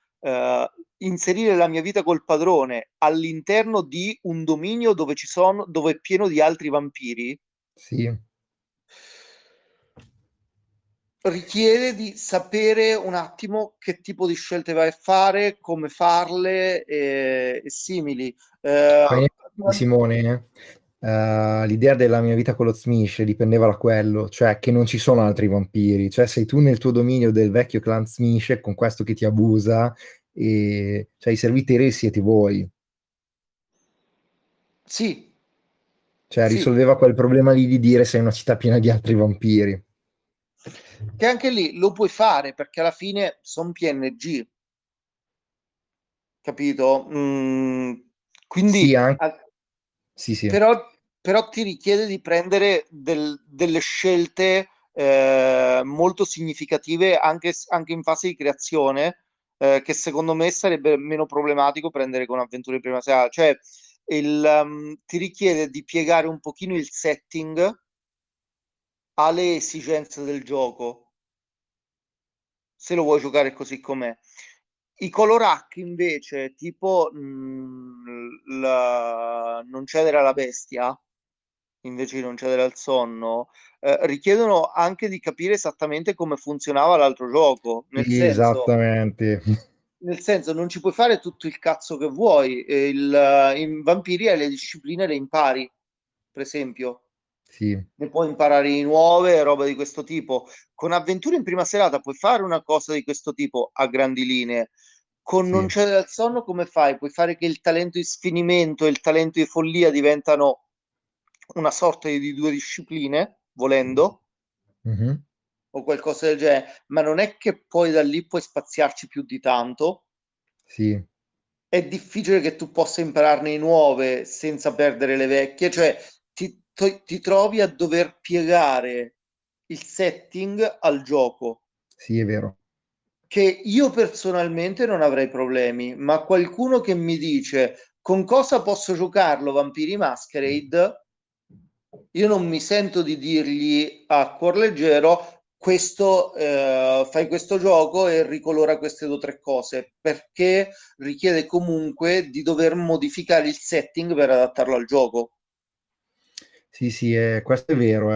inserire la mia vita col padrone all'interno di un dominio dove è pieno di altri vampiri, sì, richiede di sapere un attimo che tipo di scelte vai a fare, come farle e simili. Simone, l'idea della mia vita con lo Smish dipendeva da quello, cioè che non ci sono altri vampiri, cioè sei tu nel tuo dominio del vecchio clan Smish con questo che ti abusa, e cioè i servitori siete voi. Sì. Cioè sì, risolveva quel problema lì di dire sei una città piena di altri vampiri. Che anche lì lo puoi fare, perché alla fine sono PNG. Capito? Quindi... Sì, anche... Sì. Però ti richiede di prendere delle scelte molto significative anche in fase di creazione, che secondo me sarebbe meno problematico prendere con Avventura in Prima Serata. Cioè ti richiede di piegare un pochino il setting alle esigenze del gioco, se lo vuoi giocare così com'è. I color hack invece, tipo Non cedere alla bestia, invece di Non cedere al sonno, richiedono anche di capire esattamente come funzionava l'altro gioco. Esattamente. Nel senso, non ci puoi fare tutto il cazzo che vuoi. In Vampiri le discipline le impari, per esempio. Sì. Ne puoi imparare di nuove, roba di questo tipo. Con Avventura in Prima Serata puoi fare una cosa di questo tipo a grandi linee. Con sì. Non cedere al sonno come fai? Puoi fare che il talento di sfinimento e il talento di follia diventano una sorta di due discipline, volendo, o qualcosa del genere, ma non è che poi da lì puoi spaziarci più di tanto. Sì. È difficile che tu possa impararne nuove senza perdere le vecchie, cioè ti trovi a dover piegare il setting al gioco. Sì, è vero. Che io personalmente non avrei problemi, ma qualcuno che mi dice con cosa posso giocarlo Vampiri Masquerade, io non mi sento di dirgli a cuor leggero fai questo gioco e ricolora queste due o tre cose, perché richiede comunque di dover modificare il setting per adattarlo al gioco. Sì, questo è vero.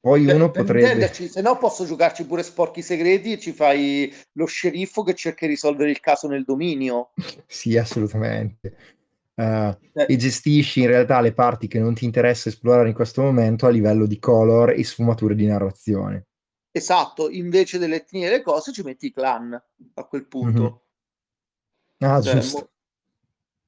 Poi uno potrebbe... Intenderci, se no posso giocarci pure Sporchi Segreti e ci fai lo sceriffo che cerca di risolvere il caso nel dominio. Sì, assolutamente. E gestisci in realtà le parti che non ti interessa esplorare in questo momento a livello di color e sfumature di narrazione. Esatto, invece delle etnie e le cose ci metti i clan a quel punto. Ah, cioè, giusto.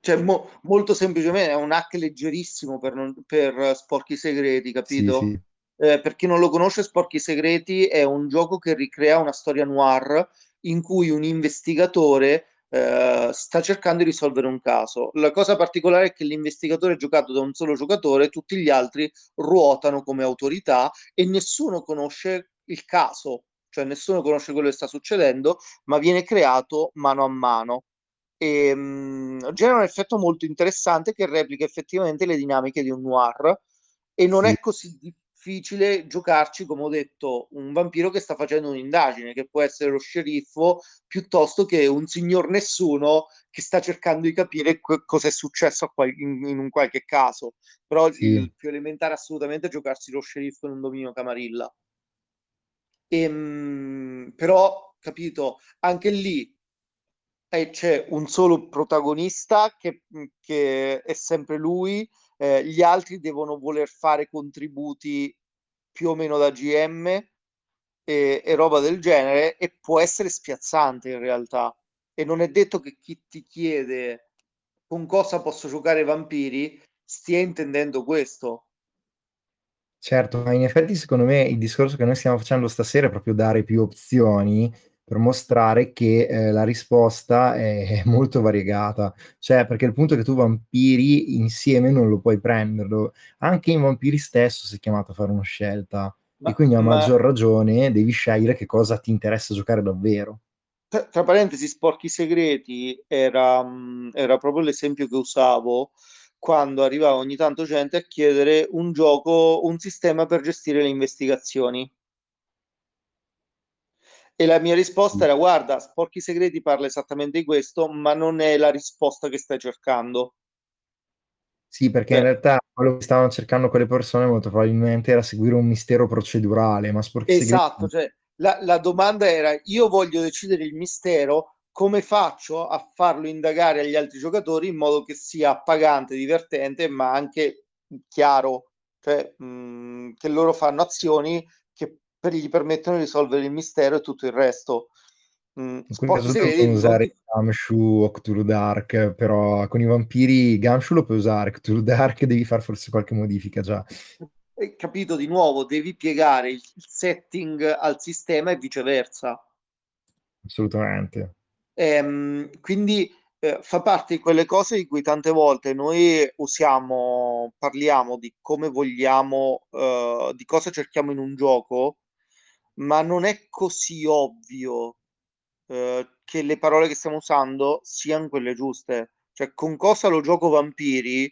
Cioè, molto semplicemente è un hack leggerissimo per Sporchi Segreti, capito? Sì. Per chi non lo conosce, Sporchi Segreti è un gioco che ricrea una storia noir in cui un investigatore sta cercando di risolvere un caso. La cosa particolare è che l'investigatore è giocato da un solo giocatore, tutti gli altri ruotano come autorità e nessuno conosce il caso, cioè nessuno conosce quello che sta succedendo, ma viene creato mano a mano. E genera un effetto molto interessante che replica effettivamente le dinamiche di un noir, e non sì. È così difficile giocarci, come ho detto, un vampiro che sta facendo un'indagine, che può essere lo sceriffo piuttosto che un signor nessuno che sta cercando di capire cosa è successo in un qualche caso. Però sì. Il più elementare assolutamente è giocarsi lo sceriffo in un dominio Camarilla. Però, capito, anche lì e c'è un solo protagonista che è sempre lui, gli altri devono voler fare contributi più o meno da GM e roba del genere, e può essere spiazzante in realtà, e non è detto che chi ti chiede con cosa posso giocare Vampiri stia intendendo questo. Certo, ma in effetti secondo me il discorso che noi stiamo facendo stasera è proprio dare più opzioni per mostrare che la risposta è molto variegata, cioè perché il punto è che tu Vampiri insieme non lo puoi prenderlo, anche in Vampiri stesso sei chiamato a fare una scelta, e quindi a maggior ragione devi scegliere che cosa ti interessa giocare davvero. Tra parentesi, Sporchi Segreti era proprio l'esempio che usavo quando arrivava ogni tanto gente a chiedere un gioco, un sistema per gestire le investigazioni. E la mia risposta era: guarda, Sporchi Segreti parla esattamente di questo, ma non è la risposta che stai cercando. Sì, perché in realtà quello che stavano cercando quelle persone molto probabilmente era seguire un mistero procedurale, ma Sporchi Esatto, Segreti... cioè la domanda era: io voglio decidere il mistero, come faccio a farlo indagare agli altri giocatori in modo che sia appagante, divertente, ma anche chiaro, cioè che loro fanno azioni che gli permettono di risolvere il mistero e tutto il resto. In quel caso tu puoi usare Gamshu o Cthulhu Dark, però con i Vampiri Gamshu lo puoi usare, Cthulhu Dark devi fare forse qualche modifica già. Capito, di nuovo devi piegare il setting al sistema e viceversa. Assolutamente. Quindi fa parte di quelle cose di cui tante volte noi parliamo di come vogliamo, di cosa cerchiamo in un gioco, ma non è così ovvio che le parole che stiamo usando siano quelle giuste. Cioè, con cosa lo gioco Vampiri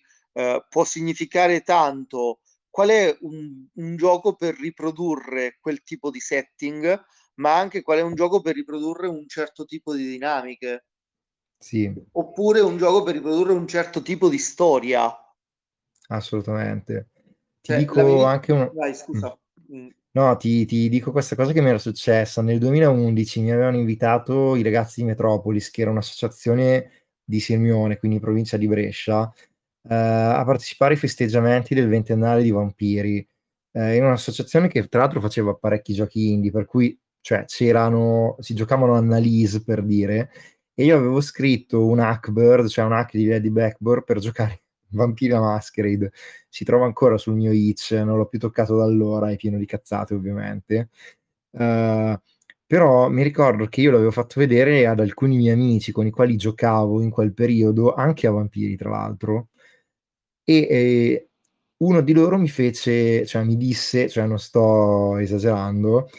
può significare tanto. Qual è un gioco per riprodurre quel tipo di setting, ma anche qual è un gioco per riprodurre un certo tipo di dinamiche. Sì. Oppure un gioco per riprodurre un certo tipo di storia. Assolutamente. Ti dico questa cosa che mi era successa. Nel 2011 mi avevano invitato i ragazzi di Metropolis, che era un'associazione di Sirmione, quindi provincia di Brescia, a partecipare ai festeggiamenti del ventennale di Vampiri. Era un'associazione che tra l'altro faceva parecchi giochi indie, per cui si giocavano Annalise, per dire, e io avevo scritto un Hackbird, cioè un hack di Lady Blackbird, per giocare Vampiri la Masquerade. Si trova ancora sul mio itch, non l'ho più toccato da allora, è pieno di cazzate ovviamente, però mi ricordo che io l'avevo fatto vedere ad alcuni miei amici con i quali giocavo in quel periodo, anche a Vampiri tra l'altro, e uno di loro mi disse, non sto esagerando,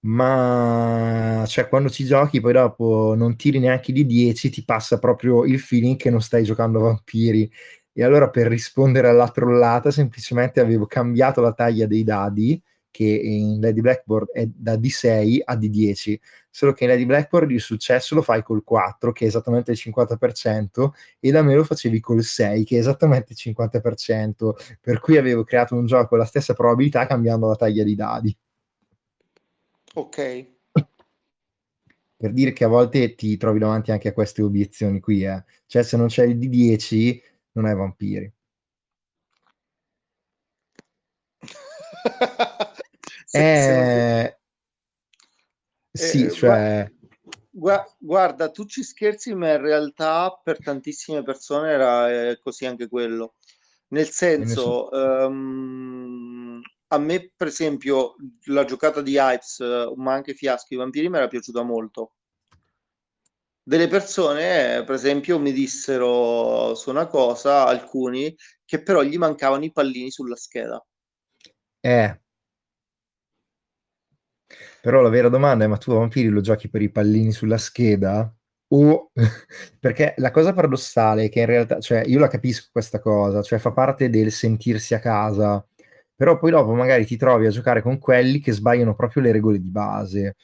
ma cioè, quando ci giochi poi dopo non tiri neanche di 10, ti passa proprio il feeling che non stai giocando Vampiri. E allora, per rispondere alla trollata, semplicemente avevo cambiato la taglia dei dadi, che in Lady Blackboard è da D6 a D10, solo che in Lady Blackboard il successo lo fai col 4, che è esattamente il 50%, e da me lo facevi col 6, che è esattamente il 50%, per cui avevo creato un gioco con la stessa probabilità cambiando la taglia di dadi. Ok. Per dire che a volte ti trovi davanti anche a queste obiezioni qui, cioè se non c'è il D10 non hai Vampiri. Sì, cioè guarda, tu ci scherzi, ma in realtà per tantissime persone era così anche quello, nel senso a me per esempio la giocata di Hypes, ma anche Fiasco, i Vampiri, mi era piaciuta molto. Delle persone per esempio mi dissero su una cosa, alcuni, che però gli mancavano i pallini sulla scheda. Però la vera domanda è: ma tu Vampiri lo giochi per i pallini sulla scheda? O perché la cosa paradossale è che in realtà, cioè, io la capisco questa cosa, cioè fa parte del sentirsi a casa, però poi dopo magari ti trovi a giocare con quelli che sbagliano proprio le regole di base,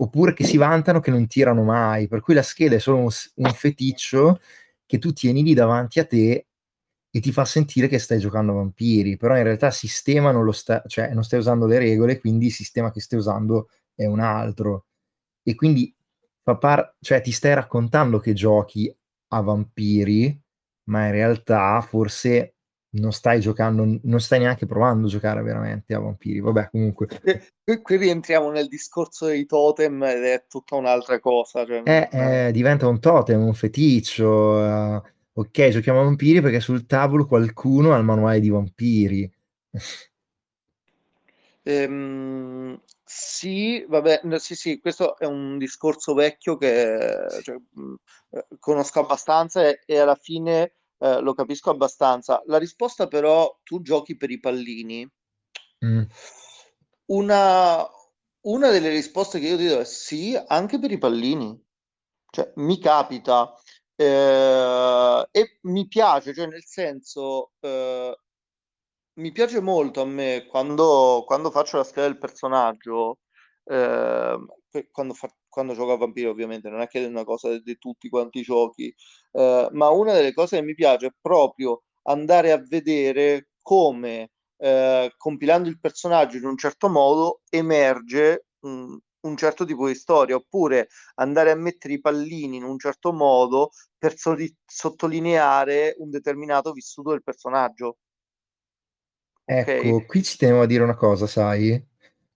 oppure che si vantano che non tirano mai, per cui la scheda è solo un feticcio che tu tieni lì davanti a te e ti fa sentire che stai giocando Vampiri, però in realtà sistema non stai usando le regole, quindi il sistema che stai usando è un altro, e quindi cioè ti stai raccontando che giochi a vampiri, ma in realtà forse non stai giocando, non stai neanche provando a giocare veramente a vampiri. Vabbè, comunque qui rientriamo nel discorso dei totem ed è tutta un'altra cosa, cioè... diventa un totem, un feticcio. Ok, giochiamo a vampiri perché sul tavolo qualcuno ha il manuale di vampiri. Sì, vabbè, sì, questo è un discorso vecchio che cioè, conosco abbastanza e alla fine lo capisco abbastanza. La risposta però, tu giochi per i pallini. Mm. Una delle risposte che io ti do è sì, anche per i pallini. Cioè, mi capita e mi piace, cioè nel senso... mi piace molto a me quando faccio la scheda del personaggio, quando gioco a vampiro, ovviamente non è che è una cosa di tutti quanti i giochi, ma una delle cose che mi piace è proprio andare a vedere come compilando il personaggio in un certo modo emerge un certo tipo di storia, oppure andare a mettere i pallini in un certo modo per sottolineare un determinato vissuto del personaggio. Ecco, okay. Qui ci tenevo a dire una cosa, sai?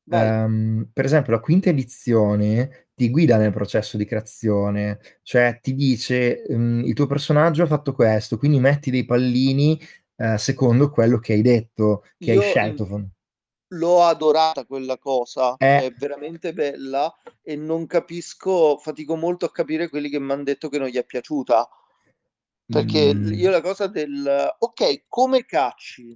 Per esempio, la quinta edizione ti guida nel processo di creazione, cioè ti dice il tuo personaggio ha fatto questo, quindi metti dei pallini secondo quello che hai detto, che hai scelto. L'ho adorata quella cosa, è veramente bella e non capisco, fatico molto a capire quelli che mi hanno detto che non gli è piaciuta, perché io la cosa del ok, come cacci?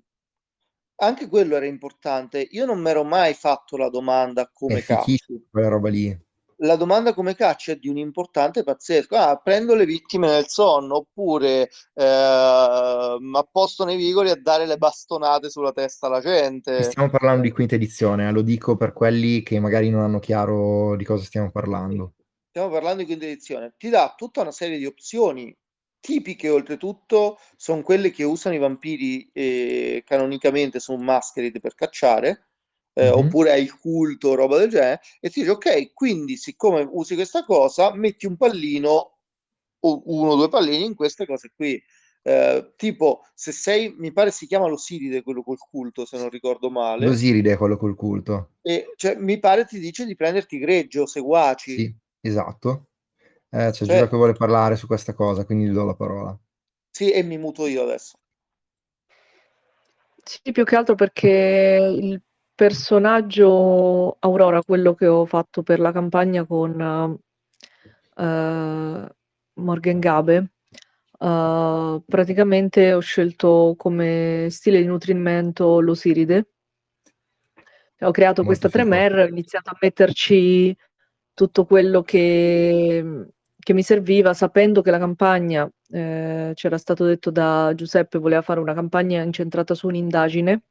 Anche quello era importante. Io non mi ero mai fatto la domanda come cacci. Quella roba lì. La domanda come cacci è di un importante pazzesco. Ah, prendo le vittime nel sonno, oppure mi apposto nei vicoli a dare le bastonate sulla testa alla gente. Stiamo parlando di quinta edizione, lo dico per quelli che magari non hanno chiaro di cosa stiamo parlando. Stiamo parlando di quinta edizione. Ti dà tutta una serie di opzioni. Tipiche, oltretutto, sono quelle che usano i vampiri canonicamente su Masquerade per cacciare, oppure hai il culto, roba del genere, e ti dice, ok, quindi siccome usi questa cosa, metti un pallino, o uno o due pallini, in queste cose qui. Tipo, se sei, mi pare si chiama l'Osiride quello col culto, se non ricordo male. L'Osiride è quello col culto. E, cioè, mi pare ti dice di prenderti gregge o seguaci. Sì, esatto. C'è Giulia che vuole parlare su questa cosa, quindi gli do la parola. Sì, e mi muto io adesso. Sì, più che altro perché il personaggio Aurora, quello che ho fatto per la campagna con Morgan Gabe, praticamente ho scelto come stile di nutrimento l'Osiride. Ho creato molto questa 3mer, ho iniziato a metterci tutto quello che mi serviva, sapendo che la campagna, c'era stato detto da Giuseppe, voleva fare una campagna incentrata su un'indagine,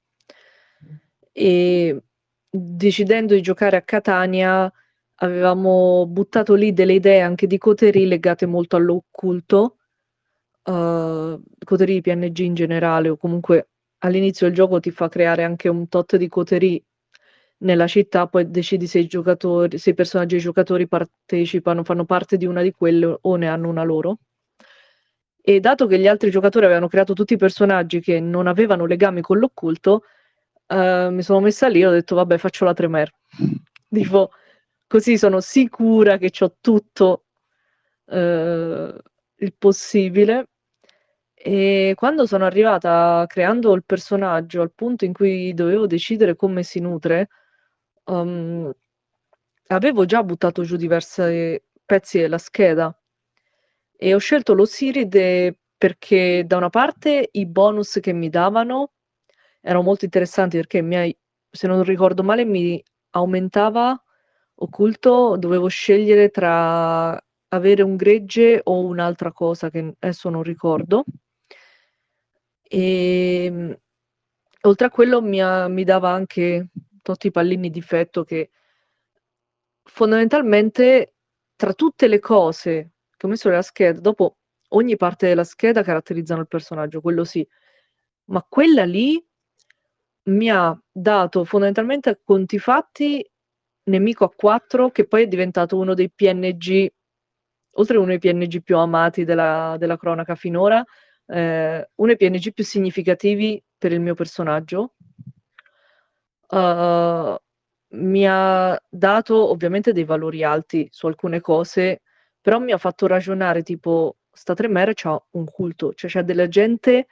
e decidendo di giocare a Catania avevamo buttato lì delle idee anche di coterie legate molto all'occulto, coterie PNG in generale, o comunque all'inizio del gioco ti fa creare anche un tot di coterie nella città, poi decidi se i giocatori, se i personaggi e i giocatori partecipano, fanno parte di una di quelle o ne hanno una loro. E dato che gli altri giocatori avevano creato tutti i personaggi che non avevano legami con l'occulto, mi sono messa lì e ho detto vabbè, faccio la 3mer. Tipo, così sono sicura che c'ho tutto il possibile. E quando sono arrivata creando il personaggio al punto in cui dovevo decidere come si nutre, avevo già buttato giù diversi pezzi della scheda e ho scelto l'Osiride perché da una parte i bonus che mi davano erano molto interessanti, perché se non ricordo male mi aumentava occulto, dovevo scegliere tra avere un gregge o un'altra cosa che adesso non ricordo, e oltre a quello mi dava anche tutti i pallini di effetto, che fondamentalmente tra tutte le cose che ho messo nella scheda, dopo ogni parte della scheda caratterizzano il personaggio, quello sì, ma quella lì mi ha dato fondamentalmente a conti fatti nemico a 4, che poi è diventato uno dei PNG oltre a uno dei PNG più amati della cronaca finora, uno dei PNG più significativi per il mio personaggio. Mi ha dato ovviamente dei valori alti su alcune cose, però mi ha fatto ragionare tipo, sta Tremere c'ha un culto, cioè c'è della gente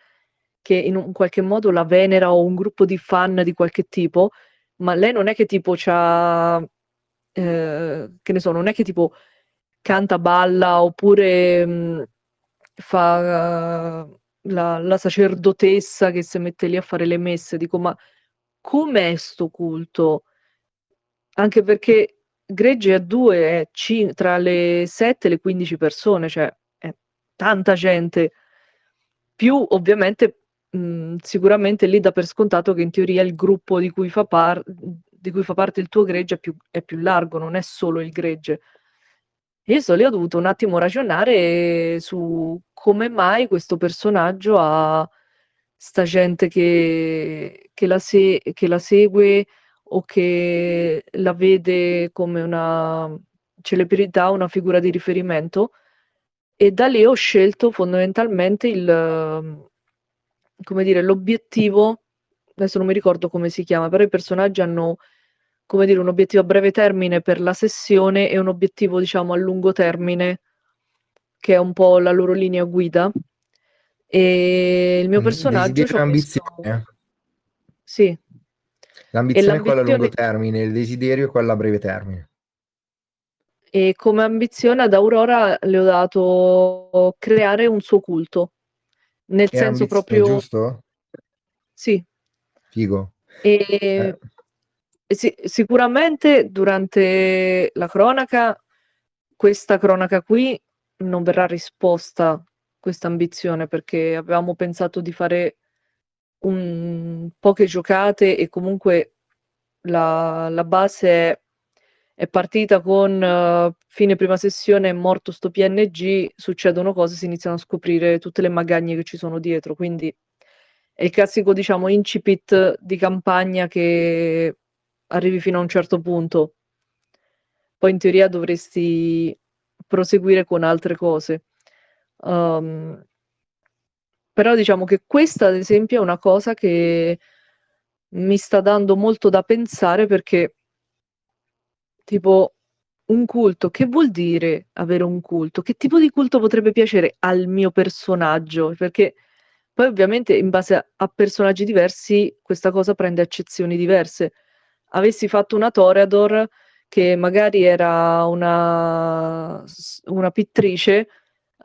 che in un qualche modo la venera o un gruppo di fan di qualche tipo, ma lei non è che tipo c'ha, che ne so, non è che tipo canta, balla oppure fa la sacerdotessa che si mette lì a fare le messe. Dico, ma com'è sto culto? Anche perché Gregge a 2 è tra le 7 e le 15 persone, cioè è tanta gente, più ovviamente sicuramente lì dà per scontato che in teoria il gruppo di cui fa parte il tuo Gregge è più largo, non è solo il Gregge. Io lì ho dovuto un attimo ragionare su come mai questo personaggio ha sta gente che la segue o che la vede come una celebrità, una figura di riferimento, e da lì ho scelto fondamentalmente l'obiettivo, adesso non mi ricordo come si chiama, però i personaggi hanno, come dire, un obiettivo a breve termine per la sessione e un obiettivo, diciamo, a lungo termine, che è un po' la loro linea guida, e il mio personaggio... L'ambizione. Sì. L'ambizione è quella a lungo termine, il desiderio è quella a breve termine. E come ambizione ad Aurora le ho dato creare un suo culto, nel senso proprio... giusto? Sì. Figo. Sì, sicuramente durante la cronaca, questa cronaca qui, non verrà risposta questa ambizione, perché avevamo pensato di fare poche giocate e comunque la base è partita con fine prima sessione, è morto sto PNG, succedono cose, si iniziano a scoprire tutte le magagne che ci sono dietro, quindi è il classico, diciamo, incipit di campagna che arrivi fino a un certo punto, poi in teoria dovresti proseguire con altre cose. Però diciamo che questa ad esempio è una cosa che mi sta dando molto da pensare, perché tipo un culto, che vuol dire avere un culto? Che tipo di culto potrebbe piacere al mio personaggio? Perché poi ovviamente in base a personaggi diversi questa cosa prende accezioni diverse. Avessi fatto una Toreador che magari era una pittrice,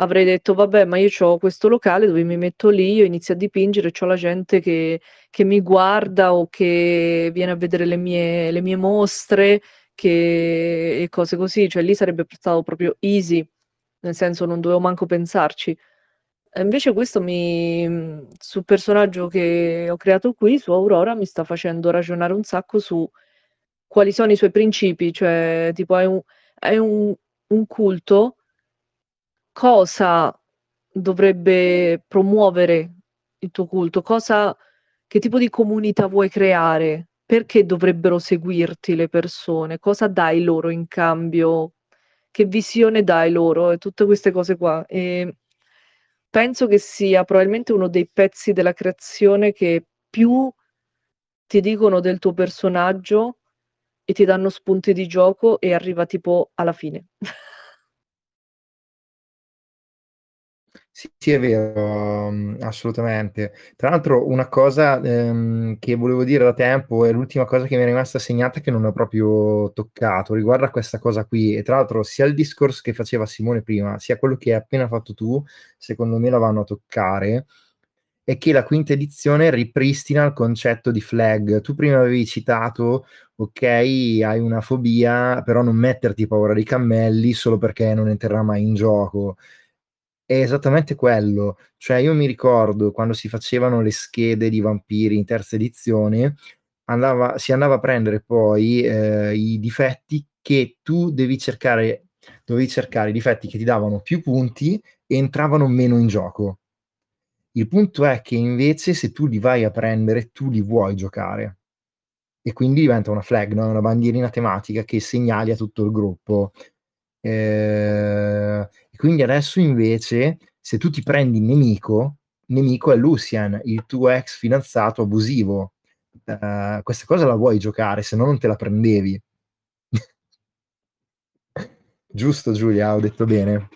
avrei detto vabbè, ma io ho questo locale dove mi metto lì, io inizio a dipingere, ho la gente che mi guarda o che viene a vedere le mie mostre e cose così, cioè lì sarebbe stato proprio easy, nel senso non dovevo manco pensarci. E invece questo sul personaggio che ho creato qui, su Aurora, mi sta facendo ragionare un sacco su quali sono i suoi principi, cioè tipo è un culto, cosa dovrebbe promuovere il tuo culto, che tipo di comunità vuoi creare, perché dovrebbero seguirti le persone, cosa dai loro in cambio, che visione dai loro, e tutte queste cose qua. E penso che sia probabilmente uno dei pezzi della creazione che più ti dicono del tuo personaggio e ti danno spunti di gioco, e arriva tipo alla fine. Sì, è vero, assolutamente. Tra l'altro una cosa che volevo dire da tempo, è l'ultima cosa che mi è rimasta segnata che non ho proprio toccato, riguarda questa cosa qui, e tra l'altro sia il discorso che faceva Simone prima, sia quello che hai appena fatto tu, secondo me la vanno a toccare, è che la quinta edizione ripristina il concetto di flag. Tu prima avevi citato, ok, hai una fobia, però non metterti paura dei cammelli solo perché non entrerà mai in gioco. È esattamente quello, cioè io mi ricordo quando si facevano le schede di Vampiri in terza edizione, si andava a prendere poi i difetti che tu dovevi cercare, i difetti che ti davano più punti e entravano meno in gioco. Il punto è che invece se tu li vai a prendere, tu li vuoi giocare, e quindi diventa una flag, no? Una bandierina tematica che segnali a tutto il gruppo. Quindi adesso invece, se tu ti prendi nemico è Lucian, il tuo ex fidanzato abusivo. Questa cosa la vuoi giocare, se no non te la prendevi. Giusto, Giulia, ho detto bene.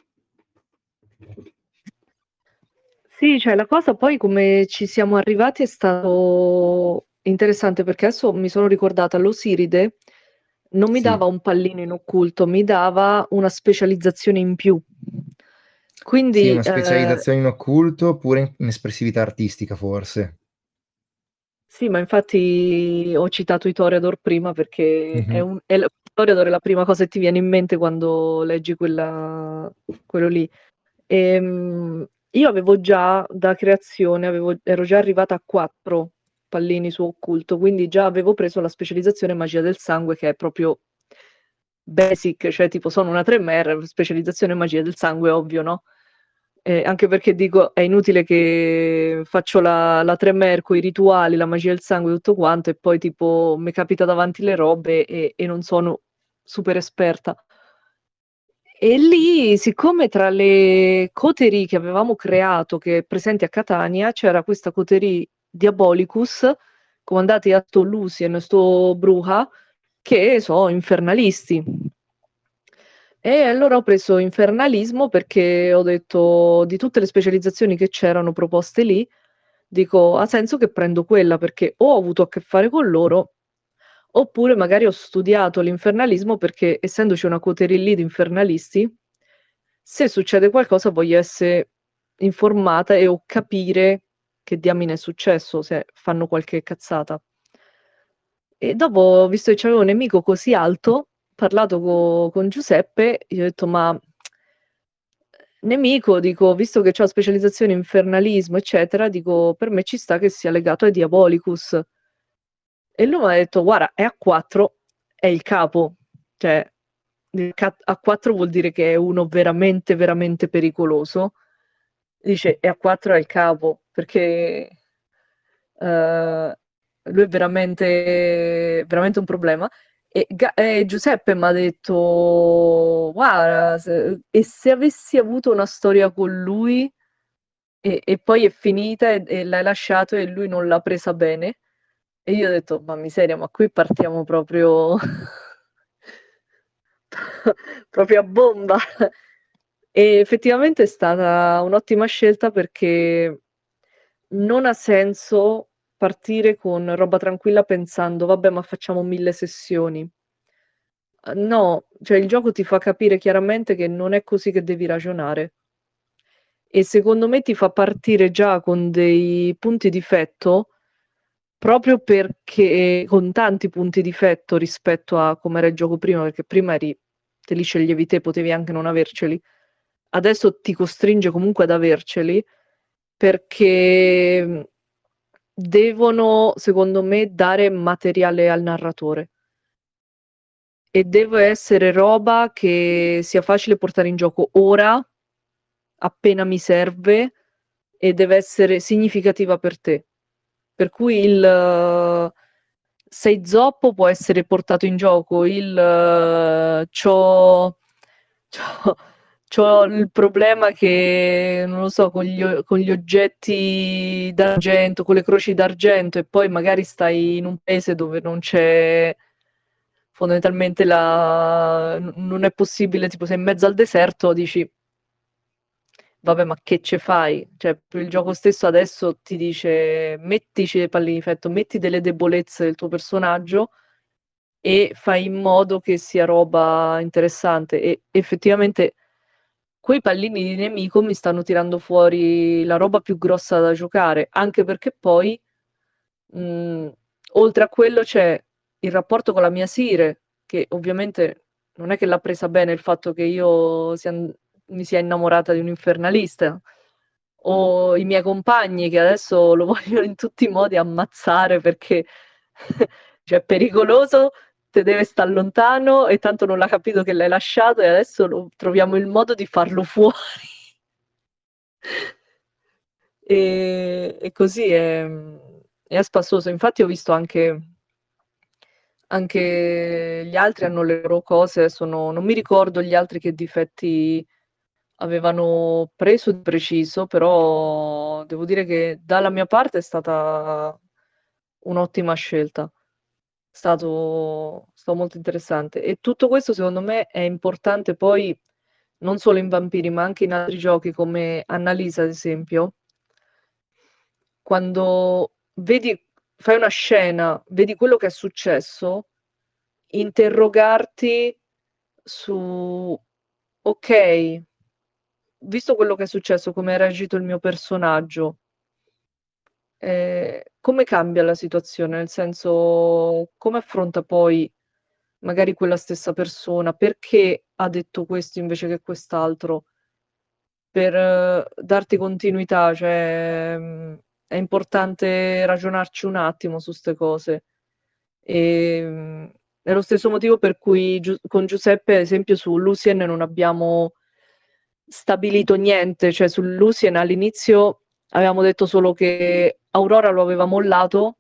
Sì, cioè la cosa poi come ci siamo arrivati è stato interessante, perché adesso mi sono ricordata l'Osiride non mi dava un pallino in occulto, mi dava una specializzazione in più. Quindi, sì, una specializzazione in occulto oppure in espressività artistica forse. Sì, ma infatti ho citato i Toreador prima perché Toreador è la prima cosa che ti viene in mente quando leggi quello lì. Io avevo già da creazione, ero già arrivata a 4 pallini su occulto, quindi già avevo preso la specializzazione magia del sangue, che è proprio basic, cioè tipo sono una 3mer, specializzazione magia del sangue, ovvio, no? Anche perché dico, è inutile che faccio la 3mer con i rituali, la magia del sangue, tutto quanto, e poi tipo mi capita davanti le robe e non sono super esperta. E lì, siccome tra le coterie che avevamo creato, che è presente a Catania, c'era questa coterie Diabolicus, comandati da sto Lucien, sto Bruja, che sono infernalisti. E allora ho preso infernalismo perché ho detto, di tutte le specializzazioni che c'erano proposte lì, dico, ha senso che prendo quella, perché o ho avuto a che fare con loro, oppure magari ho studiato l'infernalismo, perché essendoci una coterie lì di infernalisti, se succede qualcosa voglio essere informata e o capire che diamine è successo, se fanno qualche cazzata. E dopo, visto che c'avevo un nemico così alto, ho parlato con Giuseppe, gli ho detto, ma nemico, dico, visto che c'è la specializzazione infernalismo, eccetera, dico, per me ci sta che sia legato ai Diabolicus. E lui mi ha detto, guarda, è a 4, è il capo, cioè a 4 vuol dire che è uno veramente, veramente pericoloso. Dice, è a 4, è il capo, perché lui è veramente, veramente un problema. E Giuseppe mi ha detto, guarda, se avessi avuto una storia con lui e poi è finita e l'hai lasciato e lui non l'ha presa bene, e io ho detto, ma miseria, ma qui partiamo proprio proprio a bomba. E effettivamente è stata un'ottima scelta, perché non ha senso partire con roba tranquilla pensando, vabbè, ma facciamo 1000 sessioni. No, cioè il gioco ti fa capire chiaramente che non è così che devi ragionare. E secondo me ti fa partire già con dei punti di difetto, proprio perché con tanti punti di difetto rispetto a come era il gioco prima, perché prima te li sceglievi te, potevi anche non averceli. Adesso ti costringe comunque ad averceli, perché devono, secondo me, dare materiale al narratore e deve essere roba che sia facile portare in gioco ora, appena mi serve, e deve essere significativa per te. Per cui il sei zoppo può essere portato in gioco, il c'ho il problema che, non lo so, con gli oggetti d'argento, con le croci d'argento, e poi magari stai in un paese dove non c'è fondamentalmente non è possibile, tipo sei in mezzo al deserto, dici, vabbè, ma che ce fai? Cioè, il gioco stesso adesso ti dice, mettici dei pallini di difetto, metti delle debolezze del tuo personaggio e fai in modo che sia roba interessante. E effettivamente quei pallini di nemico mi stanno tirando fuori la roba più grossa da giocare, anche perché poi oltre a quello c'è il rapporto con la mia Sire, che ovviamente non è che l'ha presa bene il fatto che io mi sia innamorata di un infernalista, o i miei compagni che adesso lo vogliono in tutti i modi ammazzare perché cioè, è pericoloso, te deve stare lontano e tanto non l'ha capito che l'hai lasciato e adesso troviamo il modo di farlo fuori. e così è spassoso. Infatti ho visto anche anche gli altri hanno le loro cose, non mi ricordo gli altri che difetti avevano preso di preciso, però devo dire che dalla mia parte è stata un'ottima scelta, è stato molto interessante, e tutto questo secondo me è importante poi non solo in Vampiri ma anche in altri giochi come Annalise ad esempio. Quando fai una scena, vedi quello che è successo, interrogarti su ok, visto quello che è successo, come ha reagito il mio personaggio, come cambia la situazione, nel senso come affronta poi magari quella stessa persona, perché ha detto questo invece che quest'altro, per darti continuità, cioè è importante ragionarci un attimo su queste cose. È lo stesso motivo per cui con Giuseppe, ad esempio, su Lucien non abbiamo stabilito niente, cioè su Lucien all'inizio avevamo detto solo che Aurora lo aveva mollato,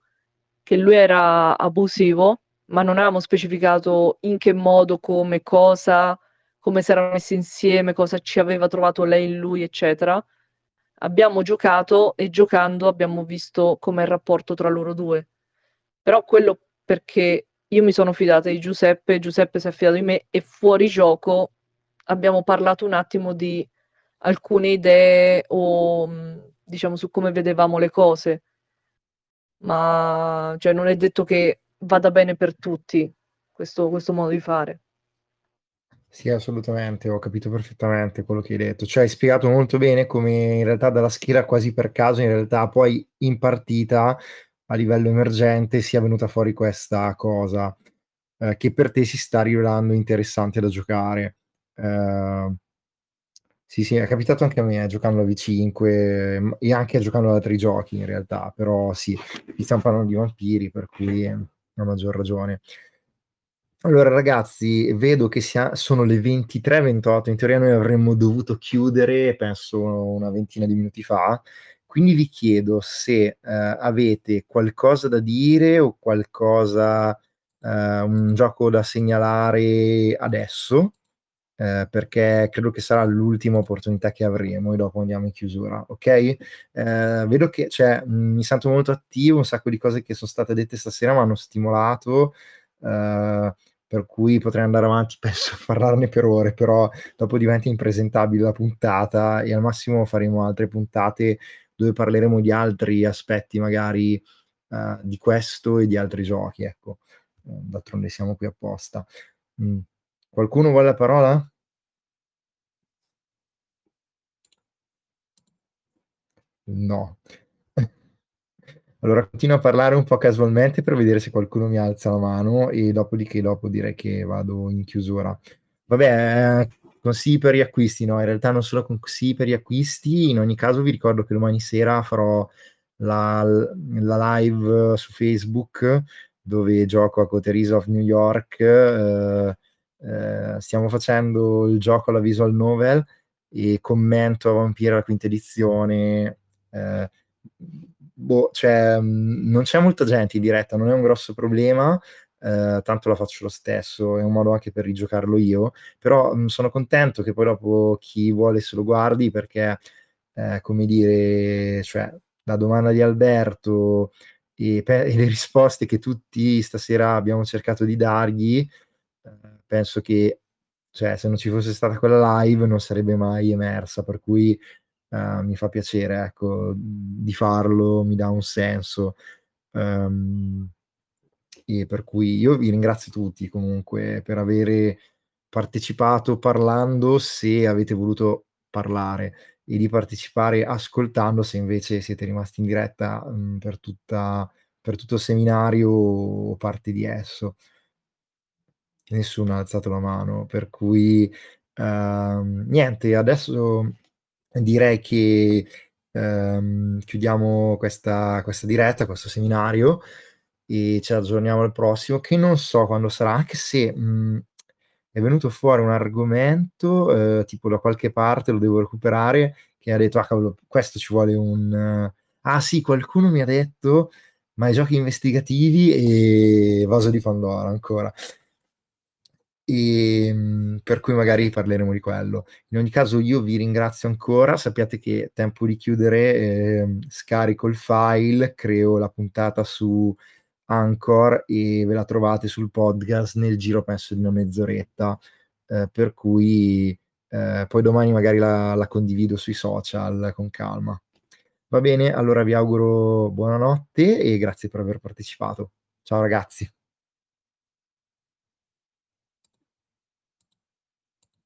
che lui era abusivo, ma non avevamo specificato in che modo, come, cosa, come si erano messi insieme, cosa ci aveva trovato lei in lui, eccetera. Abbiamo giocato e giocando abbiamo visto com'è il rapporto tra loro due. Però quello perché io mi sono fidata di Giuseppe, Giuseppe si è fidato di me, e fuori gioco abbiamo parlato un attimo di alcune idee o diciamo su come vedevamo le cose. Ma cioè, non è detto che vada bene per tutti questo modo di fare. Sì, assolutamente, ho capito perfettamente quello che hai detto. Cioè, hai spiegato molto bene come in realtà dalla schiera quasi per caso, in realtà poi in partita, a livello emergente, sia venuta fuori questa cosa che per te si sta rivelando interessante da giocare. Sì, è capitato anche a me, giocando a V5 e anche giocando ad altri giochi in realtà, però sì, qui stiamo parlando di vampiri, per cui a maggior ragione. Allora ragazzi, vedo che sono le 23:28, in teoria noi avremmo dovuto chiudere, penso, una ventina di minuti fa, quindi vi chiedo se avete qualcosa da dire o qualcosa, un gioco da segnalare adesso, perché credo che sarà l'ultima opportunità che avremo e dopo andiamo in chiusura, ok? Vedo che mi sento molto attivo, un sacco di cose che sono state dette stasera mi hanno stimolato, per cui potrei andare avanti, penso, a parlarne per ore, però dopo diventa impresentabile la puntata e al massimo faremo altre puntate dove parleremo di altri aspetti magari di questo e di altri giochi, ecco, d'altronde siamo qui apposta. Qualcuno vuole la parola? No. Allora continuo a parlare un po' casualmente per vedere se qualcuno mi alza la mano e dopo direi che vado in chiusura. Vabbè, consigli per gli acquisti, no, in realtà non solo consigli per gli acquisti, in ogni caso vi ricordo che domani sera farò la live su Facebook dove gioco a Coteries of New York, stiamo facendo il gioco alla visual novel e commento a Vampire la quinta edizione. Non c'è molta gente in diretta, non è un grosso problema, tanto la faccio lo stesso, è un modo anche per rigiocarlo io, però sono contento che poi dopo chi vuole se lo guardi, perché come dire, la domanda di Alberto e le risposte che tutti stasera abbiamo cercato di dargli, penso che se non ci fosse stata quella live non sarebbe mai emersa, per cui mi fa piacere, ecco, di farlo, mi dà un senso, e per cui io vi ringrazio tutti comunque per avere partecipato parlando se avete voluto parlare, e di partecipare ascoltando se invece siete rimasti in diretta per tutto il seminario o parte di esso. Nessuno ha alzato la mano, per cui niente, adesso direi che chiudiamo questa diretta, questo seminario, e ci aggiorniamo al prossimo, che non so quando sarà, anche se è venuto fuori un argomento tipo da qualche parte, lo devo recuperare, che ha detto, ah cavolo, questo ci vuole un... ah sì, qualcuno mi ha detto ma i giochi investigativi e Vaso di Pandora ancora, e per cui magari parleremo di quello. In ogni caso io vi ringrazio ancora, sappiate che è tempo di chiudere, scarico il file, creo la puntata su Anchor e ve la trovate sul podcast nel giro penso di una mezz'oretta, per cui poi domani magari la condivido sui social con calma. Va bene, allora vi auguro buonanotte e grazie per aver partecipato. Ciao ragazzi.